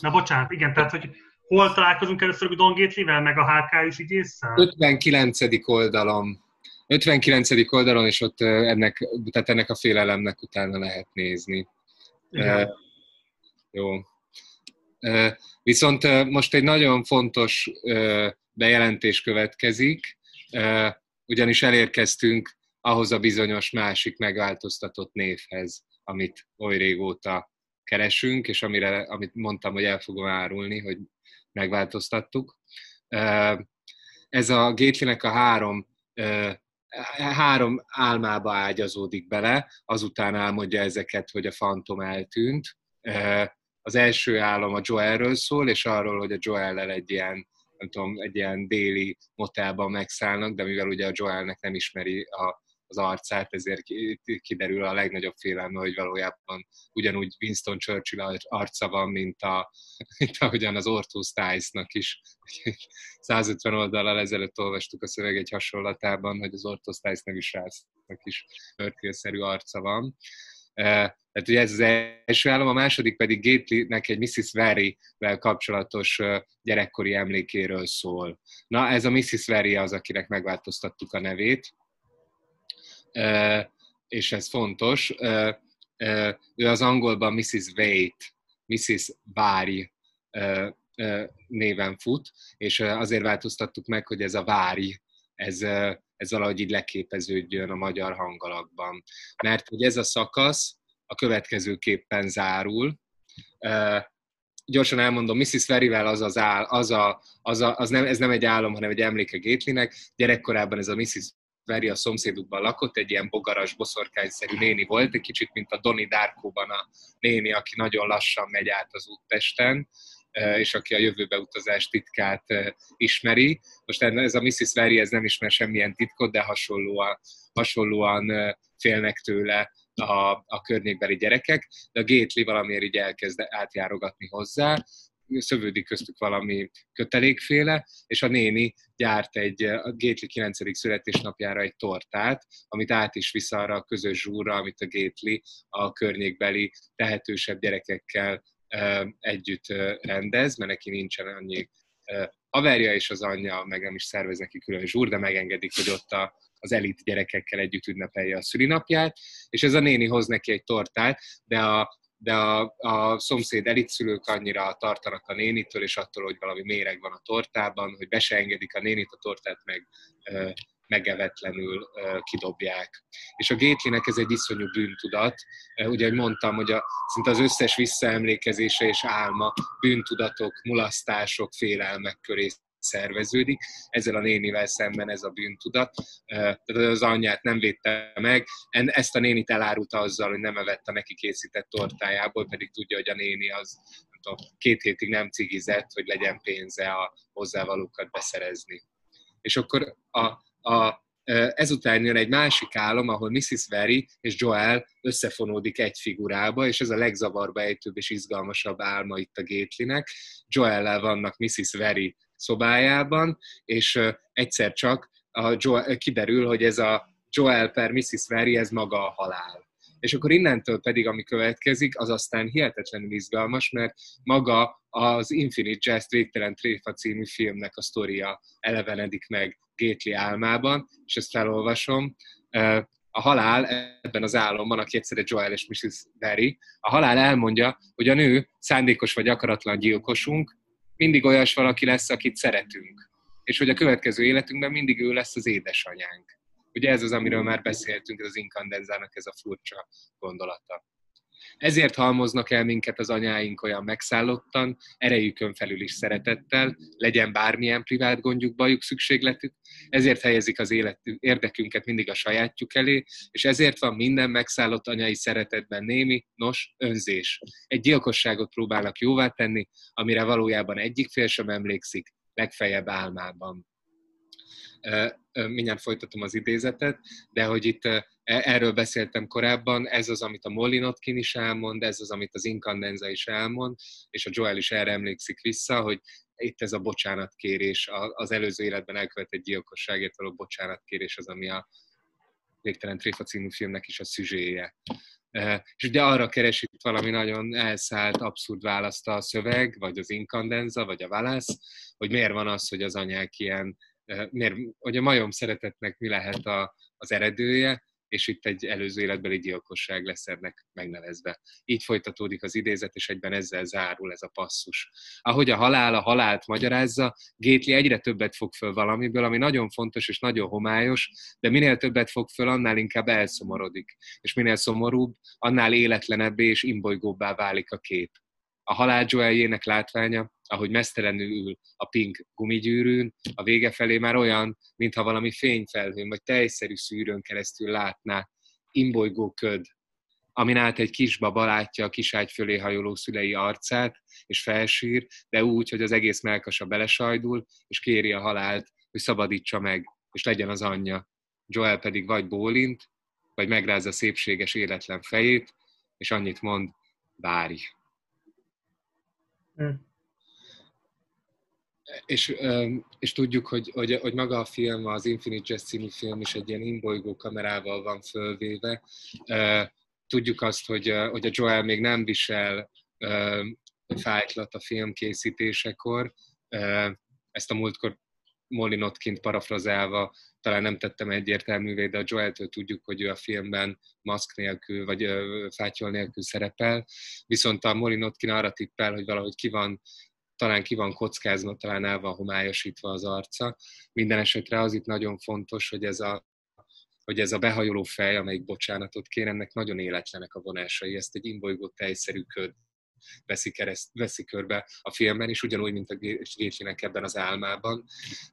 Na bocsánat, igen, tehát hogy hol találkozunk először Don Gatelyvel, meg a há ká ű-s ügyésszel? ötvenkilencedik oldalon. ötvenkilencedik oldalon, és ott ennek, tehát ennek a félelemnek utána lehet nézni. Uh, jó. Uh, viszont uh, most egy nagyon fontos uh, bejelentés következik. Uh, ugyanis elérkeztünk ahhoz a bizonyos másik megváltoztatott névhez, amit oly régóta keresünk, és amire, amit mondtam, hogy el fogom árulni, hogy megváltoztattuk. Ez a Gatelynek a három, három álmába ágyazódik bele, azután álmodja ezeket, hogy a fantom eltűnt. Az első álom a Joelről szól, és arról, hogy a Joellel egy ilyen, nem tudom, egy ilyen déli motelban megszállnak, de mivel ugye a Joelnek nem ismeri a, az arcát, ezért kiderül a legnagyobb félelme, hogy valójában ugyanúgy Winston Churchill arca van, mint, a, mint ahogyan az ortó Stice-nak is. százötven oldallal ezelőtt olvastuk a szöveg egy hasonlatában, hogy az ortó Stice nevű srácnak is Churchill-szerű arca van. Tehát ugye ez az első álom, a második pedig Gatelynek egy missziz Very-vel kapcsolatos gyerekkori emlékéről szól. Na, ez a missziz Very az, akinek megváltoztattuk a nevét, és ez fontos. Ő az angolban missziz Wait, missziz Vári néven fut, és azért változtattuk meg, hogy ez a Vári, ez... ez valahogy így leképeződjön a magyar hangalakban. Mert hogy ez a szakasz a következőképpen zárul. Uh, gyorsan elmondom, missziz Very-vel az az áll, az a, az a, az nem, ez nem egy álom, hanem egy emléke Gatelynek. Gyerekkorában ez a missziz Very a szomszédukban lakott, egy ilyen bogaras, boszorkányszerű néni volt, egy kicsit, mint a Donnie Darko-ban a néni, aki nagyon lassan megy át az úttesten, és aki a jövőbe utazás titkát ismeri. Most ez a missziz Very, ez nem ismer semmilyen titkot, de hasonlóan, hasonlóan félnek tőle a, a környékbeli gyerekek, de a Gately valamiért így elkezd átjárogatni hozzá, szövődik köztük valami kötelékféle, és a néni gyárt egy, a Gately kilencedik születésnapjára egy tortát, amit át is visz arra a közös zsúrra, amit a Gately a környékbeli tehetősebb gyerekekkel együtt rendez, mert neki nincsen annyi haverja, és az anyja meg nem is szervez neki külön zsúr, de megengedik, hogy ott a, az elit gyerekekkel együtt ünnepelje a szülinapját, és ez a néni hoz neki egy tortát, de a, de a, a szomszéd elit szülők annyira tartanak a nénitől, és attól, hogy valami méreg van a tortában, hogy be se engedik a nénit, a tortát meg, megevetlenül kidobják. És a Gatelynek ez egy iszonyú bűntudat. Ugye, ahogy mondtam, hogy a, szinte az összes visszaemlékezése és álma bűntudatok, mulasztások, félelmek köré szerveződik. Ezzel a nénivel szemben ez a bűntudat. Tehát az anyját nem védte meg. Ezt a nénit elárulta azzal, hogy nem evett a neki készített tortájából, pedig tudja, hogy a néni az nem tudom, két hétig nem cigizett, hogy legyen pénze a hozzávalókat beszerezni. És akkor a, a, ezután jön egy másik álom, ahol missziz Very és Joel összefonódik egy figurába, és ez a legzavarbejtőbb és izgalmasabb álma itt a Gatelynek. Joellel vannak missziz Very szobájában, és egyszer csak a Joel, kiderül, hogy ez a Joel per missziz Very, ez maga a halál. És akkor innentől pedig, ami következik, az aztán hihetetlenül izgalmas, mert maga az Infinite Jest Végtelen Tréfa című filmnek a sztoria elevenedik meg Gately álmában, és ezt felolvasom. A halál ebben az álomban, aki egyszerre Joel és missziz Very, a halál elmondja, hogy a nő szándékos vagy akaratlan gyilkosunk, mindig olyas valaki lesz, akit szeretünk, és hogy a következő életünkben mindig ő lesz az édesanyánk. Ugye ez az, amiről már beszéltünk, ez az Incandenzának ez a furcsa gondolata. Ezért halmoznak el minket az anyáink olyan megszállottan, erejükön felül is szeretettel, legyen bármilyen privát gondjuk, bajuk, szükségletük, ezért helyezik az életünk, érdekünket mindig a sajátjuk elé, és ezért van minden megszállott anyai szeretetben némi, nos, önzés. Egy gyilkosságot próbálnak jóvá tenni, amire valójában egyik fél sem emlékszik, legfeljebb álmában. Mindjárt folytatom az idézetet, de hogy itt erről beszéltem korábban, ez az, amit a Molly Notkin is elmond, ez az, amit az Incandenza is elmond, és a Joel is erre emlékszik vissza, hogy itt ez a bocsánatkérés, az előző életben elkövetett gyilkosságért való bocsánatkérés az, ami a Végtelen Tréfa című filmnek is a szüzséje. És ugye arra keres itt valami nagyon elszállt, abszurd választ a szöveg, vagy az Incandenza, vagy a Wallace, hogy miért van az, hogy az anyák ilyen, Miért, hogy a majom szeretetnek mi lehet a, az eredője, és itt egy előző életbeli gyilkosság lesz ennek megnevezve. Így folytatódik az idézet, és egyben ezzel zárul ez a passzus. Ahogy a halál a halált magyarázza, Gately egyre többet fog föl valamiből, ami nagyon fontos és nagyon homályos, de minél többet fog föl, annál inkább elszomorodik. És minél szomorúbb, annál életlenebbé és imbolygóbbá válik a kép. A halál Joeljének látványa, ahogy mesztelenül ül a pink gumigyűrűn, a vége felé már olyan, mintha valami fényfelhőn vagy tejszerű szűrőn keresztül látná, imbolygó köd, amin át egy kisbaba látja a kiságy fölé hajoló szülei arcát, és felsír, de úgy, hogy az egész melkasa belesajdul, és kéri a halált, hogy szabadítsa meg, és legyen az anyja. Joel pedig vagy bólint, vagy megrázza szépséges életlen fejét, és annyit mond, várj. Hmm. És, és tudjuk, hogy, hogy, hogy maga a film, az Infinite Jest című film is egy ilyen imbolygó kamerával van fölvéve. Tudjuk azt, hogy, hogy a Joel még nem visel fájtlat a film készítésekor. Ezt a múltkor Molly Notkin parafrazálva talán nem tettem egyértelművé, de a Joeltől tudjuk, hogy ő a filmben maszk nélkül, vagy fátyol nélkül szerepel. Viszont a Molly Notkin arra tippel, hogy valahogy ki van, talán ki van kockázva, talán el van homályosítva az arca. Minden esetre az itt nagyon fontos, hogy ez a, hogy ez a behajoló fej, amelyik bocsánatot kér, ennek nagyon életlenek a vonásai. Ezt egy imbolygó tejszerű köd veszi, kereszt, veszi körbe a filmben, és ugyanúgy, mint a Gatelynek ebben az álmában.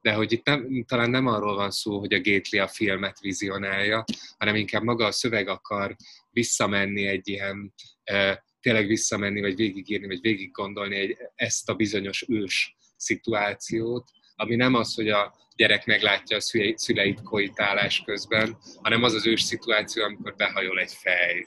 De hogy itt nem, talán nem arról van szó, hogy a Gately a filmet vizionálja, hanem inkább maga a szöveg akar visszamenni egy ilyen, e, tényleg visszamenni, vagy végigírni, vagy végig gondolni egy, ezt a bizonyos ős szituációt, ami nem az, hogy a gyerek meglátja a szüleit koitálás közben, hanem az az ős szituáció, amikor behajol egy fej.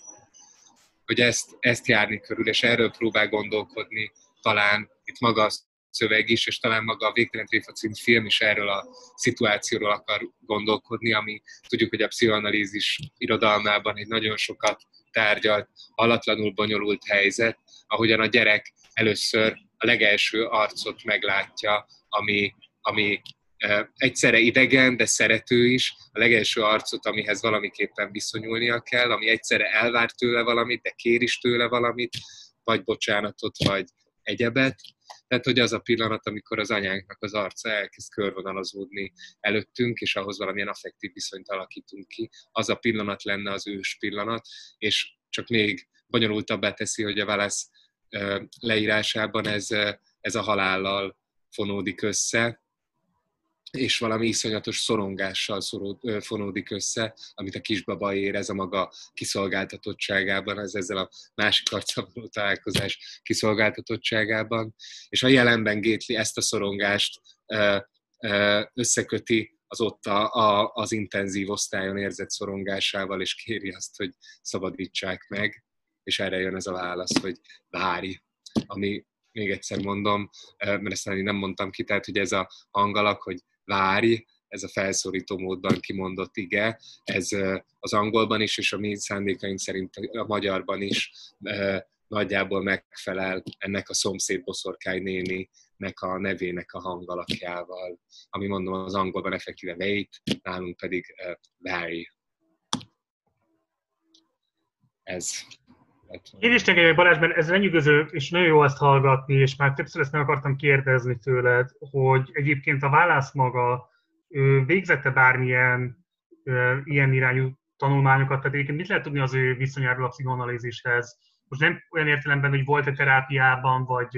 Hogy ezt, ezt járni körül, és erről próbál gondolkodni talán itt maga a szöveg is, és talán maga a Végtelen Tréfa című film is erről a szituációról akar gondolkodni, ami tudjuk, hogy a pszichoanalízis irodalmában egy nagyon sokat tárgyalt, hallatlanul bonyolult helyzet, ahogyan a gyerek először a legelső arcot meglátja, ami, ami eh, egyszerre idegen, de szerető is, a legelső arcot, amihez valamiképpen viszonyulnia kell, ami egyszerre elvár tőle valamit, de kér is tőle valamit, vagy bocsánatot, vagy egyebet, Tehát, hogy az a pillanat, amikor az anyánknak az arca elkezd körvonalazódni előttünk, és ahhoz valamilyen affektív viszonyt alakítunk ki, az a pillanat lenne az ős pillanat, és csak még bonyolultabbá teszi, hogy a Wallace leírásában ez, ez a halállal fonódik össze, és valami iszonyatos szorongással szorod, fonódik össze, amit a kisbaba érez a maga kiszolgáltatottságában, ez ezzel a másik arccal való találkozás kiszolgáltatottságában. És a jelenben Gately ezt a szorongást összeköti az ott a, a, az intenzív osztályon érzett szorongásával, és kéri azt, hogy szabadítsák meg. És erre jön ez a válasz, hogy várj, ami, még egyszer mondom, mert ezt nem mondtam ki, tehát hogy ez a hangalak, hogy várj, ez a felszólító módban kimondott ige, ez az angolban is, és a mi szándékaink szerint a magyarban is nagyjából megfelel ennek a szomszéd boszorkály néninek a nevének a hangalakjával, ami mondom az angolban effektíve wait, nálunk pedig várj. Ez. Én is csak Balázs, mert ez lenyűgöző, és nagyon jó azt hallgatni, és már többször ezt meg akartam kérdezni tőled, hogy egyébként a Wallace maga végzette bármilyen ilyen irányú tanulmányokat, tehát egyébként mit lehet tudni az ő viszonyáról a pszichoanalízishez? Most nem olyan értelemben, hogy volt-e terápiában, vagy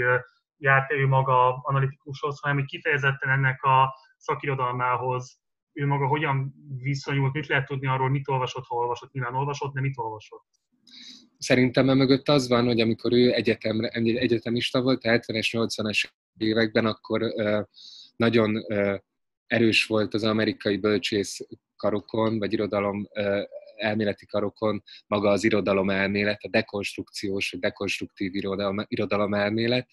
járt-e ő maga analitikushoz, hanem hogy kifejezetten ennek a szakirodalmához ő maga hogyan viszonyult, mit lehet tudni arról, mit olvasott, ha olvasott, nyilván olvasott, de mit olvasott? Szerintem a mögött az van, hogy amikor ő egyetemre, egyetemista volt, a hetvenes, nyolcvanas években, akkor ö, nagyon ö, erős volt az amerikai bölcsész karokon, vagy irodalom ö, elméleti karokon maga az irodalom elmélet, a dekonstrukciós, vagy dekonstruktív irodalom, irodalom elmélet,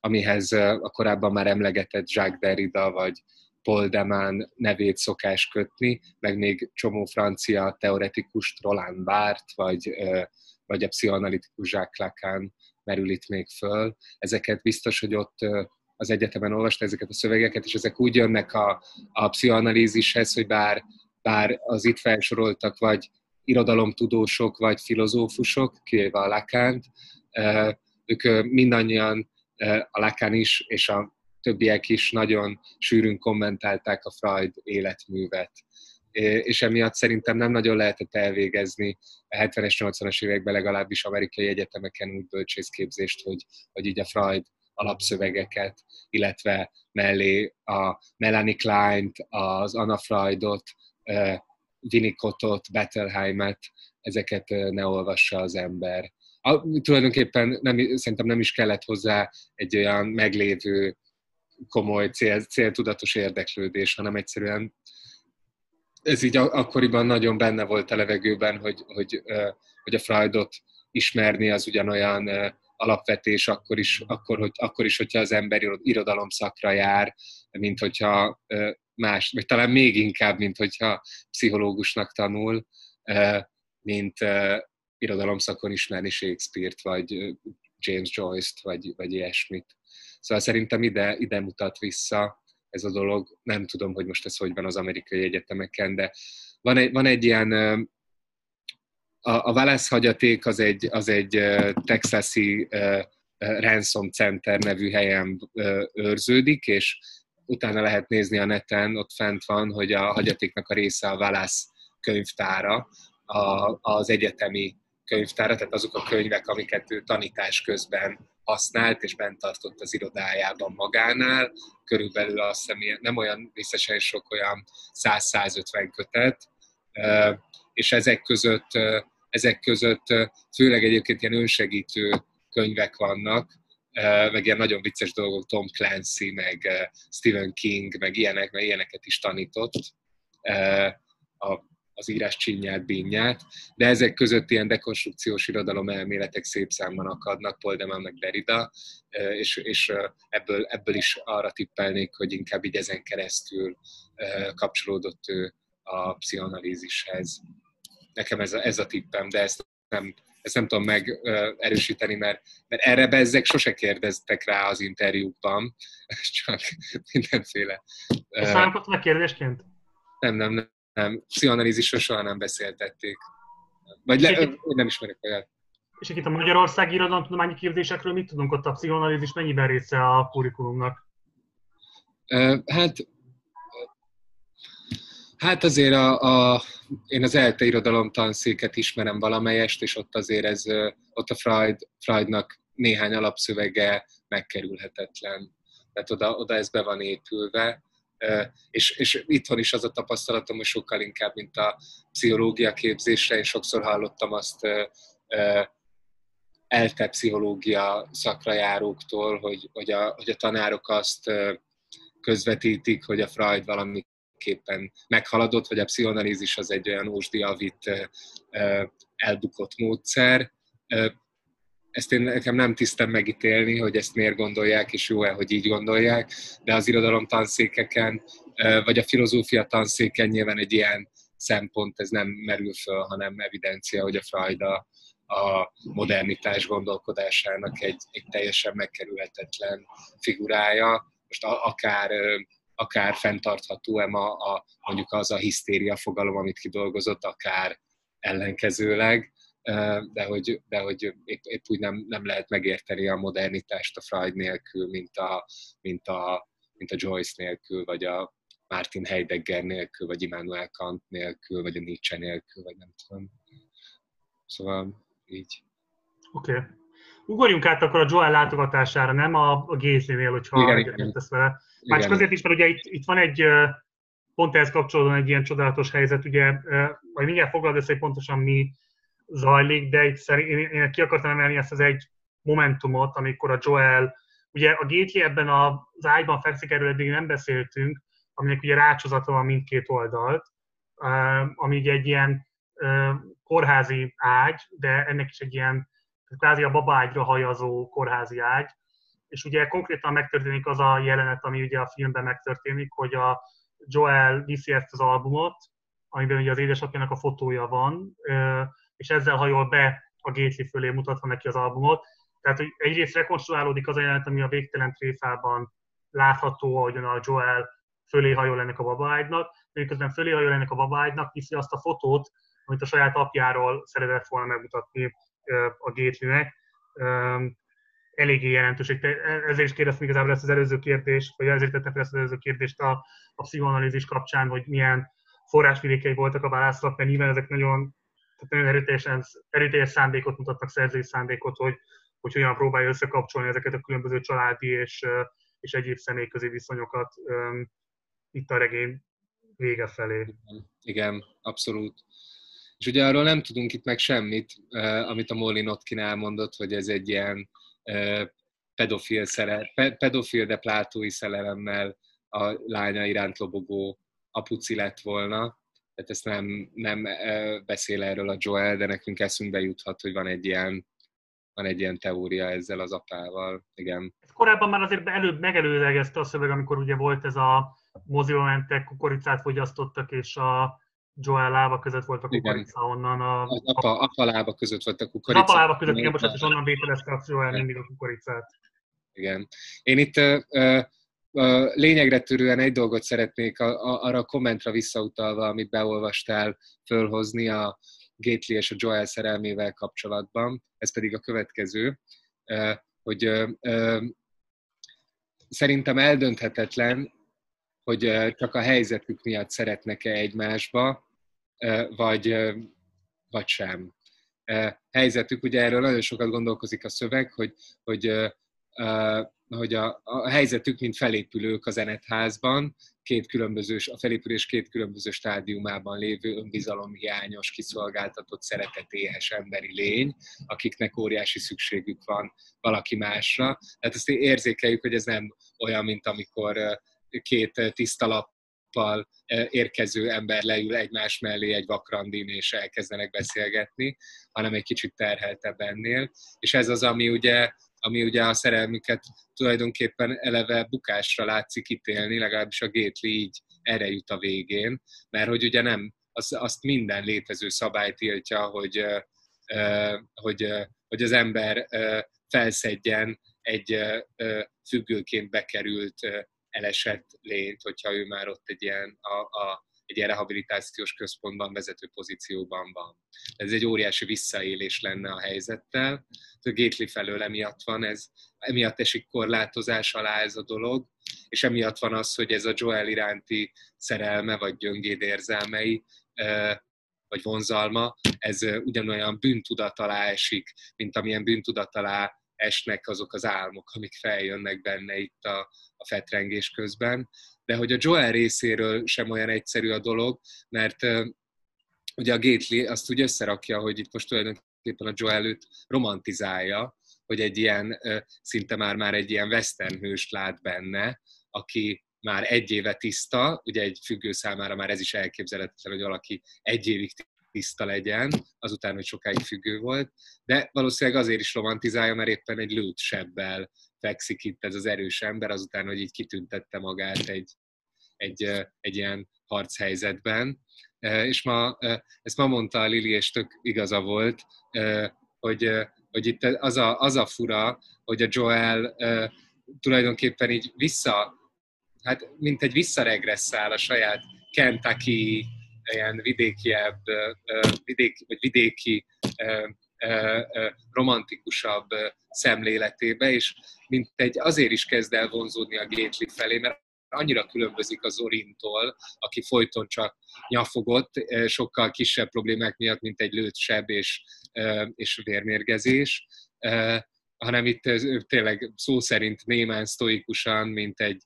amihez ö, a korábban már emlegetett Jacques Derrida, vagy Paul de Man nevét szokás kötni, meg még csomó francia teoretikust, Roland Barthes, vagy... Ö, vagy a pszichoanalitikus Jacques Lacan merül itt még föl. Ezeket biztos, hogy ott az egyetemen olvasta ezeket a szövegeket, és ezek úgy jönnek a, a pszichoanalízishez, hogy bár, bár az itt felsoroltak vagy irodalomtudósok, vagy filozófusok, kivéve a Lacant, ők mindannyian, a Lacan is, és a többiek is nagyon sűrűn kommentálták a Freud életművet. És emiatt szerintem nem nagyon lehetett elvégezni a hetvenes, nyolcvanas években legalábbis amerikai egyetemeken úgy bölcsészképzést, hogy, hogy így a Freud alapszövegeket, illetve mellé a Melanie Kleint, az Anna Freudot, Winnicottot, Bettelheimet, ezeket ne olvassa az ember. A, tulajdonképpen nem, szerintem nem is kellett hozzá egy olyan meglévő, komoly, cél, céltudatos érdeklődés, hanem egyszerűen ez így akkoriban nagyon benne volt a levegőben, hogy, hogy, hogy a Freudot ismerni az ugyanolyan alapvetés, akkor is, akkor, hogy, akkor is, hogyha az ember irodalom szakra jár, mint hogyha más, vagy talán még inkább, mint hogyha pszichológusnak tanul, mint irodalom szakon ismerni Shakespeare-t, vagy James Joyce-t, vagy, vagy ilyesmit. Szóval szerintem ide, ide mutat vissza ez a dolog, nem tudom, hogy most ez hogy van az amerikai egyetemeken, de van egy, van egy ilyen, a, a Wallace hagyaték az egy, az egy texasi Ransom Center nevű helyen őrződik, és utána lehet nézni a neten, ott fent van, hogy a hagyatéknak a része a Wallace könyvtára, a, az egyetemi könyvtára, tehát azok a könyvek, amiket ő tanítás közben használt, és bent tartott az irodájában magánál. Körülbelül azt hiszem, nem olyan részesen sok, olyan száz-százötven kötet, és ezek között, ezek között főleg egyébként ilyen önsegítő könyvek vannak, meg ilyen nagyon vicces dolgok, Tom Clancy, meg Stephen King, meg ilyenek, meg ilyeneket is tanított, a az írás csinyát, bínját, de ezek között ilyen dekonstrukciós irodalom elméletek szép számban akadnak, Paul de Man meg Derrida, és, és ebből, ebből is arra tippelnék, hogy inkább így ezen keresztül kapcsolódott ő a pszichoanalízishez. Nekem ez a, ez a tippem, de ezt nem, ezt nem tudom megerősíteni, mert, mert erre be ezek sose kérdeztek rá az interjúkban, csak mindenféle. Ezt állapottam a kérdésként? Nem, nem, nem. Nem, pszichoanalízisről soha nem beszéltették. Vagy le, nem ismerek olyat. És itt a magyarországi irodalomtudományi képzésekről mit tudunk, ott a pszichoanalízis mennyiben része a kurikulumnak? Hát, hát azért a, a, én az ELTE irodalom tanszéket ismerem valamelyest, és ott azért ez, ott a Freud, Freudnak néhány alapszövege megkerülhetetlen. Tehát oda, oda ez be van épülve. És, és itthon is az a tapasztalatom, hogy sokkal inkább, mint a pszichológia képzésre, én sokszor hallottam azt ELTE pszichológia szakra járóktól, hogy, hogy, a, hogy a tanárok azt közvetítik, hogy a Freud valamiképpen meghaladott, vagy a pszichoanalízis az egy olyan ósdi avit elbukott módszer. Ezt én nekem nem tisztem megítélni, hogy ezt miért gondolják, és jó-e, hogy így gondolják, de az irodalom tanszékeken, vagy a filozófia tanszéken nyilván egy ilyen szempont, ez nem merül föl, hanem evidencia, hogy a Freud a, a modernitás gondolkodásának egy, egy teljesen megkerülhetetlen figurája. Most a, akár, akár fenntartható-e ma a, mondjuk az a hisztéria fogalom, amit kidolgozott, akár ellenkezőleg, de hogy, de hogy épp, épp úgy nem, nem lehet megérteni a modernitást a Freud nélkül, mint a, mint a, mint a Joyce nélkül, vagy a Martin Heidegger nélkül, vagy Immanuel Kant nélkül, vagy a Nietzsche nélkül, vagy nem tudom. Szóval így. Oké. Okay. Ugorjunk át akkor a Joel látogatására, nem a, a Gatelynél, hogyha értesz vele. Már csak azért is, mert ugye itt, itt van egy, pont ehhez kapcsolódóan egy ilyen csodálatos helyzet, ugye, majd mindjárt foglald össze, hogy pontosan mi zajlik, de itt szerint, én ki akartam emelni ezt az egy momentumot, amikor a Joel, ugye a Gately ebben az ágyban fekszik, erről eddig nem beszéltünk, aminek ugye rácsozata van mindkét oldalt, ami egy ilyen kórházi ágy, de ennek is egy ilyen kvázi a babágyra hajazó kórházi ágy, és ugye konkrétan megtörténik az a jelenet, ami ugye a filmben megtörténik, hogy a Joel viszi ezt az albumot, amiben ugye az édesapjának a fotója van, és ezzel hajol be a Gately fölé, mutatva neki az albumot. Tehát, hogy egyrészt rekonstruálódik az a jelenet, ami a végtelen tréfában látható, ahogyan a Joel fölé hajol ennek a babaágynak, miközben fölé hajol ennek a babaágynak, viszi azt a fotót, amit a saját apjáról szeretett volna megmutatni a Gatelynek. Eléggé jelentős. Ezért is kérdeztem igazából ezt az előző kérdést, vagy ezért tettem fel ezt az előző kérdést a, a pszichoanalízis kapcsán, hogy milyen forrásvidékei voltak a válasznak, mert nyilván ezek nagyon Tehát nagyon erőteljesen, erőteljes szándékot mutatnak, szerzői szándékot, hogy, hogy hogyan próbálja összekapcsolni ezeket a különböző családi és, és egyéb személyközi viszonyokat um, itt a regény vége felé. Igen, abszolút. És ugye arról nem tudunk itt meg semmit, eh, amit a Molly Notkin elmondott, hogy ez egy ilyen eh, pedofil, szerel, pe, pedofil, de plátói szerelemmel a lánya iránt lobogó apuci lett volna. Tehát ezt nem, nem beszél erről a Joel, de nekünk eszünkbe juthat, hogy van egy ilyen, van egy ilyen teória ezzel az apával. Igen. Korábban már azért előbb megelőlegezte a szöveg, amikor ugye volt ez a moziba mentek, kukoricát fogyasztottak, és a Joel lába között volt a kukorica, igen. Onnan a... Az apa, apa lába között volt a kukorica. Az apa lába között, igen, bocsánat, és onnan vételezte a Joel mindig a kukoricát. Igen. Én itt... Ö, ö, lényegre törően egy dolgot szeretnék arra a kommentra visszautalva, amit beolvastál, fölhozni a Gately és a Joel szerelmével kapcsolatban. Ez pedig a következő, hogy szerintem eldönthetetlen, hogy csak a helyzetük miatt szeretnek-e egymásba, vagy, vagy sem. Helyzetük, ugye erről nagyon sokat gondolkozik a szöveg, hogy, hogy hogy a, a helyzetük, mint felépülők az Eneth házban, két különböző, a felépülés két különböző stádiumában lévő önbizalomhiányos, kiszolgáltatott, szeretetéhes emberi lény, akiknek óriási szükségük van valaki másra. Tehát ezt érzékeljük, hogy ez nem olyan, mint amikor két tiszta lappal érkező ember leül egymás mellé egy vakrandin, és elkezdenek beszélgetni, hanem egy kicsit terheltebb ennél. És ez az, ami ugye ami ugye a szerelmüket tulajdonképpen eleve bukásra látszik ítélni, legalábbis a Gately így erre jut a végén, mert hogy ugye nem, az, azt minden létező szabály tiltja, hogy, hogy, hogy az ember felszedjen egy függőként bekerült elesett lényt, hogyha ő már ott egy ilyen a, a, egy ilyen rehabilitációs központban vezető pozícióban van. Ez egy óriási visszaélés lenne a helyzettel. A Gately felől emiatt van ez, emiatt esik korlátozás alá ez a dolog, és emiatt van az, hogy ez a Joel iránti szerelme, vagy gyöngéd érzelmei, vagy vonzalma, ez ugyanolyan bűntudat alá esik, mint amilyen bűntudat alá esnek azok az álmok, amik feljönnek benne itt a, a fetrengés közben. De hogy a Joel részéről sem olyan egyszerű a dolog, mert uh, ugye a Gately azt úgy összerakja, hogy itt most tulajdonképpen a Joel őt romantizálja, hogy egy ilyen, uh, szinte már-már egy ilyen western hőst lát benne, aki már egy éve tiszta, ugye egy függő számára már ez is elképzelhetetlen, hogy valaki egy évig tiszta legyen, azután, hogy sokáig függő volt, de valószínűleg azért is romantizálja, mert éppen egy lőtsebbel fekszik itt ez az erős ember, azután, hogy így kitüntette magát egy, egy, egy ilyen harchelyzetben. És ma, ezt ma mondta a Lili, és tök igaza volt, hogy, hogy itt az a, az a fura, hogy a Joel tulajdonképpen így vissza, hát mint egy visszaregresszál a saját Kentucky, ilyen vidékiebb, vidéki, vagy vidéki romantikusabb szemléletébe, és mint egy azért is kezd el vonzódni a Gately felé, mert annyira különbözik az Orintól, aki folyton csak nyafogott, sokkal kisebb problémák miatt, mint egy lőttsebb és, és vérmérgezés, hanem itt tényleg szó szerint némán, sztoikusan, mint egy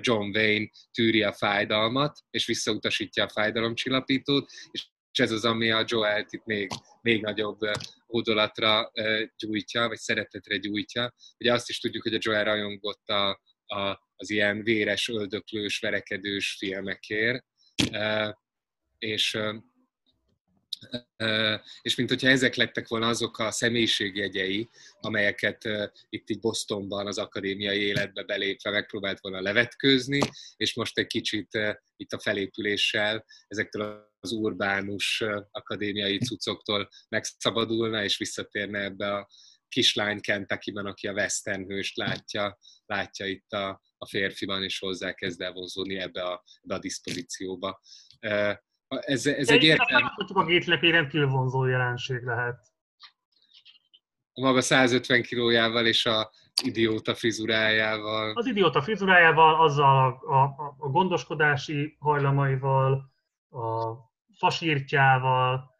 John Wayne tűri a fájdalmat, és visszautasítja a fájdalomcsillapítót, és ez az, ami a Joelt itt még, még nagyobb hódolatra gyújtja, vagy szeretetre gyújtja. Ugye azt is tudjuk, hogy a Joel rajongott a, a, az ilyen véres, öldöklős, verekedős filmekért, és, és mint hogyha ezek lettek volna azok a személyiségjegyei, amelyeket itt így Bostonban az akadémiai életbe belépve megpróbált volna levetkőzni, és most egy kicsit itt a felépüléssel ezektől az urbánus akadémiai cuccoktól megszabadulna, és visszatérne ebbe a kislány Kentuckyben, aki a western hőst látja, látja itt a, a férfiban, és hozzá kezd el vonzódni ebbe a, ebbe a diszpozícióba. Ez, ez egy értelmű... A Gately rendkívül vonzó jelenség lehet. A maga százötven kilójával és a idióta frizurájával. Az idióta frizurájával, azzal a, a, a gondoskodási hajlamaival, a fasírtjával,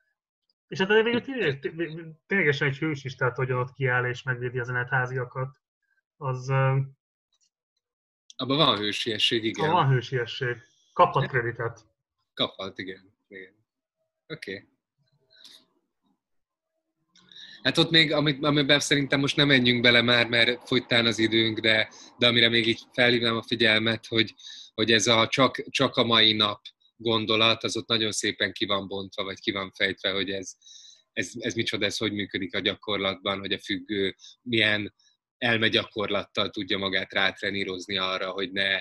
és hát végül ténylegesen egy hős is, tehát hogy ott kiáll és megvédi az Eneth háziakat, az... Abban van hősiesség, igen. Van hősiesség. Kaphat kreditet. Kaphat, igen. igen. Oké. Okay. Hát ott még, amiben szerintem most nem menjünk bele már, mert fogytán az időnk, de, de amire még így felhívnám a figyelmet, hogy, hogy ez a csak, csak a mai nap gondolat, az ott nagyon szépen ki van bontva, vagy ki van fejtve, hogy ez, ez, ez micsoda, ez hogy működik a gyakorlatban, hogy a függő milyen elmegyakorlattal tudja magát rátrenírozni arra, hogy ne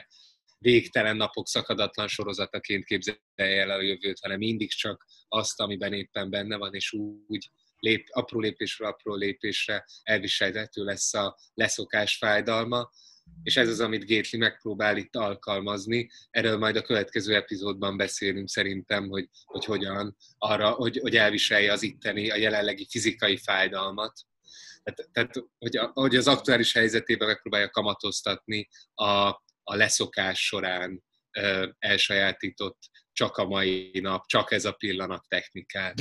végtelen napok szakadatlan sorozataként képzelje el a jövőt, hanem mindig csak azt, amiben éppen benne van, és úgy lép, apró lépésről apró lépésre elviselhető lesz a leszokás fájdalma. És ez az, amit Gately megpróbál itt alkalmazni. Erről majd a következő epizódban beszélünk szerintem, hogy, hogy hogyan, arra, hogy, hogy elviselje az itteni, a jelenlegi fizikai fájdalmat. Tehát, tehát hogy, a, hogy az aktuális helyzetében megpróbálja kamatoztatni a, a leszokás során ö, elsajátított csak a mai nap, csak ez a pillanat technikát.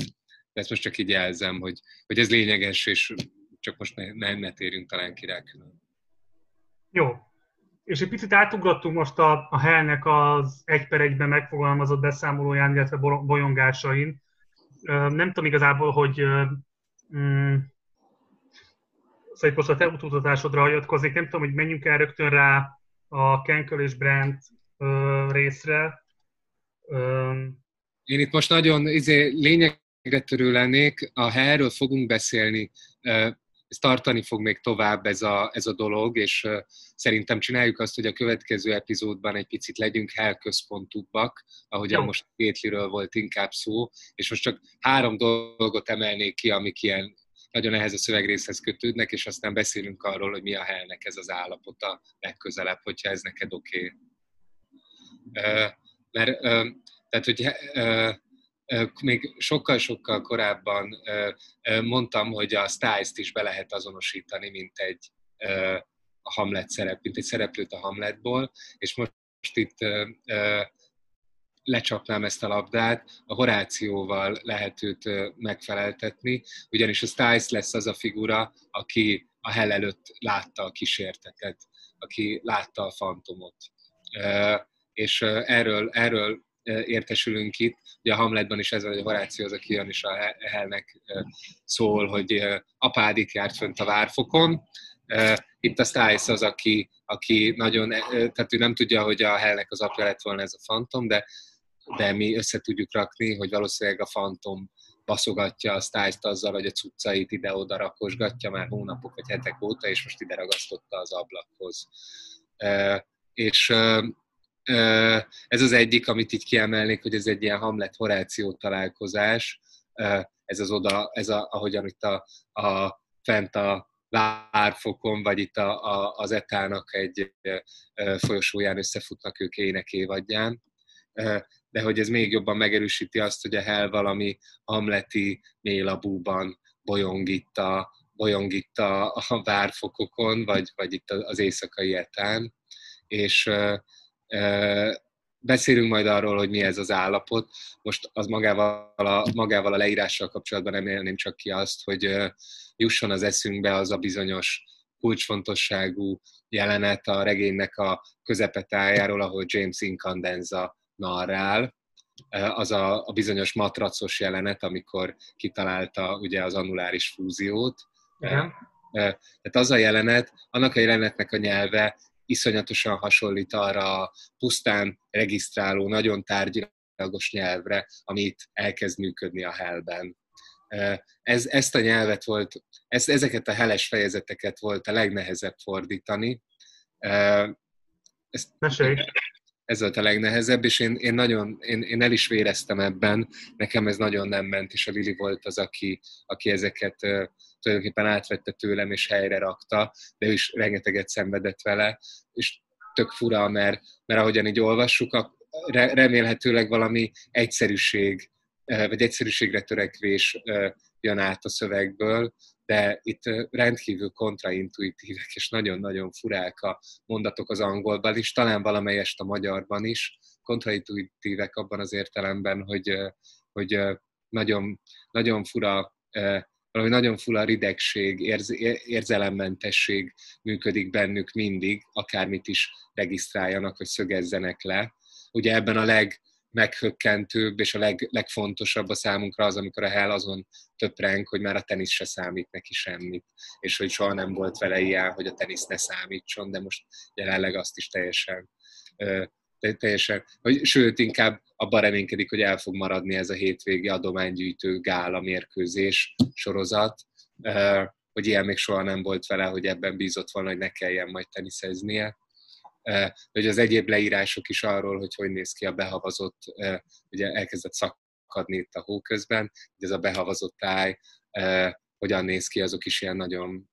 De ezt most csak így jelzem, hogy, hogy ez lényeges, és csak most ne, ne, ne térjünk talán ki rá külön. Jó. És egy picit átugrottunk most a, a Hellnek az egy per egyben megfogalmazott beszámolóján, illetve bolyongásain. Nem tudom igazából, hogy mm, szóval most a te utótatásodra hagyatkozik, nem tudom, hogy menjünk el rögtön rá a Kenkel és Brand részre. Én itt most nagyon izé, lényegre törő lennék, a Hellről fogunk beszélni. Ez tartani fog még tovább ez a, ez a dolog, és uh, szerintem csináljuk azt, hogy a következő epizódban egy picit legyünk Hell-központúbbak, ahogyan most a Gatelyről volt inkább szó, és most csak három dolgot emelnék ki, amik ilyen nagyon ehhez a szövegrészhez kötődnek, és aztán beszélünk arról, hogy mi a Hellnek ez az állapota legközelebb, hogyha ez neked oké. Okay. Uh, mert uh, Tehát, hogy ö, ö, még sokkal-sokkal korábban ö, ö, mondtam, hogy a Stice-t is be lehet azonosítani, mint egy ö, a Hamlet szerep, mint egy szereplőt a Hamletból, és most itt ö, ö, lecsapnám ezt a labdát, a Horációval lehet őt megfeleltetni, ugyanis a Stice lesz az a figura, aki a Hell előtt látta a kísértetet, aki látta a fantomot. És erről, erről értesülünk itt, ugye a Hamletban is ez a Horáció az, aki jön is a Hellnek szól, hogy apád itt járt fönt a várfokon. Itt a Stice az, aki, aki nagyon, tehát ő nem tudja, hogy a Hellnek az apja lett volna ez a fantom, de de mi össze tudjuk rakni, hogy valószínűleg a fantom baszogatja a Stice-t azzal, hogy a cuccait ide-oda rakosgatja már hónapok vagy hetek óta, és most ide ragasztotta az ablakhoz. És ez az egyik, amit így kiemelnék, hogy ez egy ilyen Hamlet-Horáció találkozás, ez az oda, ez a, ahogyan itt a, a fent a várfokon, vagy itt a, a, az Etának egy folyosóján összefutnak ők ének évadján. De hogy ez még jobban megerősíti azt, hogy a Hell valami hamleti mélabúban bolyong itt a, bolyong itt a, a várfokokon, vagy, vagy itt az éjszakai Etán. És e, e, beszélünk majd arról, hogy mi ez az állapot. Most az magával a, magával a leírással kapcsolatban remélném csak ki azt, hogy e, jusson az eszünkbe az a bizonyos kulcsfontosságú jelenet a regénynek a közepetájáról, ahol James Incandenza narrál, az a, a bizonyos matracos jelenet, amikor kitalálta ugye az annuláris fúziót. Uh-huh. Tehát az a jelenet, annak a jelenetnek a nyelve iszonyatosan hasonlít arra a pusztán regisztráló, nagyon tárgyilagos nyelvre, amit elkezd működni a Hellben. Ez, ezt a nyelvet volt, ez, ezeket a heles fejezeteket volt a legnehezebb fordítani. Ezt, ez volt a legnehezebb, és én, én nagyon, én, én el is véreztem ebben, nekem ez nagyon nem ment, és a Lili volt az, aki, aki ezeket tulajdonképpen átvette tőlem, és helyre rakta, de ő is rengeteget szenvedett vele, és tök fura, mert, mert ahogyan így olvassuk, a, remélhetőleg valami egyszerűség, vagy egyszerűségre törekvés jön át a szövegből, de itt rendkívül kontraintuitívek és nagyon-nagyon furák a mondatok az angolban is, talán valamelyest a magyarban is, kontraintuitívek abban az értelemben, hogy, hogy nagyon, nagyon fura, valami nagyon fura ridegség, érz, érzelemmentesség működik bennük mindig, akármit is regisztráljanak, vagy szögezzenek le. Ugye ebben a leg meghökkentőbb, és a leg, legfontosabb a számunkra az, amikor a Hell azon töpreng, hogy már a tenisz se számít neki semmit, és hogy soha nem volt vele ilyen, hogy a tenisz ne számítson, de most jelenleg azt is teljesen, teljesen vagy, sőt, inkább abban reménykedik, hogy el fog maradni ez a hétvégi adománygyűjtő gála mérkőzés sorozat, hogy ilyen még soha nem volt vele, hogy ebben bízott volna, hogy ne kelljen majd teniszeznie. Hogy az egyéb leírások is arról, hogy hogy néz ki a behavazott, ugye elkezdett szakadni itt a hó közben, hogy ez a behavazott táj hogyan néz ki, azok is ilyen nagyon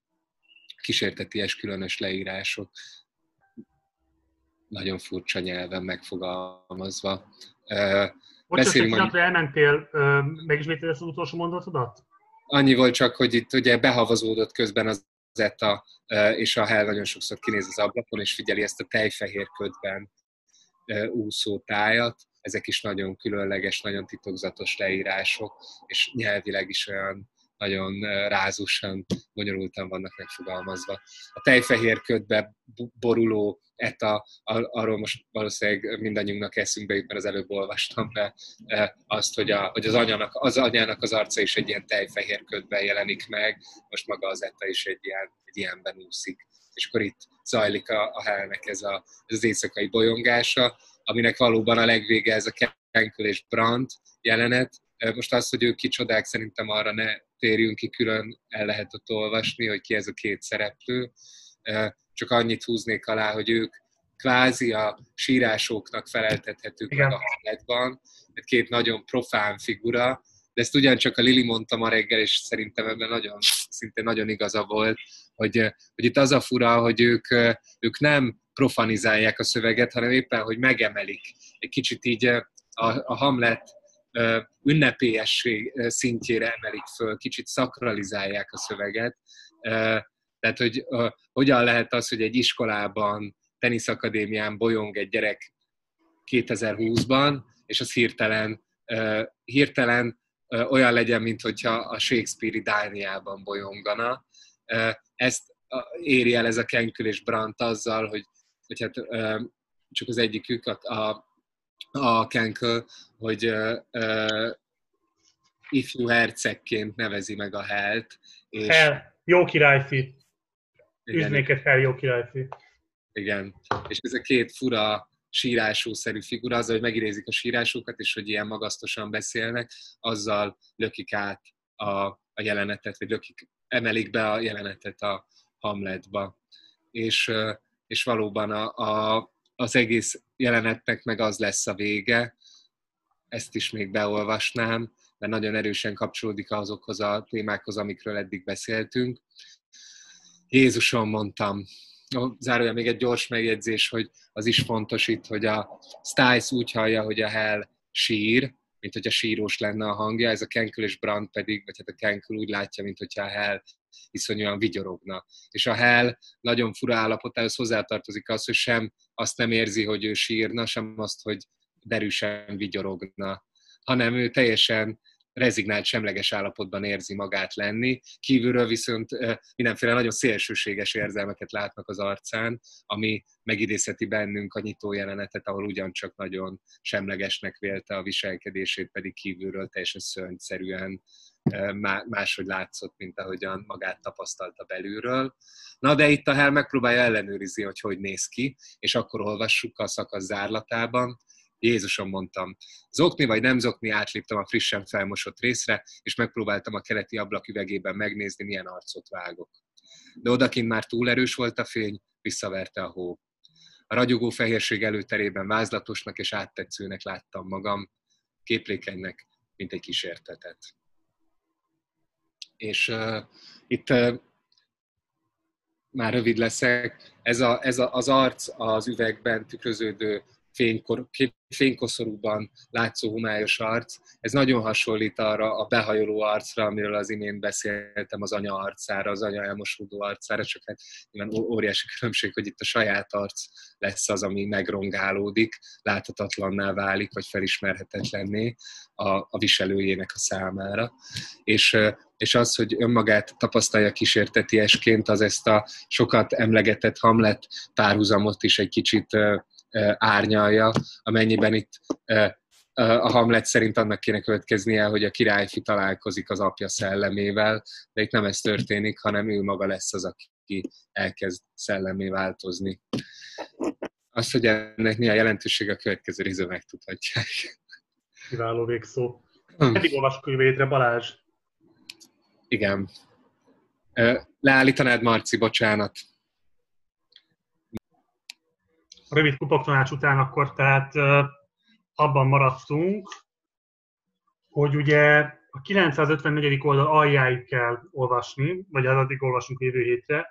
kísérteties, különös leírások, nagyon furcsa nyelven megfogalmazva. Bocsás, hogy majd... elmentél, megismétled ezt az utolsó mondatodat? Annyi volt csak, hogy itt ugye behavazódott közben az Zeta, és a Hell nagyon sokszor kinéz az ablakon, és figyeli ezt a tejfehér ködben úszó tájat. Ezek is nagyon különleges, nagyon titokzatos leírások, és nyelvileg is olyan nagyon rázusan, bonyolultan vannak megfogalmazva. A tejfehér ködbe boruló Eta, arról most valószínűleg mindannyiunknak eszünkbe jut, mert az előbb olvastam be azt, hogy, a, hogy az, anyának, az anyának az arca is egy ilyen tejfehér ködben jelenik meg, most maga az Eta is egy, ilyen, egy ilyenben úszik. És akkor itt zajlik a, a Hellnek ez, a, ez az éjszakai bolyongása, aminek valóban a legvége ez a Kenkel és Brand jelenet. Most az, hogy ők kicsodák, szerintem arra ne térjünk ki, külön el lehet ott olvasni, hogy ki ez a két szereplő. Csak annyit húznék alá, hogy ők kvázi a sírásoknak feleltethetők meg a Hamletban. Két nagyon profán figura, de ezt ugyancsak a Lili mondta ma reggel, és szerintem ebben nagyon, szinte nagyon igaza volt, hogy, hogy itt az a fura, hogy ők, ők nem profanizálják a szöveget, hanem éppen, hogy megemelik. Egy kicsit így a, a Hamlet ünnepélyesség szintjére emelik föl, kicsit szakralizálják a szöveget. Tehát, hogy hogyan lehet az, hogy egy iskolában, teniszakadémián bolyong egy gyerek kétezer-húszban, és az hirtelen, hirtelen olyan legyen, mintha a Shakespeare-i Dániában bolyongana. Ezt éri el ez a Kenkel és Brand azzal, hogy, hogy hát, csak az egyikük, a, a Kenkel, hogy ö, ö, ifjú hercegként nevezi meg a Helt. És... Hel, jó királyfi. Üznéket Hel, jó királyfi. Igen, és ez a két fura sírásószerű figura, azzal, hogy megidézik a sírásokat, és hogy ilyen magasztosan beszélnek, azzal lökik át a, a jelenetet, vagy lökik, emelik be a jelenetet a Hamletba. És, és valóban a, a, az egész jelenetnek meg az lesz a vége, ezt is még beolvasnám, mert nagyon erősen kapcsolódik azokhoz a témákhoz, amikről eddig beszéltünk. Jézusom, mondtam. Zárója még egy gyors megjegyzés, hogy az is fontos itt, hogy a Stice úgy hallja, hogy a Hell sír, mint hogyha sírós lenne a hangja, ez a Kenkel és Brand pedig, vagy hát a Kenkel úgy látja, mint hogyha a Hell iszonyúan vigyorogna. És a Hell nagyon fura állapotához hozzátartozik az, hogy sem azt nem érzi, hogy ő sírna, sem azt, hogy derűsen vigyorogna, hanem ő teljesen rezignált, semleges állapotban érzi magát lenni, kívülről viszont mindenféle nagyon szélsőséges érzelmeket látnak az arcán, ami megidézheti bennünk a nyitó jelenetet, ahol ugyancsak nagyon semlegesnek vélte a viselkedését, pedig kívülről teljesen szörnyszerűen máshogy látszott, mint ahogyan magát tapasztalta belülről. Na de itt a Hell megpróbálja ellenőrizni, hogy hogy néz ki, és akkor olvassuk a szakasz zárlatában. Jézusom, mondtam, zokni vagy nem zokni, átléptem a frissen felmosott részre, és megpróbáltam a keleti ablak üvegében megnézni, milyen arcot vágok. De odakint már túl erős volt a fény, visszaverte a hó. A ragyogó fehérség előterében vázlatosnak és áttetszőnek láttam magam, képlékenynek, mint egy kísértetet. És uh, itt uh, már rövid leszek, ez, a, ez a, az arc az üvegben tükröződő, Fénykor, fénykoszorúban látszó homályos arc, ez nagyon hasonlít arra a behajoló arcra, amiről az imént beszéltem, az anya arcára, az anya elmosódó arcára, csak hát óriási különbség, hogy itt a saját arc lesz az, ami megrongálódik, láthatatlanná válik, vagy felismerhetetlenné a, a viselőjének a számára. És, és az, hogy önmagát tapasztalja kísértetiesként, az ezt a sokat emlegetett Hamlet párhuzamot is egy kicsit árnyalja, amennyiben itt a Hamlet szerint annak kéne következnie, hogy a királyfi találkozik az apja szellemével, de itt nem ez történik, hanem ő maga lesz az, aki elkezd szellemé változni. Azt, hogy ennek mi a jelentőség, a következő részben megtudhatják. Kiváló végszó. Eddig olvasok üvédre, Balázs. Igen. Leállítanád, Marci, bocsánat. A rövid kupaktanács után akkor tehát abban maradtunk, hogy ugye a kilencszázötvennegyedik oldal aljáig kell olvasni, vagy az addig olvasunk jövő hétre.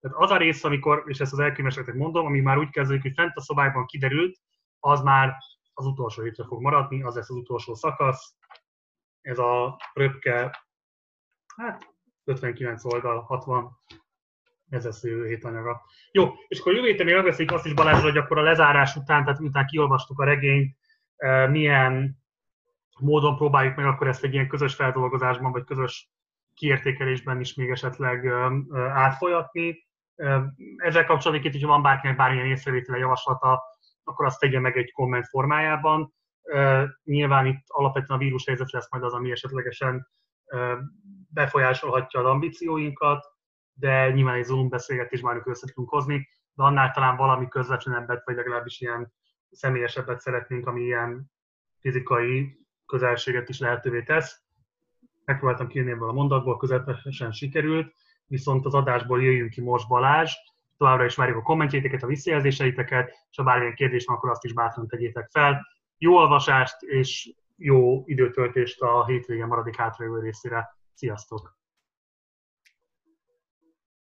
Tehát az a rész, amikor, és ezt az elkönyveseknek mondom, ami már úgy kezdődik, hogy fent a szobályban kiderült, az már az utolsó hétre fog maradni, az lesz az utolsó szakasz. Ez a röpke, hát ötvenkilenc oldal, hatvan. Ez lesz a jövő hét anyaga. Jó, és akkor jövő héten még megbeszéljük azt is, Balázsra, hogy akkor a lezárás után, tehát miután kiolvastuk a regényt, milyen módon próbáljuk meg akkor ezt egy ilyen közös feldolgozásban, vagy közös kiértékelésben is még esetleg átfolyatni. Ezzel kapcsolatban itt, hogyha van bárkinek bármilyen észrevétele, javaslata, akkor azt tegye meg egy komment formájában. Nyilván itt alapvetően a vírus helyzet lesz majd az, ami esetlegesen befolyásolhatja az ambícióinkat, de nyilván egy Zoom beszélgetés már össze tudunk hozni, de annál talán valami közvetlenebbet, vagy legalábbis ilyen személyesebbet szeretnénk, ami ilyen fizikai közelséget is lehetővé tesz. Megpróbáltam kijönni ebből a mondatból, közepesen sikerült, viszont az adásból jöjjünk ki most, Balázs. Továbbra is várjuk a kommentjeiteket, a visszajelzéseiteket, és ha bármilyen kérdés van, akkor azt is bátran tegyétek fel. Jó olvasást és jó időtöltést a hétvégén maradék hátralévő részére. Sziasztok!